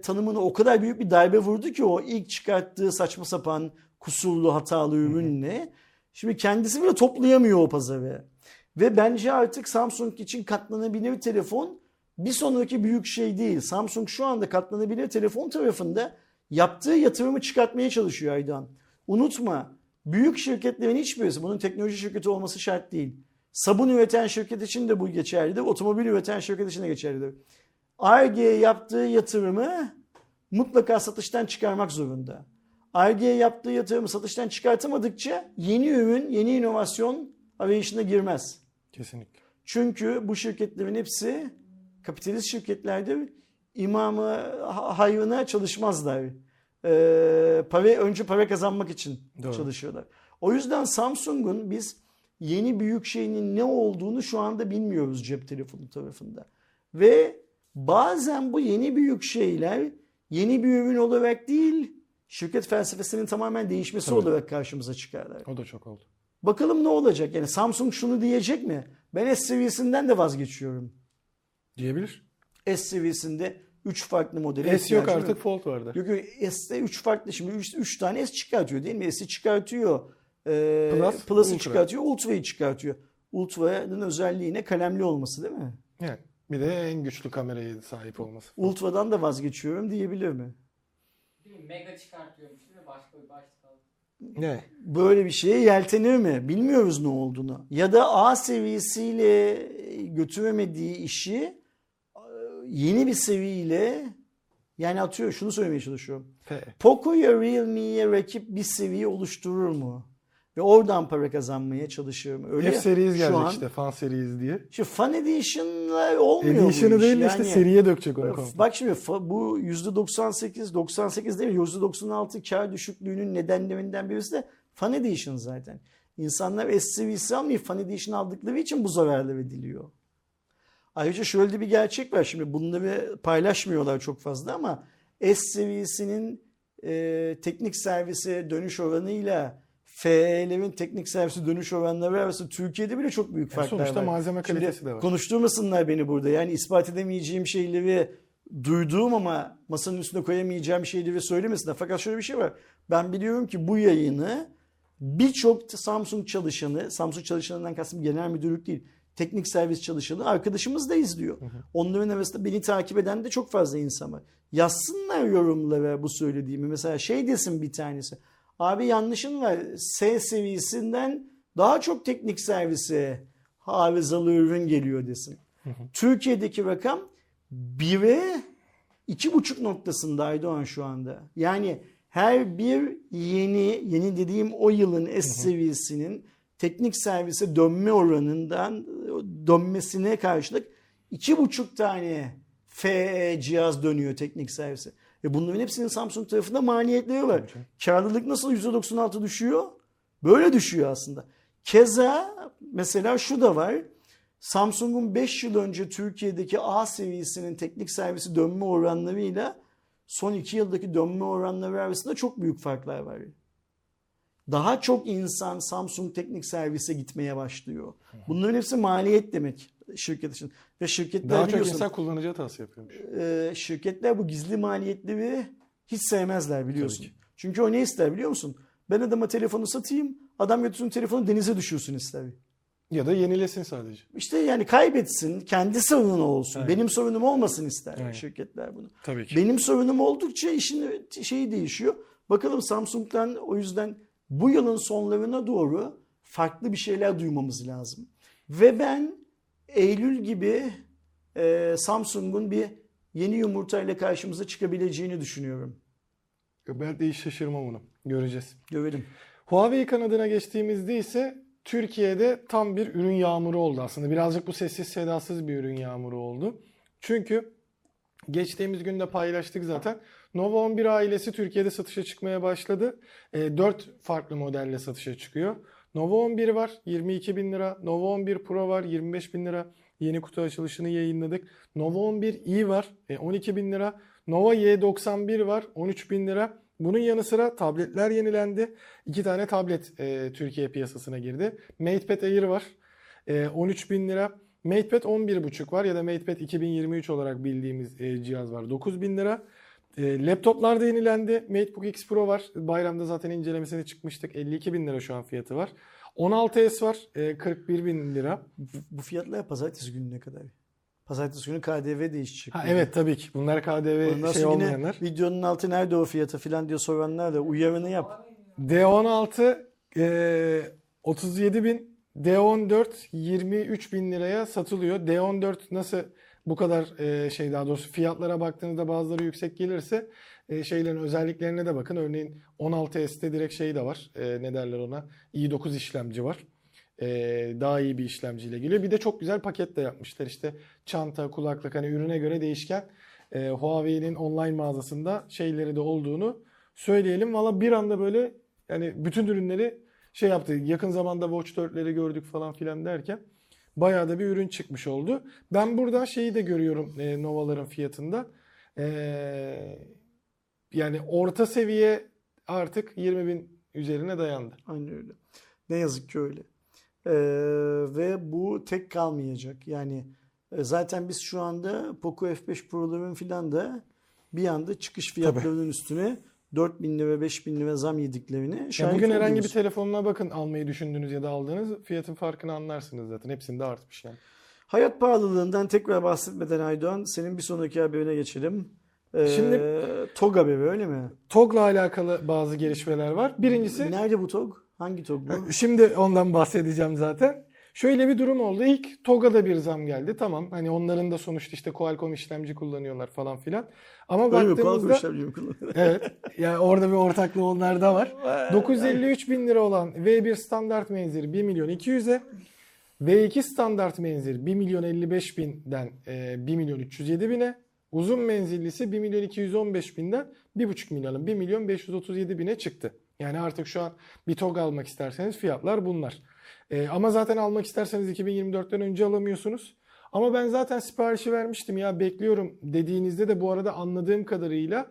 tanımına o kadar büyük bir darbe vurdu ki o ilk çıkarttığı saçma sapan kusurlu hatalı ürünle Şimdi kendisi bile toplayamıyor o pazarı. Ve bence artık Samsung için katlanabilir telefon bir sonraki büyük şey değil. Samsung şu anda katlanabilir telefon tarafında yaptığı yatırımı çıkartmaya çalışıyor Aydan. Unutma, büyük şirketlerin hiçbirisi, bunun teknoloji şirketi olması şart değil. Sabun üreten şirket için de bu geçerlidir. Otomobil üreten şirket için de geçerlidir. Ar-Ge'ye yaptığı yatırımı mutlaka satıştan çıkarmak zorunda. Ar-Ge'ye yaptığı yatırımı satıştan çıkartamadıkça yeni ürün, yeni inovasyon arayışına girmez. Kesinlikle. Çünkü bu şirketlerin hepsi kapitalist şirketlerdir. İmamı hayrına çalışmazlar. Önce para kazanmak için doğru çalışıyorlar. O yüzden Samsung'un biz yeni büyük şeyinin ne olduğunu şu anda bilmiyoruz cep telefonu tarafında. Ve bazen bu yeni büyük şeyler yeni bir ürün olarak değil, şirket felsefesinin tamamen değişmesi tabii olarak karşımıza çıkarlar. O da çok oldu. Bakalım ne olacak? Yani Samsung şunu diyecek mi? Ben S seviyesinden de vazgeçiyorum. Diyebilir. S seviyesinde 3 farklı modeli. S yok artık, Fold vardı. Yok S'de 3 farklı. Şimdi 3 tane S çıkartıyor değil mi? S'i çıkartıyor. Plus'ı çıkartıyor. Ultra'yı çıkartıyor. Ultra'nın özelliğine kalemli olması değil mi? Evet. Bir de en güçlü kameraya sahip olması. Ultra'dan da vazgeçiyorum diyebilir mi? Mega çıkartıyormuş değil mi? Başka bir başlık aldı. Ne? Böyle bir şeye yeltenir mi? Bilmiyoruz ne olduğunu. Ya da A seviyesiyle götüremediği işi yeni bir seviyeyle, yani atıyor, şunu söylemeye çalışıyorum. Poco'ya, Realme'ye rakip bir seviye oluşturur mu? Ve oradan para kazanmaya çalışıyorum. Öyle series gelecek işte, fan series diye. Şu fan edition'lar olmuyor. Edition'ı değil yani, işte seriye dökecek onu. Bak şimdi bu %98 değil mi? %96 kar düşüklüğünün nedenlerinden birisi de fan edition zaten. İnsanlar S seviyesi almayıp fan edition aldıkları için bu zararla veriliyor. Ayrıca şöyle bir gerçek var. Şimdi bunları paylaşmıyorlar çok fazla ama S seviyesinin teknik servise dönüş oranıyla FE'lerin teknik servisi dönüş oranları arasında Türkiye'de bile çok büyük farklar sonuçta var. Sonuçta malzeme kalitesi şimdi de var. Konuşturmasınlar beni burada. Yani ispat edemeyeceğim şeyleri, duyduğum ama masanın üstüne koyamayacağım şeyleri söylemesinler. Fakat şöyle bir şey var. Ben biliyorum ki bu yayını birçok Samsung çalışanı, Samsung çalışanından kastım genel müdürlük değil, teknik servis çalışanı arkadaşımız da izliyor. Hı hı. Onların arasında beni takip eden de çok fazla insan var. Yazsınlar yorumlara bu söylediğimi. Mesela şey desin bir tanesi. Abi yanlışın var. S seviyesinden daha çok teknik servise arızalı ürün geliyor desin. Hı hı. Türkiye'deki rakam 1'e 2.5 noktasında Aydoğan şu anda. Yani her bir yeni dediğim o yılın S seviyesinin teknik servise dönme oranından dönmesine karşılık 2.5 tane FE cihaz dönüyor teknik servise. Bunların hepsinin Samsung tarafında maliyetleri var. Okay. Karlılık nasıl %96 düşüyor? Böyle düşüyor aslında. Keza mesela şu da var. Samsung'un 5 yıl önce Türkiye'deki A seviyesinin teknik servisi dönme oranlarıyla son 2 yıldaki dönme oranları arasında çok büyük farklar var. Daha çok insan Samsung teknik servise gitmeye başlıyor. Bunların hepsi maliyet demek şirket için. Ve şirketler daha çok insan kullanıcıya tavsiye yapıyormuş. Şirketler bu gizli maliyetleri hiç sevmezler biliyorsun. Çünkü o ne ister biliyor musun? Ben adama telefonu satayım, adam götürsün telefonu denize düşürsün ister. Ya da yenilesin sadece. İşte yani kaybetsin, kendi sorunu olsun. Aynen. Benim sorunum olmasın ister aynen şirketler bunu. Tabii ki. Benim sorunum oldukça işin şeyi değişiyor. Bakalım Samsung'dan o yüzden bu yılın sonlarına doğru farklı bir şeyler duymamız lazım. Ve ben Eylül gibi Samsung'un bir yeni yumurtayla karşımıza çıkabileceğini düşünüyorum. Ben de hiç şaşırmam onu. Göreceğiz. Görelim. Huawei kanadına geçtiğimizde ise Türkiye'de tam bir ürün yağmuru oldu aslında. Birazcık bu sessiz sedasız bir ürün yağmuru oldu. Çünkü geçtiğimiz günde paylaştık zaten. Nova 11 ailesi Türkiye'de satışa çıkmaya başladı. 4 farklı modelle satışa çıkıyor. Nova 11 var 22.000 lira. Nova 11 Pro var 25.000 lira. Yeni kutu açılışını yayınladık. Nova 11i var 12.000 lira. Nova Y91 var 13.000 lira. Bunun yanı sıra tabletler yenilendi. 2 tane tablet Türkiye piyasasına girdi. MatePad Air var 13.000 lira. MatePad 11.5 var ya da MatePad 2023 olarak bildiğimiz cihaz var 9.000 lira. Laptoplar da yenilendi. MateBook X Pro var. Bayramda zaten incelemesini çıkmıştık. 52.000 lira şu an fiyatı var. 16S var. 41.000 lira. Bu fiyatlar pazartesi gününe kadar. Pazartesi günü KDV değişecek. Ha, evet tabii ki. Bunlar KDV ondan şey olmayanlar. Videonun altı nerede o fiyata filan diye soranlar da uyarını yap. D16 37.000, D14 23.000 liraya satılıyor. D14 nasıl bu kadar şey, daha doğrusu fiyatlara baktığınızda bazıları yüksek gelirse şeylerin özelliklerine de bakın. Örneğin 16S'te direkt şey de var. Ne derler ona? i9 işlemci var. Daha iyi bir işlemciyle geliyor. Bir de çok güzel paket de yapmışlar. İşte çanta, kulaklık, hani ürüne göre değişken Huawei'nin online mağazasında şeyleri de olduğunu söyleyelim. Valla bir anda böyle yani bütün ürünleri şey yaptı. Yakın zamanda Watch 4'leri gördük falan filan derken bayağı da bir ürün çıkmış oldu. Ben burada şeyi de görüyorum Nova'ların fiyatında. Yani orta seviye artık 20.000 üzerine dayandı. Aynen öyle. Ne yazık ki öyle. Ve bu tek kalmayacak. Yani zaten biz şu anda Poco F5 Pro'ların filan da bir anda çıkış fiyatlarının tabii üstüne 4.000 lira 5.000 lira zam yediklerini şahit. Bugün herhangi bir telefonuna bakın, almayı düşündüğünüz ya da aldığınız fiyatın farkını anlarsınız zaten. Hepsinde artmış yani. Hayat pahalılığından tekrar bahsetmeden Aydoğan, senin bir sonraki haberine geçelim. Şimdi TOG haberi, öyle mi? TOG'la alakalı bazı gelişmeler var. Birincisi... Nerede bu TOG? Hangi TOG bu? Şimdi ondan bahsedeceğim zaten. Şöyle bir durum oldu. İlk TOG'a da bir zam geldi. Tamam. Hani onların da sonuçta işte Qualcomm işlemci kullanıyorlar falan filan. Ama öyle baktığımızda... Qualcomm işlemci kullanıyorlar. Evet. Yani orada bir ortaklığı onlar da var. 953 bin lira olan V1 standart menzil 1 milyon 200'e. V2 standart menzil 1 milyon 55 binden 1 milyon 307 bine. Uzun menzillisi 1 milyon 215 binden 1,5 milyonun 1 milyon 537 bine çıktı. Yani artık şu an bir TOG almak isterseniz fiyatlar bunlar. Ama zaten almak isterseniz 2024'ten önce alamıyorsunuz. Ama ben zaten siparişi vermiştim ya, bekliyorum dediğinizde de bu arada anladığım kadarıyla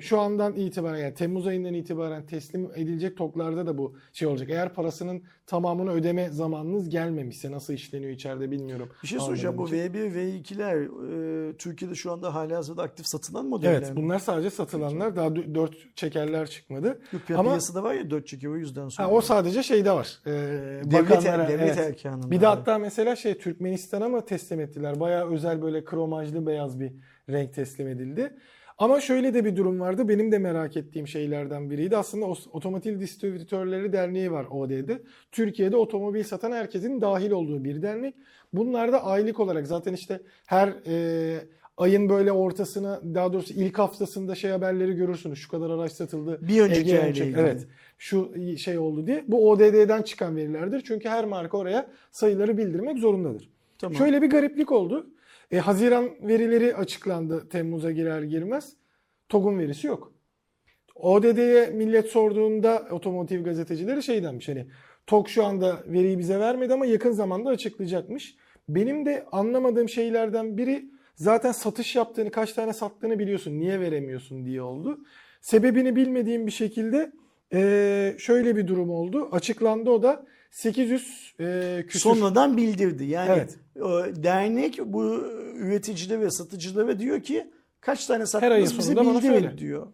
şu andan itibaren, yani Temmuz ayından itibaren teslim edilecek TOG'larda da bu şey olacak. Eğer parasının tamamını ödeme zamanınız gelmemişse, nasıl işleniyor içeride bilmiyorum. Bir şey soracağım, bu V1, V2'ler Türkiye'de şu anda halihazırda aktif satılan modeller mi? Evet, bunlar sadece satılanlar. Daha 4 çekerler çıkmadı. Ama piyasada var ya 4 çeker, o yüzden sonra. Ha, o sadece şeyde var. Devlet erkanında. Bir de hatta mesela şey, Türkmenistan'a mı teslim ettiler? Bayağı özel böyle kromajlı beyaz bir renk teslim edildi. Ama şöyle de bir durum vardı. Benim de merak ettiğim şeylerden biriydi. Aslında Otomotiv Distribütörleri Derneği var, ODD'de. Türkiye'de otomobil satan herkesin dahil olduğu bir dernek. Bunlar da aylık olarak zaten işte her ayın böyle ortasına, daha doğrusu ilk haftasında şey haberleri görürsünüz. Şu kadar araç satıldı. Bir önceki ayla ilgili. Evet. Şu şey oldu diye. Bu ODD'den çıkan verilerdir. Çünkü her marka oraya sayıları bildirmek zorundadır. Tamam. Şöyle bir gariplik oldu. Haziran verileri açıklandı Temmuz'a girer girmez. TOG'un verisi yok. ODD'ye millet sorduğunda otomotiv gazetecileri şey demiş, hani TOG şu anda veriyi bize vermedi ama yakın zamanda açıklayacakmış. Benim de anlamadığım şeylerden biri, zaten satış yaptığını, kaç tane sattığını biliyorsun, niye veremiyorsun diye oldu. Sebebini bilmediğim bir şekilde şöyle bir durum oldu. Açıklandı, o da 800 küsür. Sonradan bildirdi. Yani evet. Dernek bu üreticilere ve satıcılara diyor ki kaç tane sattığınız bize bildirin diyor.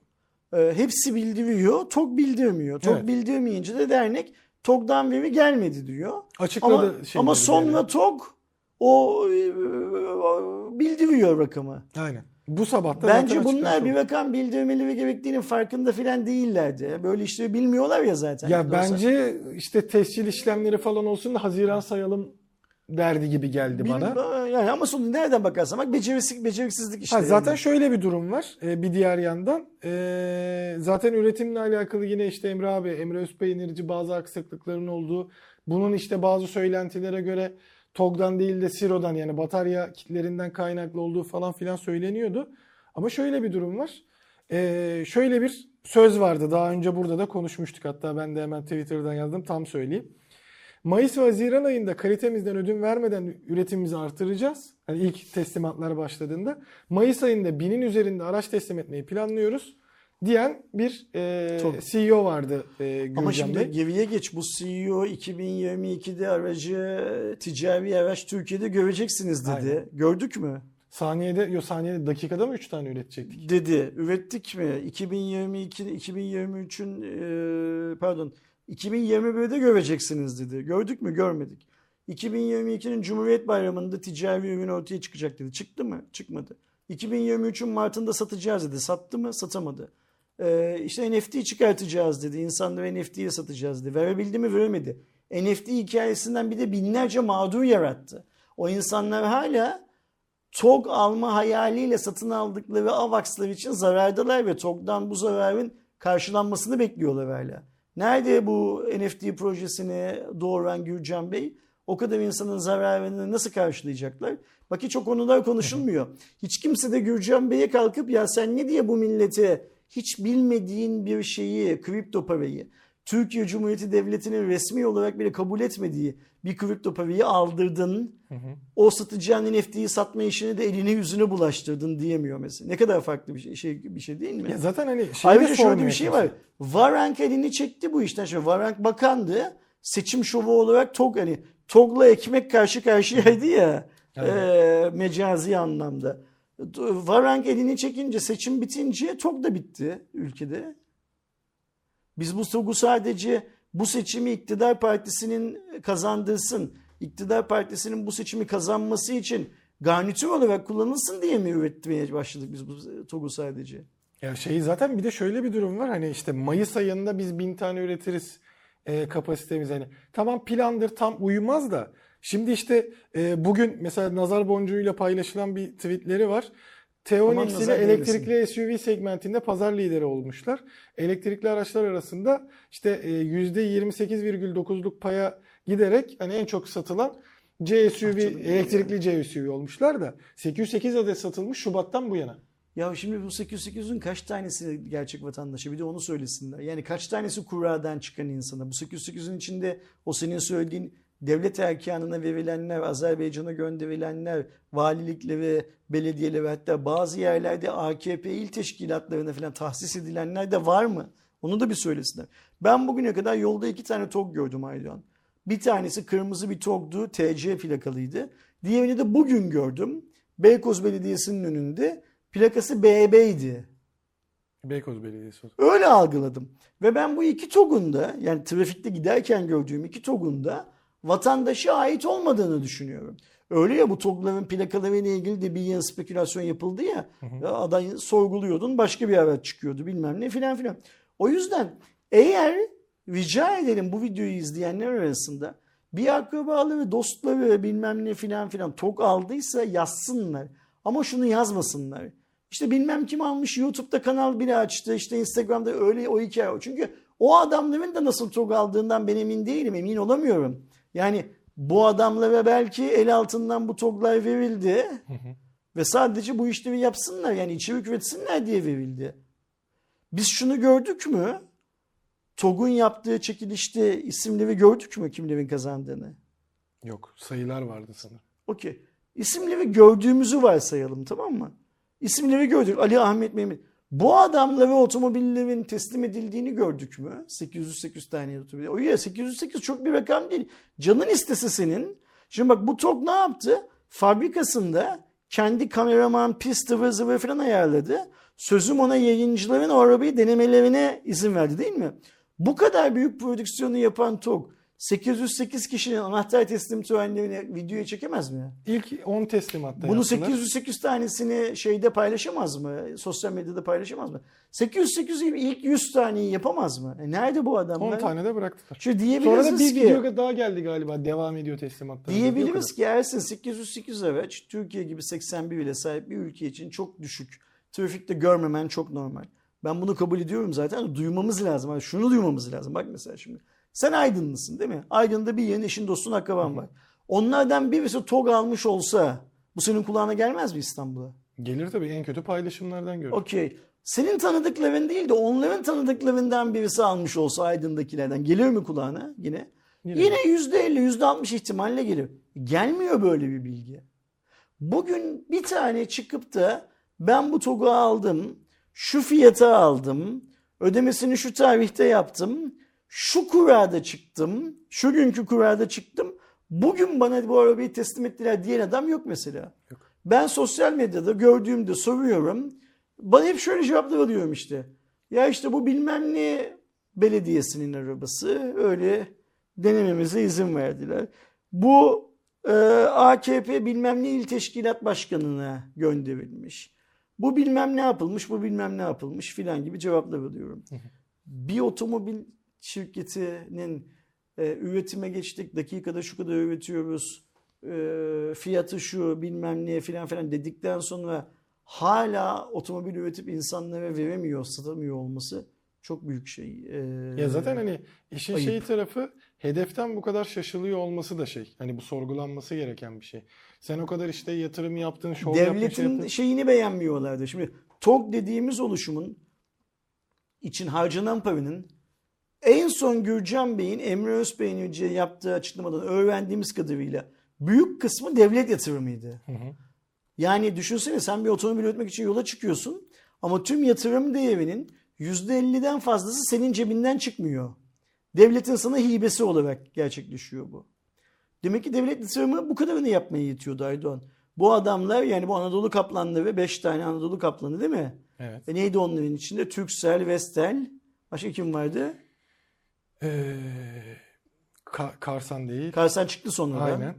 Hepsi bildiriyor. TOG bildirmiyor. TOG evet. Bildirmeyince de dernek TOG'dan biri gelmedi diyor. Açıkladı. Ama sonra yani. TOG o bildiriyor rakamı. Aynen. Bu sabahta bence bunlar bir rakam bildirmeleri gerektiğinin farkında filan değillerdi. Böyle işleri bilmiyorlar ya zaten. Ya bence işte tescil işlemleri falan olsun da Haziran sayalım derdi gibi geldi bana. Yani ama sonra nereden bakarsan bak, beceriksizlik işte. Ha, zaten yani. Şöyle bir durum var bir diğer yandan. Zaten üretimle alakalı yine işte Emre Özpeynirci bazı aksaklıkların olduğu, bunun işte bazı söylentilere göre TOG'dan değil de Siro'dan, yani batarya kitlerinden kaynaklı olduğu falan filan söyleniyordu. Ama şöyle bir durum var. Şöyle bir söz vardı. Daha önce burada da konuşmuştuk. Hatta ben de hemen Twitter'dan yazdım. Tam söyleyeyim. Mayıs ve Haziran ayında kalitemizden ödün vermeden üretimimizi artıracağız. Yani ilk teslimatlar başladığında. Mayıs ayında 1000'in üzerinde araç teslim etmeyi planlıyoruz diyen bir CEO vardı Gürcan Bey. Ama şimdi geriye geç, bu CEO 2022'de aracı, ticari araç Türkiye'de göreceksiniz dedi. Aynen. Gördük mü? dakikada mı 3 tane üretecektik? Dedi. Ürettik mi? 2021'de göreceksiniz dedi. Gördük mü? Görmedik. 2022'nin Cumhuriyet Bayramı'nda ticari ürün ortaya çıkacak dedi. Çıktı mı? Çıkmadı. 2023'ün Mart'ında satacağız dedi. Sattı mı? Satamadı. İşte NFT'yi çıkartacağız dedi. İnsanlara NFT'yi satacağız dedi. Verebildi mi? Veremedi. NFT hikayesinden bir de binlerce mağdur yarattı. O insanlar hala TOG alma hayaliyle satın aldıkları AVAX'lar için zarardalar ve TOG'dan bu zararın karşılanmasını bekliyorlar hala. Nerede bu NFT projesini doğuran Gürcan Bey? O kadar insanın zararını nasıl karşılayacaklar? Bak hiç o konular konuşulmuyor. Hiç kimse de Gürcan Bey'e kalkıp ya sen ne diye bu millete hiç bilmediğin bir şeyi, kripto parayı, Türkiye Cumhuriyeti Devleti'nin resmi olarak bile kabul etmediği bir kripto parayı aldırdın, o satacağın NFT'yi satma işini de eline yüzüne bulaştırdın diyemiyor mesela. Ne kadar farklı bir şey değil mi? Ya zaten hani ayrıca şöyle bir şey var. Varank elini çekti bu işten. Şimdi Varank bakandı. Seçim şovu olarak TOG, hani TOG'la ekmek karşı karşıyaydı ya mecazi anlamda. Varank elini çekince, seçim bitince TOG da bitti ülkede. Biz bu TOG'u sadece bu seçimi iktidar partisinin kazandırsın, iktidar partisinin bu seçimi kazanması için garnitür olarak kullanılsın diye mi üretmeye başladık biz bu TOG'u sadece? Ya zaten bir de şöyle bir durum var, hani işte Mayıs ayında biz 1000 tane üretiriz kapasitemiz, hani tamam plandır, tam uyumaz da şimdi işte bugün mesela nazar boncuğuyla paylaşılan bir tweetleri var. T10X ile elektrikli SUV segmentinde pazar lideri olmuşlar. Elektrikli araçlar arasında işte %28,9'luk paya giderek hani en çok satılan C SUV, elektrikli C SUV olmuşlar da 808 adet satılmış Şubat'tan bu yana. Ya şimdi bu 808'ün kaç tanesi gerçek vatandaşı, bir de onu söylesinler. Yani kaç tanesi kurradan çıkan insana? Bu 808'ün içinde o senin söylediğin devlet erkanına verilenler, Azerbaycan'a gönderilenler, valiliklere, belediyelere, hatta bazı yerlerde AKP il teşkilatlarına falan tahsis edilenler de var mı? Onu da bir söylesinler. Ben bugüne kadar yolda 2 tane TOG gördüm Aydoğan. Bir tanesi kırmızı bir TOG'du, TC plakalıydı. Diğerini de bugün gördüm. Beykoz Belediyesi'nin önünde. Plakası BB'ydi. Beykoz Belediyesi. Öyle algıladım. Ve ben bu 2 TOG'un da, yani trafikte giderken gördüğüm 2 TOG'un da vatandaşa ait olmadığını düşünüyorum. Öyle ya, bu TOG'ların plakalarıyla ilgili de bir yıl spekülasyon yapıldı ya. Adayı sorguluyordun, başka bir araç çıkıyordu bilmem ne filan filan. O yüzden eğer, rica edelim bu videoyu izleyenler arasında bir akrabalı ve dostları ve bilmem ne filan filan TOG aldıysa yazsınlar. Ama şunu yazmasınlar. İşte bilmem kim almış, YouTube'da kanal bile açtı, işte Instagram'da öyle o hikaye. Çünkü o adamların da nasıl TOG aldığından ben emin değilim, emin olamıyorum. Yani bu adamlara belki el altından bu TOG'lar verildi ve sadece bu işleri yapsınlar, yani içerik üretsinler diye verildi. Biz şunu gördük mü? TOG'un yaptığı çekilişte isimleri gördük mü, kimlerin kazandığını? Yok, sayılar vardı sanırım. Okey. İsimleri gördüğümüzü varsayalım, tamam mı? İsimleri gördük. Ali, Ahmet, Mehmet. Bu adamlara otomobillerin teslim edildiğini gördük mü? 808 tane otomobil. O ya 808 çok bir rakam değil. Canın istesi senin. Şimdi bak, bu TOG ne yaptı? Fabrikasında kendi kameraman, pist, ıvır zıvır falan ayarladı. Sözüm ona yayıncıların o arabayı denemelerine izin verdi değil mi? Bu kadar büyük prodüksiyonu yapan TOG 808 kişinin anahtar teslim törenlerini videoya çekemez mi? İlk 10 teslimatta bunu yaptılar. 808 tanesini şeyde paylaşamaz mı? Sosyal medyada paylaşamaz mı? 808 gibi ilk 100 taneyi yapamaz mı? Nerede bu adamlar? 10 tane de bıraktılar. Sonra da bir video daha geldi galiba. Devam ediyor teslimatlar. Diyebiliriz ki Ersin, 808 araç Türkiye gibi 81 ile sahip bir ülke için çok düşük. Trafikte görmemen çok normal. Ben bunu kabul ediyorum zaten. Duymamız lazım. Yani şunu duymamız lazım. Bak mesela şimdi. Sen Aydınlısın değil mi? Aydın'da bir yerin eşin, dostun, akraban var. Onlardan birisi TOG almış olsa bu senin kulağına gelmez mi İstanbul'a? Gelir tabii, en kötü paylaşımlardan görürüm. Okey. Senin tanıdıkların değil de onların tanıdıklarından birisi almış olsa Aydın'dakilerden, gelir mi kulağına yine? Yine %50, %60 ihtimalle gelir. Gelmiyor böyle bir bilgi. Bugün bir tane çıkıp da ben bu TOG'u aldım, şu fiyata aldım, ödemesini şu tarihte yaptım, şu kurada çıktım, şu günkü kurada çıktım, bugün bana bu arabayı teslim ettiler diyen adam yok mesela. Yok. Ben sosyal medyada gördüğümde soruyorum. Bana hep şöyle cevaplar alıyorum işte. Ya işte bu bilmem ne belediyesinin arabası, öyle denememize izin verdiler. Bu AKP bilmem ne il teşkilat başkanına gönderilmiş. Bu bilmem ne yapılmış, bu bilmem ne yapılmış filan gibi cevaplar alıyorum. Bir otomobil şirketinin üretime geçtik, dakikada şu kadar üretiyoruz, fiyatı şu bilmem ne filan filan dedikten sonra hala otomobil üretip insanlara veremiyor, satamıyor olması çok büyük şey. Ya zaten hani işin ayıp. Şeyi tarafı, hedeften bu kadar şaşılıyor olması da şey. Hani bu sorgulanması gereken bir şey. Sen o kadar işte yatırım yaptın, şov yaptın. Devletin şeyini beğenmiyorlardı. Şimdi TOG dediğimiz oluşumun için harcanan paranın en son Gürcan Bey'in, Emre Özbey'in yaptığı açıklamadan öğrendiğimiz kadarıyla büyük kısmı devlet yatırımıydı. Hı hı. Yani düşünsene, sen bir otomobil üretmek için yola çıkıyorsun ama tüm yatırım değerinin %50'den fazlası senin cebinden çıkmıyor. Devletin sana hibesi olarak gerçekleşiyor bu. Demek ki devlet yatırımı bu kadarını yapmaya yetiyordu Aydoğan. Bu adamlar, yani bu Anadolu kaplanları ve 5 tane Anadolu kaplanı değil mi? Evet. Neydi onların içinde? Türksel, Vestel, başka kim vardı? Karsan değil. Karsan çıktı sonra. Aynen.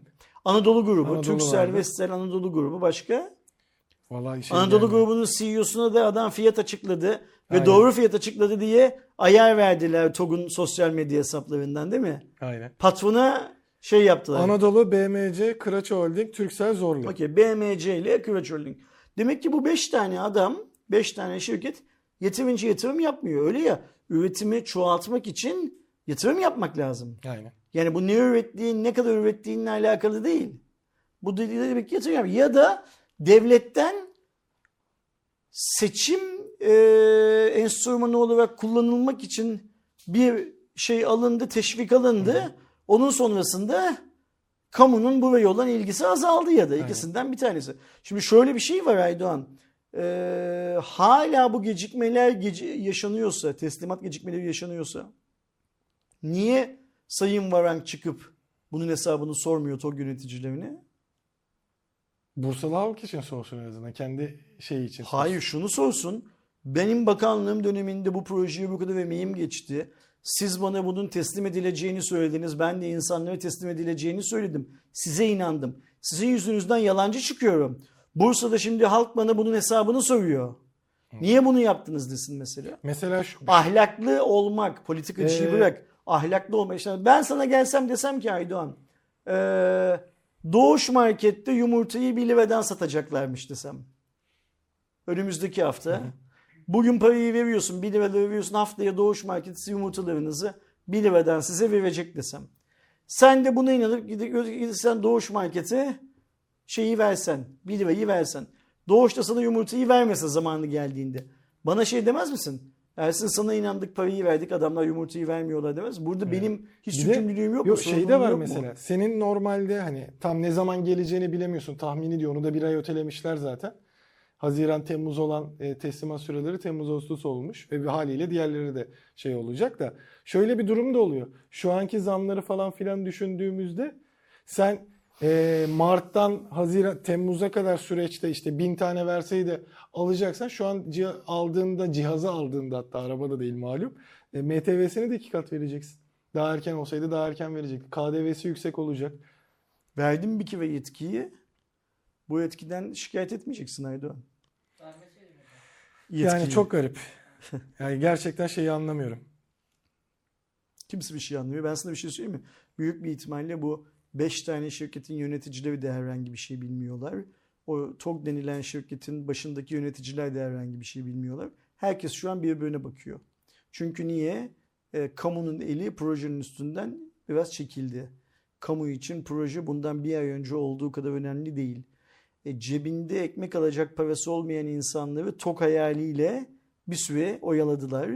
Anadolu grubu, Anadolu Türksel, vardı. Vestel, Anadolu grubu başka? Vallahi şey Anadolu yani. Grubunun CEO'suna da adam fiyat açıkladı. Ve aynen, doğru fiyat açıkladı diye ayar verdiler TOG'un sosyal medya hesaplarından değil mi? Aynen. Patrona şey yaptılar. Anadolu, BMC, Kıraç Holding, Türksel, Zorlu. Okey, BMC ile Kıraç Holding. Demek ki bu 5 tane adam, 5 tane şirket yeterince yatırım yapmıyor. Öyle ya, üretimi çoğaltmak için yatırım yapmak lazım. Aynen. Yani bu ne ürettiğin, ne kadar ürettiğinle alakalı değil. Bu dediği demek ki yatırım yapmak. Ya da devletten seçim enstrümanı olarak kullanılmak için bir şey alındı, teşvik alındı. Hı-hı. Onun sonrasında kamunun buraya olan ilgisi azaldı ya da ikisinden bir tanesi. Şimdi şöyle bir şey var Aydoğan. Hala bu gecikmeler yaşanıyorsa, teslimat gecikmeleri yaşanıyorsa niye Sayın Varank çıkıp bunun hesabını sormuyor TOG yöneticilerine? Bursalı halk için sorsun en azından, kendi şeyi için. Hayır, şunu sorsun. Benim bakanlığım döneminde bu projeye bu kadar emeğim geçti. Siz bana bunun teslim edileceğini söylediniz. Ben de insanlara teslim edileceğini söyledim. Size inandım. Sizin yüzünüzden yalancı çıkıyorum. Bursa'da şimdi halk bana bunun hesabını soruyor. Niye bunu yaptınız desin mesela. Mesela şu. Ahlaklı olmak, politikacıyı bırak. Ahlaklı olmak. İşte ben sana gelsem desem ki Aydoğan, Doğuş Market'te yumurtayı 1 liradan satacaklarmış desem. Önümüzdeki hafta. Bugün parayı veriyorsun, 1 lira veriyorsun, haftaya Doğuş Market'si yumurtalarınızı 1 liradan size verecek desem. Sen de buna inanıp gidersen Doğuş Market'e şeyi versen, 1 lirayı versen. Doğuş da sana yumurtayı vermese zamanı geldiğinde. Bana şey demez misin? Ersin, sana inandık, parayı verdik, adamlar yumurtayı vermiyorlar demez. Burada benim hiç yükümlülüğüm yok. Yok, şey de var mesela. Mu? Senin normalde hani tam ne zaman geleceğini bilemiyorsun. Tahmini diyor, onu da bir ay ötelemişler zaten. Haziran, Temmuz olan teslimat süreleri Temmuz, Ağustos olmuş. Ve bir haliyle diğerleri de şey olacak da. Şöyle bir durum da oluyor. Şu anki zamları falan filan düşündüğümüzde sen Mart'tan Haziran, Temmuz'a kadar süreçte işte 1000 tane verseyi de alacaksan şu an aldığında, cihazı aldığında, hatta arabada değil malum, MTV'sini de 2 kat vereceksin. Daha erken olsaydı daha erken verecektin. KDV'si yüksek olacak. Verdim bir kere yetkiyi. Bu yetkiden şikayet etmeyeceksin Aydoğan. Yani çok garip. Yani gerçekten şeyi anlamıyorum. Kimse bir şey anlamıyor. Ben sana bir şey söyleyeyim mi? Büyük bir ihtimalle bu 5 tane şirketin yöneticileri de herhangi bir şey bilmiyorlar. O TOG denilen şirketin başındaki yöneticiler de herhangi bir şey bilmiyorlar. Herkes şu an birbirine bakıyor. Çünkü niye? Kamunun eli projenin üstünden biraz çekildi. Kamu için proje bundan bir ay önce olduğu kadar önemli değil. Cebinde ekmek alacak parası olmayan insanları TOG hayaliyle bir süre oyaladılar.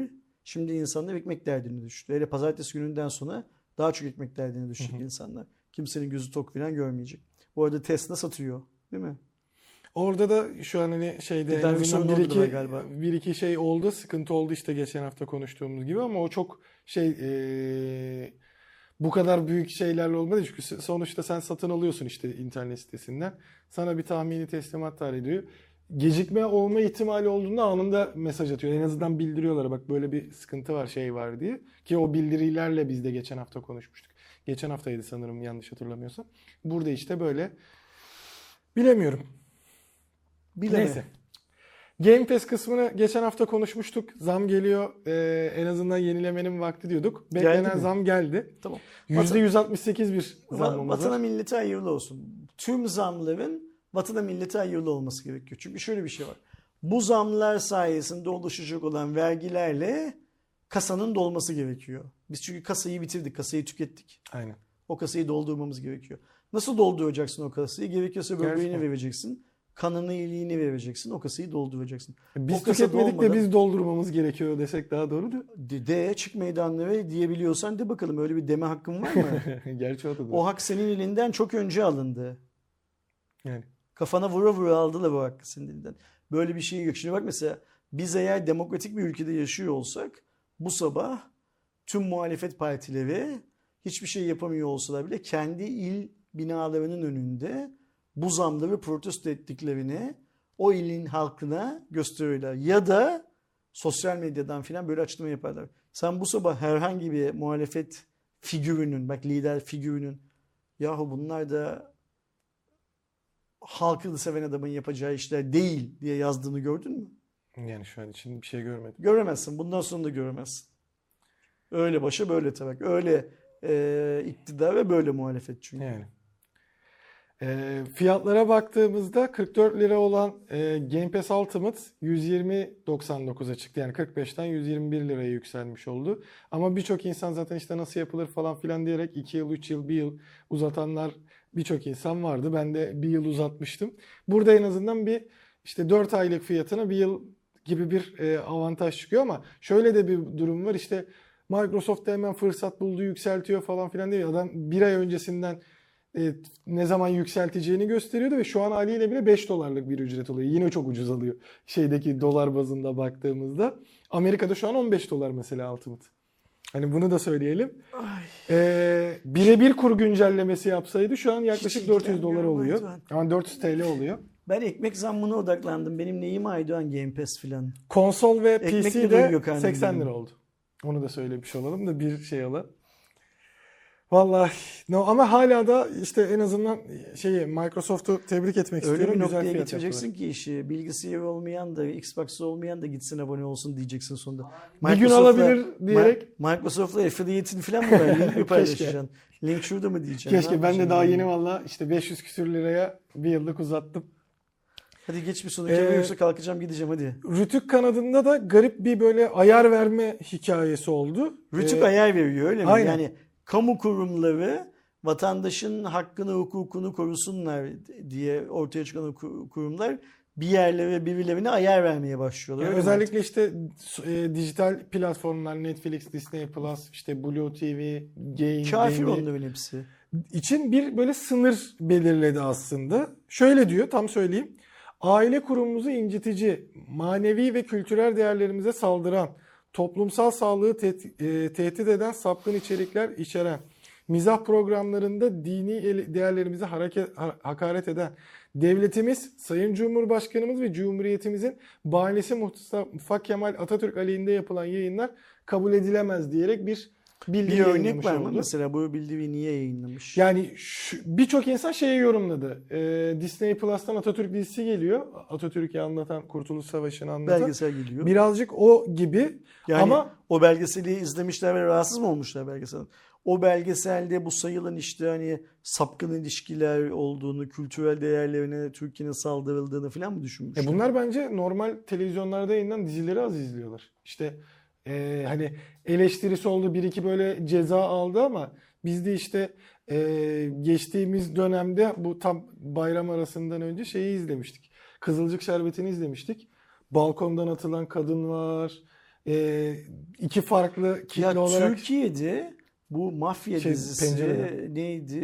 Şimdi insanlar ekmek derdine düştü. Hele pazartesi gününden sonra daha çok ekmek derdine düşecek insanlar. Kimsenin gözü tok falan görmeyecek. Bu arada Tesla satıyor değil mi? Orada da şu an hani şeyde en azından bir iki şey oldu. Sıkıntı oldu işte geçen hafta konuştuğumuz gibi ama o çok şey bu kadar büyük şeylerle olmadı. Çünkü sonuçta sen satın alıyorsun işte internet sitesinden. Sana bir tahmini teslimat tarihi diyor. Gecikme olma ihtimali olduğunda anında mesaj atıyor. En azından bildiriyorlar, bak böyle bir sıkıntı var, şey var diye. Ki o bildirilerle biz de geçen hafta konuşmuştuk. Geçen haftaydı sanırım, yanlış hatırlamıyorsam. Burada işte böyle. Bilemiyorum. Neyse. Game Pass kısmını geçen hafta konuşmuştuk. Zam geliyor. En azından yenilemenin vakti diyorduk. Beklenen zam geldi. Tamam. %168 bir zam. Vatana millete hayırlı olsun. Tüm zamların vatana millete hayırlı olması gerekiyor. Çünkü şöyle bir şey var. Bu zamlar sayesinde oluşacak olan vergilerle kasanın dolması gerekiyor. Biz çünkü kasayı bitirdik. Kasayı tükettik. Aynen. O kasayı doldurmamız gerekiyor. Nasıl dolduracaksın o kasayı? Gerekiyorsa böbreğini vereceksin. Kanını, iliğini vereceksin. O kasayı dolduracaksın. Biz tüketmedik de biz doldurmamız gerekiyor desek daha doğru değil mi? De çık meydanlara diyebiliyorsan de bakalım. Öyle bir deme hakkın var mı? Gerçi o da doğru. O hak senin elinden çok önce alındı. Yani. Kafana vura vura aldılar bu hakkı senin elinden. Böyle bir şey yok. Şimdi bak mesela biz eğer demokratik bir ülkede yaşıyor olsak bu sabah tüm muhalefet partileri hiçbir şey yapamıyor olsalar bile kendi il binalarının önünde bu zamları protesto ettiklerini o ilin halkına gösteriyorlar. Ya da sosyal medyadan filan böyle açıklama yaparlar. Sen bu sabah herhangi bir muhalefet figürünün, bak lider figürünün, yahu bunlar da halkı seven adamın yapacağı işler değil diye yazdığını gördün mü? Yani şu an için bir şey görmedim. Göremezsin. Bundan sonra da göremezsin. Öyle başa böyle tabak. Öyle iktidar ve böyle muhalefet çünkü. Yani. Fiyatlara baktığımızda 44 lira olan Game Pass Ultimate 120.99'a çıktı. Yani 45'ten 121 liraya yükselmiş oldu. Ama birçok insan zaten işte nasıl yapılır falan filan diyerek 2 yıl, 3 yıl, 1 yıl uzatanlar birçok insan vardı. Ben de 1 yıl uzatmıştım. Burada en azından bir işte 4 aylık fiyatına 1 yıl gibi bir avantaj çıkıyor ama şöyle de bir durum var. İşte Microsoft da hemen fırsat buldu, yükseltiyor falan filan diyor. Adam bir ay öncesinden ne zaman yükselteceğini gösteriyordu ve şu an haliyle bile $5 bir ücret oluyor. Yine çok ucuz alıyor. Şeydeki dolar bazında baktığımızda. Amerika'da şu an $15 mesela Ultimate. Hani bunu da söyleyelim. Birebir kur güncellemesi yapsaydı şu an yaklaşık $400 oluyor. Yani $400 oluyor. Ben ekmek zammına odaklandım. Benim neyim Aydoğan Game Pass filan. Konsol ve PC'de 80 lira oldu. Onu da söylemiş olalım da bir şey alalım. Vallahi no, ama hala da işte en azından şeyi Microsoft'u tebrik etmek öyle istiyorum. Öyle bir noktaya getireceksin ki işi bilgisayarı olmayan da Xbox'ı olmayan da gitsin abone olsun diyeceksin sonunda. Bir gün alabilir diyerek. Microsoft'la affiliate'in falan mı var? Link mi paylaşacaksın? Link şurada mı diyeceksin? Keşke ben de daha yeni valla işte 500 küsür liraya bir yıllık uzattım. Hadi geç bir sonraki ama yoksa kalkacağım gideceğim hadi. Rütük kanadında da garip bir böyle ayar verme hikayesi oldu. Rütük ayar veriyor öyle mi? Aynen. Yani kamu kurumları vatandaşın hakkını, hukukunu korusunlar diye ortaya çıkan kurumlar bir yerlere birbirlerine ayar vermeye başlıyorlar. Yani özellikle işte dijital platformlar Netflix, Disney Plus, işte Blue TV, Game. Kafir onların hepsi. İçin bir böyle sınır belirledi aslında. Şöyle diyor, tam söyleyeyim. Aile kurumumuzu incitici, manevi ve kültürel değerlerimize saldıran, toplumsal sağlığı tehdit eden sapkın içerikler içeren, mizah programlarında dini değerlerimize hakaret eden, devletimiz, Sayın Cumhurbaşkanımız ve Cumhuriyetimizin banisi Mustafa Kemal Atatürk aleyhinde yapılan yayınlar kabul edilemez diyerek bir bildiri yayınlamış oldu. Bir örnek var mı mesela bu bildiri niye yayınlamış? Yani birçok insan şeyi yorumladı. Disney Plus'tan Atatürk dizisi geliyor. Atatürk'ü anlatan, Kurtuluş Savaşı'nı anlatan. Belgesel geliyor. Birazcık o gibi yani ama o belgeseli izlemişler ve rahatsız mı olmuşlar belgeselden? O belgeselde bu sayılan işte hani sapkın ilişkiler olduğunu, kültürel değerlerine Türkiye'nin saldırıldığını falan mı düşünmüşler? Bunlar bence normal televizyonlarda yayınlanan dizileri az izliyorlar. İşte hani eleştirisi oldu, bir iki böyle ceza aldı ama biz de işte geçtiğimiz dönemde bu tam bayram arasından önce şeyi izlemiştik. Kızılcık Şerbeti'ni izlemiştik. Balkondan atılan kadın var. İki farklı kitle ya olarak. Türkiye'de bu mafya dizisi pencereden. Neydi?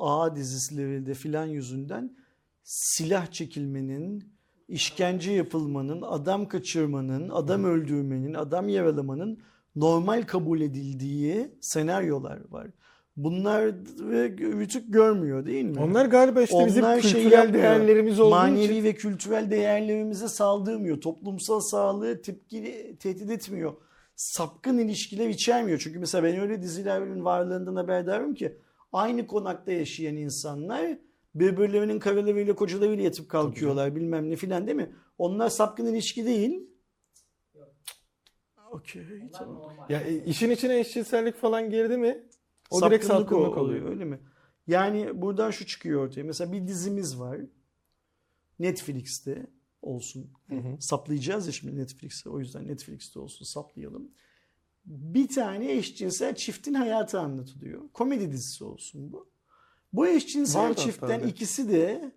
A dizisilerinde filan yüzünden silah çekilmenin, işkence yapılmanın, adam kaçırmanın, adam öldürmenin, adam yaralamanın normal kabul edildiği senaryolar var. Bunlar ve küçük görmüyor değil mi? Onlar galiba işte onlar bizim kültürel değerlerimiz olduğu manevi için. Ve kültürel değerlerimize saldırmıyor. Toplumsal sağlığı tehdit etmiyor. Sapkın ilişkiler içermiyor. Çünkü mesela ben öyle dizilerin varlığından haberdarım ki aynı konakta yaşayan insanlar birbirlerinin karılarıyla kocalarıyla yatıp kalkıyorlar tabii. Bilmem ne filan değil mi? Onlar sapkın ilişki değil. Okey tamam. Ya işin içine eşcinsellik falan girdi mi? O sapkınlık direkt sapkınlık oluyor öyle mi? Yani buradan şu çıkıyor ortaya. Mesela bir dizimiz var. Netflix'te olsun. Hı hı. Saplayacağız ya şimdi Netflix'e. O yüzden Netflix'te olsun saplayalım. Bir tane eşcinsel çiftin hayatı anlatılıyor. Komedi dizisi olsun bu. Bu eşcinsel var çiftten ikisi de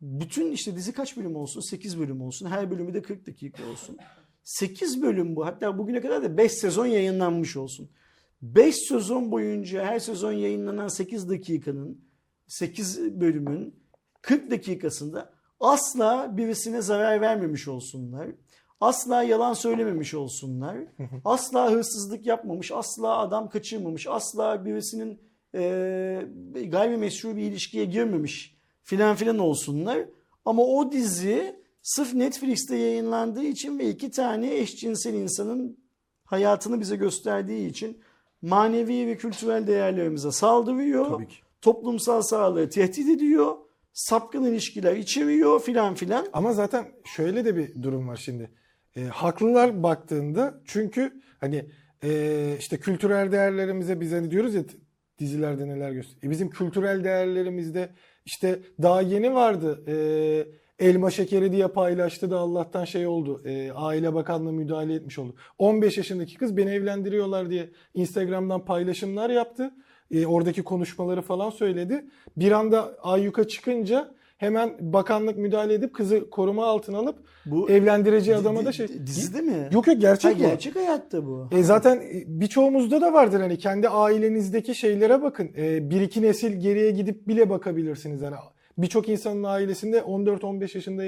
bütün işte dizi kaç bölüm olsun? 8 bölüm olsun. Her bölümü de 40 dakika olsun. 8 bölüm bu. Hatta bugüne kadar da 5 sezon yayınlanmış olsun. 5 sezon boyunca her sezon yayınlanan 8 dakikanın 8 bölümün 40 dakikasında asla birisine zarar vermemiş olsunlar. Asla yalan söylememiş olsunlar. Asla hırsızlık yapmamış. Asla adam kaçırmamış. Asla birisinin gayrimeşru bir ilişkiye girmemiş filan filan olsunlar. Ama o dizi sırf Netflix'te yayınlandığı için ve iki tane eşcinsel insanın hayatını bize gösterdiği için manevi ve kültürel değerlerimize saldırıyor. Toplumsal sağlığı tehdit ediyor. Sapkın ilişkiler içeriyor filan filan. Ama zaten şöyle de bir durum var şimdi. Haklılar baktığında çünkü hani işte kültürel değerlerimize biz hani diyoruz ya dizilerde neler gösteriyor. Bizim kültürel değerlerimizde işte daha yeni vardı. Elma şekeri diye paylaştı da Allah'tan şey oldu. Aile Bakanlığı müdahale etmiş oldu. 15 yaşındaki kız beni evlendiriyorlar diye Instagram'dan paylaşımlar yaptı. Oradaki konuşmaları falan söyledi. Bir anda ayyuka çıkınca hemen bakanlık müdahale edip kızı koruma altına alıp bu evlendireceği adama da şey... Dizide mi? Yok yok gerçek bu. Gerçek hayatta bu. Zaten birçoğumuzda da vardır hani kendi ailenizdeki şeylere bakın. Bir iki nesil geriye gidip bile bakabilirsiniz hani. Birçok insanın ailesinde 14-15 yaşında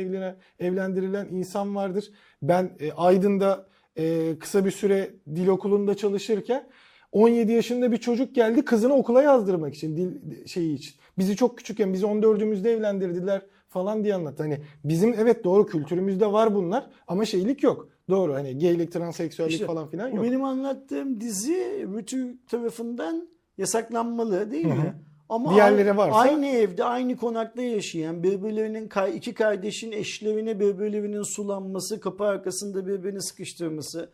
evlendirilen insan vardır. Ben Aydın'da kısa bir süre dil okulunda çalışırken 17 yaşında bir çocuk geldi kızını okula yazdırmak için dil şeyi için. Bizi çok küçükken bizi 14'ümüzde evlendirdiler falan diye anlattı. Hani bizim evet doğru kültürümüzde var bunlar ama şeylik yok. Doğru hani geylik, transseksüellik işte, falan filan yok. Benim anlattığım dizi bütün tarafından yasaklanmalı değil mi? Hı-hı. Ama diğerleri varsa... aynı evde, aynı konakta yaşayan, birbirlerinin iki kardeşin eşlerine birbirlerinin sulanması, kapı arkasında birbirini sıkıştırması,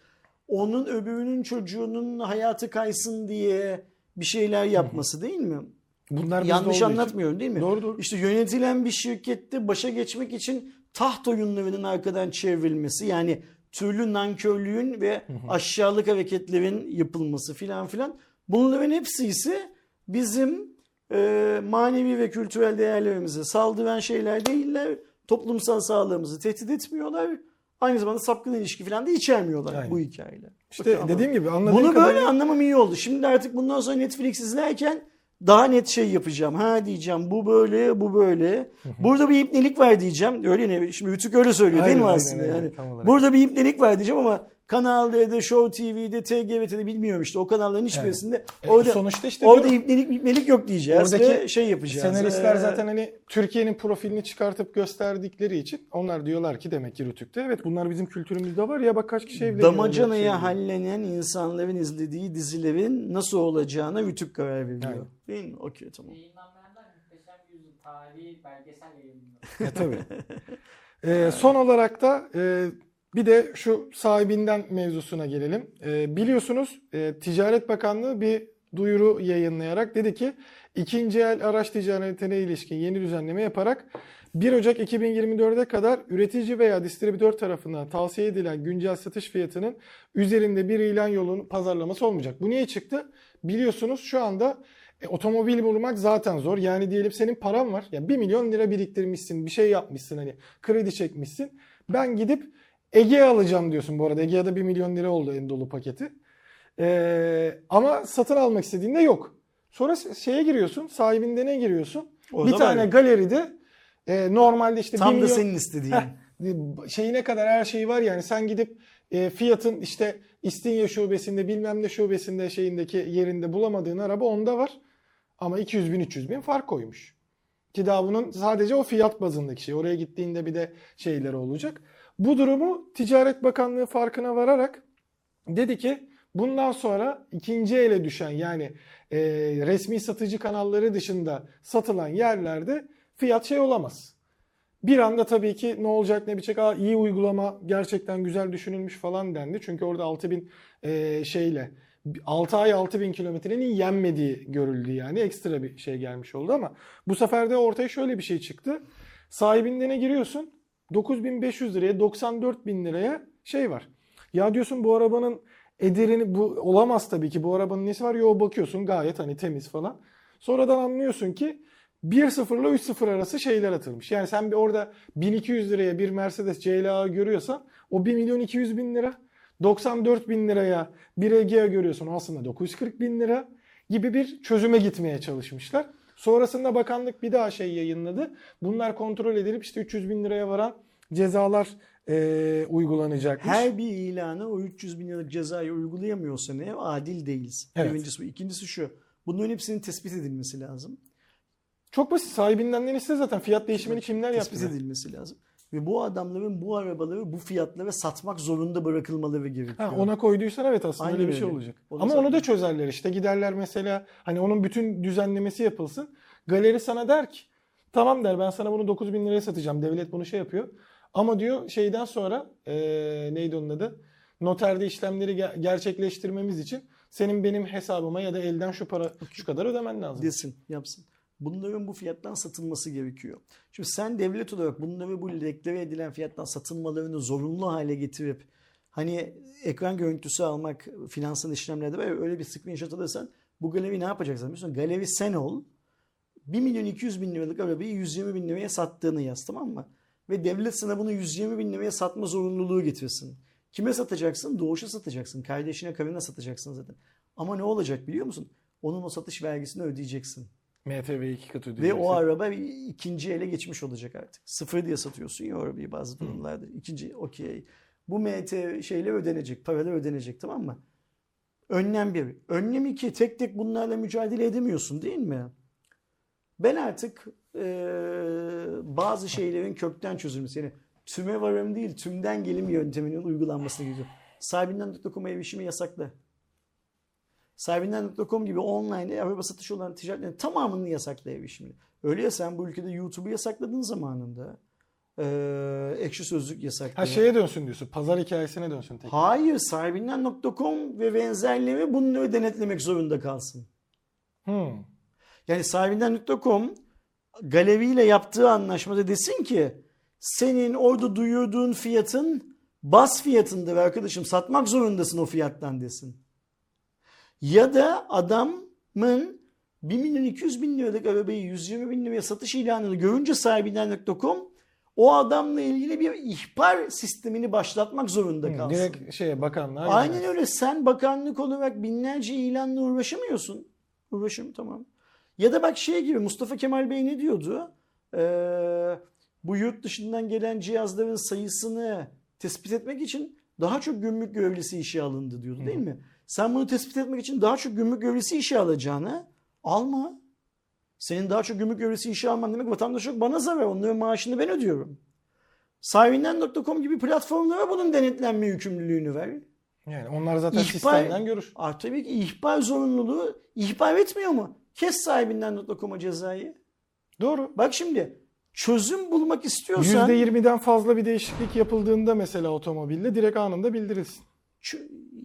onun öbürünün çocuğunun hayatı kaysın diye bir şeyler yapması değil mi? Bunlar yanlış anlatmıyorum için. Değil mi? Doğru. İşte yönetilen bir şirkette başa geçmek için taht oyunlarının arkadan çevrilmesi, yani türlü nankörlüğün ve aşağılık hareketlerin yapılması filan filan. Bunların hepsi ise bizim manevi ve kültürel değerlerimize saldıran şeyler değiller. Toplumsal sağlığımızı tehdit etmiyorlar. Aynı zamanda sapkın ilişki falan da içermiyorlar yani. Bu hikayeler. İşte okay, dediğim gibi anladığım bunu kadarıyla... böyle anlamam iyi oldu. Şimdi artık bundan sonra Netflix izlerken daha net şey yapacağım. Ha diyeceğim bu böyle, bu böyle. Burada bir ipnelik var diyeceğim. Öyle ne? Şimdi Rütük öyle söylüyor aynen, değil mi aslında? Aynen, yani aynen, burada bir ipnelik var diyeceğim ama Kanal D'de, Show TV'de, TGV'de bilmiyorum işte o kanalların hiçbirisinde. Yani, orada sonuçta işte orada ipnelik yok diyeceğiz. Oradaki şey yapacağız. Senaristler zaten hani Türkiye'nin profilini çıkartıp gösterdikleri için onlar diyorlar ki demek ki Rütük'te evet bunlar bizim kültürümüzde var ya bak kaç kişi evleniyor. Damacanaya hallenen insanların izlediği dizilerin nasıl olacağına Rütük karar veriyor. Yani. Değil mi? Okey tamam. Yayınlanmayanlar muhteşem yüzyıl tarihi belgesel yayınlanıyor. Tabii. Son olarak da... bir de şu sahibinden mevzusuna gelelim. Biliyorsunuz Ticaret Bakanlığı bir duyuru yayınlayarak dedi ki ikinci el araç ticaretine ilişkin yeni düzenleme yaparak 1 Ocak 2024'e kadar üretici veya distribütör tarafından tavsiye edilen güncel satış fiyatının üzerinde bir ilan yolunun pazarlaması olmayacak. Bu niye çıktı? Biliyorsunuz şu anda otomobil bulmak zaten zor. Yani diyelim senin paran var. Yani 1 milyon lira biriktirmişsin, bir şey yapmışsın hani kredi çekmişsin. Ben gidip Ege'ye alacağım diyorsun bu arada. Ege'de 1 milyon lira oldu en dolu paketi. Ama satın almak istediğinde yok. Sonra şeye giriyorsun, sahibindene giriyorsun. Orada bir tane galeride normalde işte tam 1 milyon... Tam da senin istediğin. Şeyine kadar her şey var yani sen gidip Fiat'ın işte İstinye şubesinde bilmem ne şubesinde şeyindeki yerinde bulamadığın araba onda var. Ama 200.000-300.000 fark koymuş. Ki daha bunun sadece o Fiat bazındaki şey. Oraya gittiğinde bir de şeyleri olacak. Bu durumu Ticaret Bakanlığı farkına vararak dedi ki bundan sonra ikinci ele düşen yani resmi satıcı kanalları dışında satılan yerlerde fiyat şey olamaz. Bir anda tabii ki ne olacak ne bitecek, aa iyi uygulama gerçekten güzel düşünülmüş falan dendi. Çünkü orada 6 ay 6.000 kilometrenin yenmediği görüldü yani ekstra bir şey gelmiş oldu ama bu sefer de ortaya şöyle bir şey çıktı. Sahibinden'e giriyorsun 9.500 liraya 94.000 liraya şey var. Ya diyorsun bu arabanın ederini bu olamaz tabii ki bu arabanın nesi var? Yo bakıyorsun gayet hani temiz falan. Sonradan anlıyorsun ki 1.0 ile 3.0 arası şeyler atılmış. Yani sen bir orada 1.200 liraya bir Mercedes CLA görüyorsan o 1.200.000 lira 94.000 liraya bir Egea görüyorsun aslında 940.000 lira gibi bir çözüme gitmeye çalışmışlar. Sonrasında bakanlık bir daha şey yayınladı. Bunlar kontrol edilip işte 300.000 liraya varan cezalar uygulanacakmış. Her bir ilana o 300.000 liralık cezayı uygulayamıyorsan eğer adil değiliz. Evet. Birincisi bu. İkincisi şu. Bunların hepsinin tespit edilmesi lazım. Çok basit. Sahibinden iste zaten fiyat değişimini kimler yaptı? Tespit edilmesi lazım. Ve bu adamların bu arabaları bu fiyatlara satmak zorunda bırakılmaları gerekiyor. Ha, ona koyduysan evet aslında öyle bir şey olacak. Ama onu da çözerler işte. Giderler mesela hani onun bütün düzenlemesi yapılsın. Galeri sana der ki tamam der ben sana bunu 9.000 liraya satacağım. Devlet bunu şey yapıyor. Ama diyor şeyden sonra neydi onun adı? Noterde işlemleri gerçekleştirmemiz için senin benim hesabıma ya da elden şu para şu kadar ödemen lazım. Desin yapsın. Bunların bu fiyattan satılması gerekiyor. Şimdi sen devlet olarak bunları bu deklare edilen fiyattan satılmalarını zorunlu hale getirip hani ekran görüntüsü almak finansal işlemlerde böyle öyle bir screenshot alırsan bu galeri ne yapacaksın? Biliyorsun, galeri sen ol 1.200.000 liralık arabayı 120.000 liraya sattığını yaz tamam mı? Ve devlet sana bunu 120.000 liraya satma zorunluluğu getirsin. Kime satacaksın? Doğuş'a satacaksın. Kardeşine, karına satacaksın zaten. Ama ne olacak biliyor musun? Onun o satış vergisini ödeyeceksin. MTV'yi 2 katı ödeyeceksin. Ve o araba ikinci ele geçmiş olacak artık. Sıfır diye satıyorsun ya arabayı bazı durumlarda. İkinci okey. Bu MTV şeyle ödenecek. Paralar ödenecek tamam mı? Önlem 1. Önlem 2. Tek tek bunlarla mücadele edemiyorsun değil mi? Ben artık bazı şeylerin kökten çözülmesi yani tüme varım değil tümden gelim yönteminin uygulanmasına gidiyorum. Sahibinden.com'a erişimi yasakla. Sahibinden.com gibi online araba satışı olan ticaretlerin tamamının yasakla erişimini. Öyle ya sen bu ülkede YouTube'u yasakladığın zamanında Ekşi Sözlük yasakladı. Ha şeye dönsün diyorsun pazar hikayesine dönsün. Tekrar. Hayır sahibinden.com ve benzerleri bunları denetlemek zorunda kalsın. Yani sahibinden.com galeriyle yaptığı anlaşmada desin ki senin orada duyurduğun fiyatın baz fiyatındır arkadaşım satmak zorundasın o fiyattan desin. Ya da adamın 1.200.000 liralık arabayı 120.000 liraya satış ilanını görünce sahibinden.com o adamla ilgili bir ihbar sistemini başlatmak zorunda kalsın. Direkt şeye bakanlığa. Aynen öyle sen bakanlık olarak binlerce ilanla uğraşamıyorsun. Uğraşım tamam. Ya da bak şey gibi Mustafa Kemal Bey ne diyordu? Bu yurt dışından gelen cihazların sayısını tespit etmek için daha çok gümrük görevlisi işe alındı diyordu değil mi? Sen bunu tespit etmek için daha çok gümrük görevlisi işe alacağını alma. Senin daha çok gümrük görevlisi işe alman demek vatandaş olarak bana zarar. Onların maaşını ben ödüyorum. Sahibinden.com gibi platformlara bunun denetlenme yükümlülüğünü ver. Yani onlar zaten sistemden görür. Tabii ki ihbar zorunluluğu ihbar etmiyor mu? Kes sahibinden.com'a cezayı. Doğru. Bak şimdi çözüm bulmak istiyorsan %20'den fazla bir değişiklik yapıldığında mesela otomobilde direkt anında bildirilsin.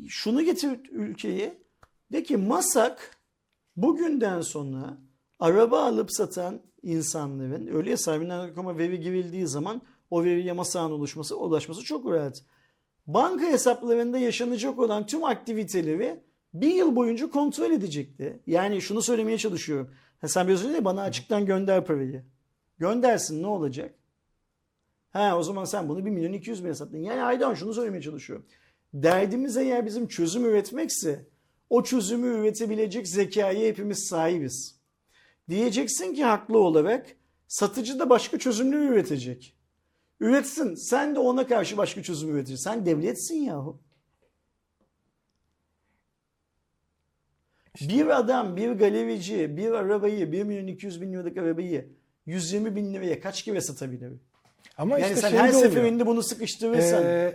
Şunu getir ülkeye de ki MASAK bugünden sonra araba alıp satan insanların öyle ya sahibinden.com'a veri girildiği zaman o veriye MASAK'ın ulaşması çok rahat. Banka hesaplarında yaşanacak olan tüm aktiviteleri bir yıl boyunca kontrol edecekti. Yani şunu söylemeye çalışıyorum. Sen biraz önce bana açıktan gönder parayı. Göndersin ne olacak? O zaman sen bunu 1.200.000'e sattın. Yani Aydan şunu söylemeye çalışıyorum. Derdimiz eğer bizim çözüm üretmekse o çözümü üretebilecek zekaya hepimiz sahibiz. Diyeceksin ki haklı olarak satıcı da başka çözümleri üretecek. Üretsin. Sen de ona karşı başka çözüm üretirsin. Sen devletsin yahu. İşte. Bir adam, bir galerici, bir arabayı, 1.200.000 liralık arabayı 120.000 liraya kaç kere satabilir? Ama yani işte sen her seferinde bunu sıkıştırırsan.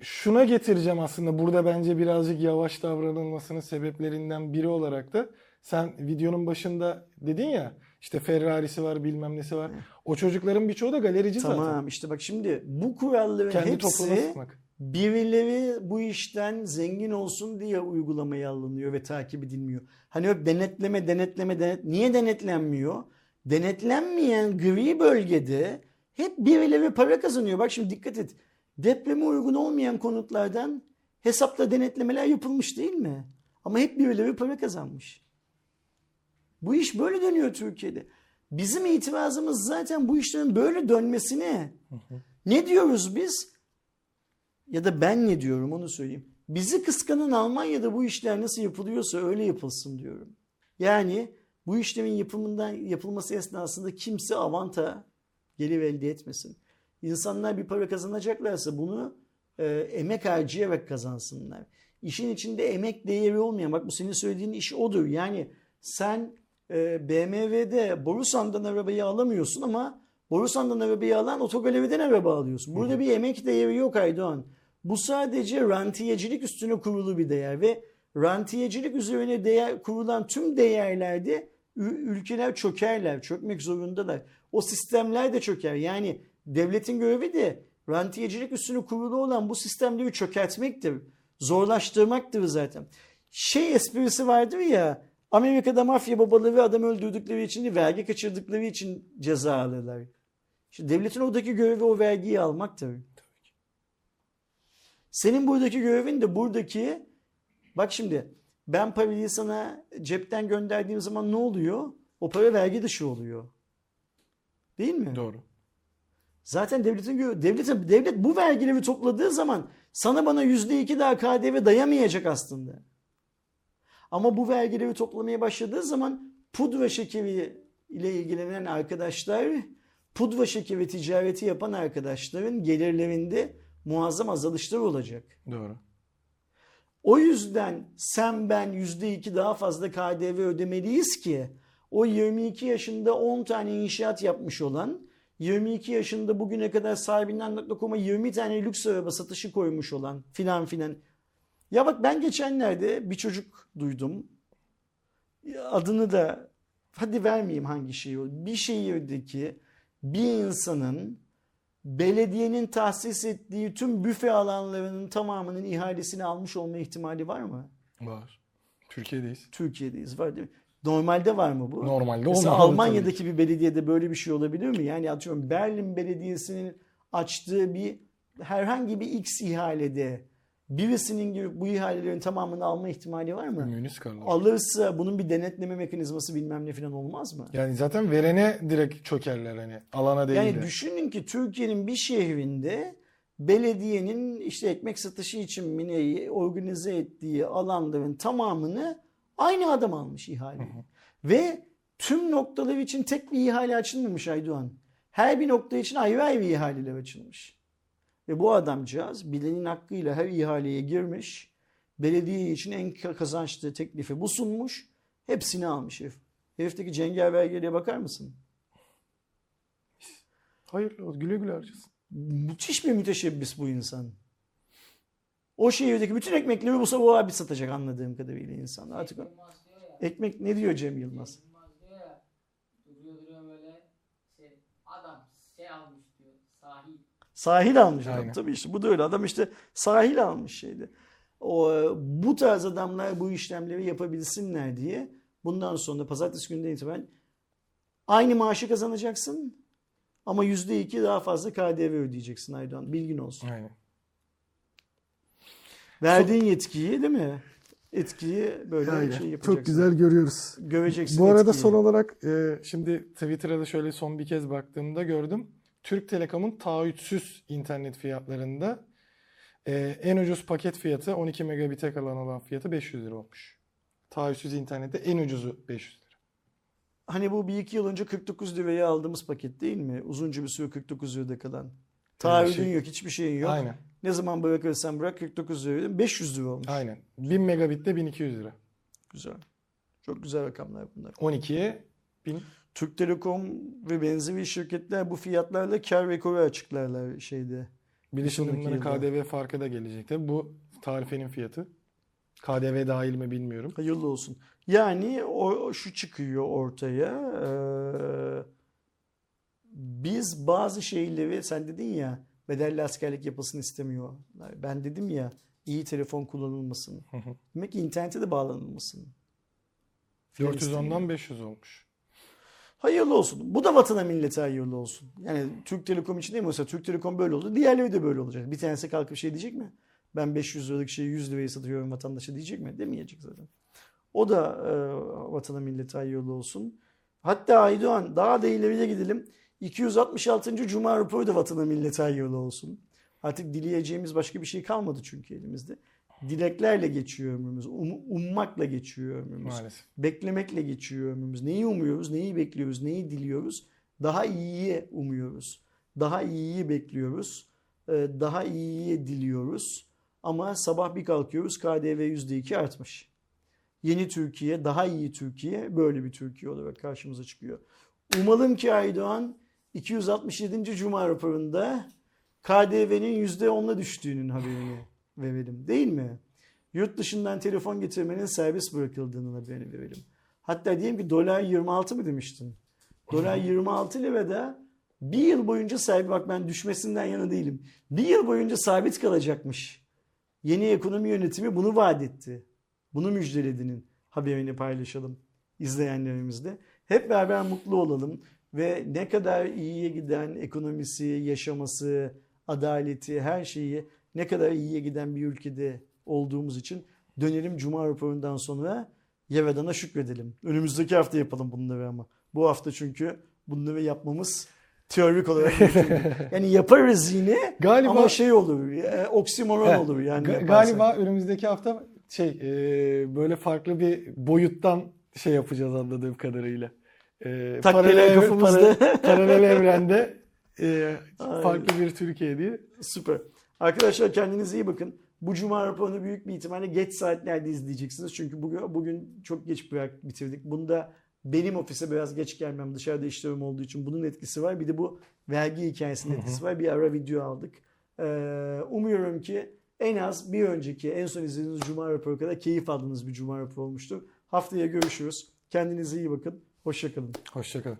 Şuna getireceğim aslında, burada bence birazcık yavaş davranılmasının sebeplerinden biri olarak da sen videonun başında dedin ya, işte Ferrari'si var, bilmem nesi var. O çocukların birçoğu da galerici zaten. Tamam işte bak şimdi bu kuralların kendi hepsi birileri bu işten zengin olsun diye uygulamaya alınıyor ve takip edilmiyor. Hani hep denetleme. Niye denetlenmiyor? Denetlenmeyen gri bölgede hep birileri para kazanıyor. Bak şimdi dikkat et. Depreme uygun olmayan konutlardan hesapla denetlemeler yapılmış değil mi? Ama hep birileri para kazanmış. Bu iş böyle dönüyor Türkiye'de. Bizim itirazımız zaten bu işlerin böyle dönmesine. Ne diyoruz biz? Ya da ben ne diyorum onu söyleyeyim. Bizi kıskanan Almanya'da bu işler nasıl yapılıyorsa öyle yapılsın diyorum. Yani bu işlemin yapılması esnasında kimse avanta gelir elde etmesin. İnsanlar bir para kazanacaklarsa bunu emek harcayarak kazansınlar. İşin içinde emek değeri olmayan, bak bu senin söylediğin iş odur. Yani sen BMW'de Borusan'dan arabayı alamıyorsun ama Borusan'dan arabayı alan otogaleriden araba alıyorsun. Burada bir emek değeri yok Aydoğan. Bu sadece rantiyecilik üstüne kurulu bir değer ve rantiyecilik üzerine kurulan tüm değerlerde ülkeler çökerler, çökmek zorundalar. O sistemler de çöker. Yani devletin görevi de rantiyecilik üstüne kurulu olan bu sistemleri çökertmektir, zorlaştırmaktır zaten. Şey esprisi vardır ya, Amerika'da mafya babaları adam öldürdükleri için değil, vergi kaçırdıkları için ceza alırlar. İşte devletin oradaki görevi o vergiyi almaktır. Tabii ki. Senin buradaki görevin de buradaki, bak şimdi ben parayı sana cepten gönderdiğim zaman ne oluyor? O para vergi dışı oluyor. Değil mi? Doğru. Zaten devlet bu vergileri topladığı zaman sana bana %2 daha KDV dayamayacak aslında. Ama bu vergileri toplamaya başladığı zaman pudra şekeri ile ilgilenen arkadaşlar, pudra şekeri ticareti yapan arkadaşların gelirlerinde muazzam azalışlar olacak. Doğru. O yüzden sen ben %2 daha fazla KDV ödemeliyiz ki o 22 yaşında 10 tane inşaat yapmış olan, 22 yaşında bugüne kadar Sahibinden.com'a 20 tane lüks araba satışı koymuş olan filan. Ya bak ben geçenlerde bir çocuk duydum. Adını da hadi vermeyeyim hangi şehir. Bir şehirdeki bir insanın belediyenin tahsis ettiği tüm büfe alanlarının tamamının ihalesini almış olma ihtimali var mı? Var. Türkiyedeyiz var değil mi? Normalde var mı bu? Normalde olmaz. Mesela Almanya'daki tabii. Bir belediyede böyle bir şey olabilir mi? Yani atıyorum Berlin Belediyesi'nin açtığı bir herhangi bir X ihalede birisinin gibi bu ihalelerin tamamını alma ihtimali var mı? Alırsa bunun bir denetleme mekanizması bilmem ne falan olmaz mı? Yani zaten verene direkt çökerler hani alana değil. Yani düşünün ki Türkiye'nin bir şehrinde belediyenin işte ekmek satışı için mineyi organize ettiği alanların tamamını aynı adam almış ihaleyi. Ve tüm noktalar için tek bir ihale açılmamış Aydoğan. Her bir nokta için ayrı ayrı ihaleler açılmış. Ve bu adamcağız bilenin hakkıyla her ihaleye girmiş. Belediye için en kazançlı teklifi bu sunmuş. Hepsini almış herif. Herifteki cengavergeliğe bakar mısın? Hayırlı olsun. Güle güle harcasın. Müthiş bir müteşebbis bu insan. O şehirdeki bütün ekmekleri bu abi satacak anladığım kadarıyla insan. Artık ekmek ne diyor Cem Yılmaz? Duruyor böyle adam almış diyor sahil. Sahil almış adam tabii işte bu da öyle adam işte sahil almış şeydi. Bu tarz adamlar bu işlemleri yapabilsinler diye bundan sonra pazartesi günden itibaren aynı maaşı kazanacaksın ama %2 daha fazla KDV ödeyeceksin Aydoğan bilgin olsun. Aynen. Verdiğin yetkiyi değil mi? Etkiyi böyle aynen. Bir şey yapacaksın. Çok güzel görüyoruz. Göreceksin. Bu arada etkiyi. Son olarak şimdi Twitter'a da şöyle son bir kez baktığımda gördüm. Türk Telekom'un taahhütsüz internet fiyatlarında en ucuz paket fiyatı 12 megabit'e kalan olan fiyatı 500 lira olmuş. Taahhütsüz internette en ucuzu 500 lira. Hani bu bir iki yıl önce 49 liraya aldığımız paket değil mi? Uzunca bir süre 49 lirada kalan. Taahhüdün yok, hiçbir şeyin yok. Aynen. Ne zaman bırakırsan bırak 49 lira, 500 lira olmuş. Aynen. 1000 megabitte 1200 lira. Güzel. Çok güzel rakamlar bunlar. 12'ye 1000. Türk Telekom ve benzeri şirketler bu fiyatlarla kar rekoru açıklarlar şeyde. Bir de şimdi bunlara KDV farkı da gelecek tabii. Bu tarifenin fiyatı. KDV dahil mi bilmiyorum. Hayırlı olsun. Yani şu çıkıyor ortaya. Biz bazı şeyleri, sen dedin ya bedelli askerlik yapılsın istemiyor. Ben dedim ya iyi telefon kullanılmasın. Demek ki internete de bağlanılmasın. 410'dan 500 olmuş. Hayırlı olsun. Bu da vatana millete hayırlı olsun. Yani Türk Telekom için değil mi? Mesela Türk Telekom böyle oldu. Diğerleri de böyle olacak. Bir tanesi kalkıp şey diyecek mi? Ben 500 liralık şeyi 100 liraya satıyorum vatandaşa diyecek mi? Demeyecek zaten. O da vatana millete hayırlı olsun. Hatta Aydoğan daha da ileriye gidelim. 266. Cuma raporu da vatana millete hayırlı olsun. Artık dileyeceğimiz başka bir şey kalmadı çünkü elimizde. Dileklerle geçiyor ömrümüz. Ummakla geçiyor ömrümüz. Maalesef. Beklemekle geçiyor ömrümüz. Neyi umuyoruz, neyi bekliyoruz, neyi diliyoruz? Daha iyiye umuyoruz. Daha iyiyi bekliyoruz. Daha iyiye diliyoruz. Ama sabah bir kalkıyoruz KDV %2 artmış. Yeni Türkiye, daha iyi Türkiye böyle bir Türkiye olarak karşımıza çıkıyor. Umalım ki Aydoğan 267. Cuma raporunda KDV'nin %10'la düştüğünün haberini verelim değil mi? Yurt dışından telefon getirmenin serbest bırakıldığının haberini verelim. Hatta diyelim ki dolar 26 mı demiştin? Dolar 26 lirada bir yıl boyunca sabit, bak ben düşmesinden yana değilim. Bir yıl boyunca sabit kalacakmış. Yeni ekonomi yönetimi bunu vaat etti. Bunu müjdeledinin haberini paylaşalım izleyenlerimizle. Hep beraber mutlu olalım ve ne kadar iyiye giden ekonomisi, yaşaması, adaleti, her şeyi ne kadar iyiye giden bir ülkede olduğumuz için dönelim Cuma raporundan sonra Yevada'na şükredelim. Önümüzdeki hafta yapalım bunları ama. Bu hafta çünkü bunları yapmamız teorik olarak yani yaparız yine galiba, ama şey olur, oksimoron olur. Yani galiba önümüzdeki hafta böyle farklı bir boyuttan şey yapacağız anladığım kadarıyla. Paralel evrende farklı bir Türkiye diye. Süper. Arkadaşlar kendinize iyi bakın. Bu Cuma raporunu büyük bir ihtimalle geç saatlerde izleyeceksiniz. Çünkü bugün çok geç bitirdik. Bunda benim ofise biraz geç gelmem, dışarıda işlerim olduğu için bunun etkisi var. Bir de bu vergi hikayesinin etkisi var. Bir ara video aldık. Umuyorum ki en az bir önceki, en son izlediğiniz Cuma raporu kadar keyif aldığınız bir Cuma raporu olmuştur. Haftaya görüşürüz. Kendinize iyi bakın. Hoşçakalın. Hoşçakalın.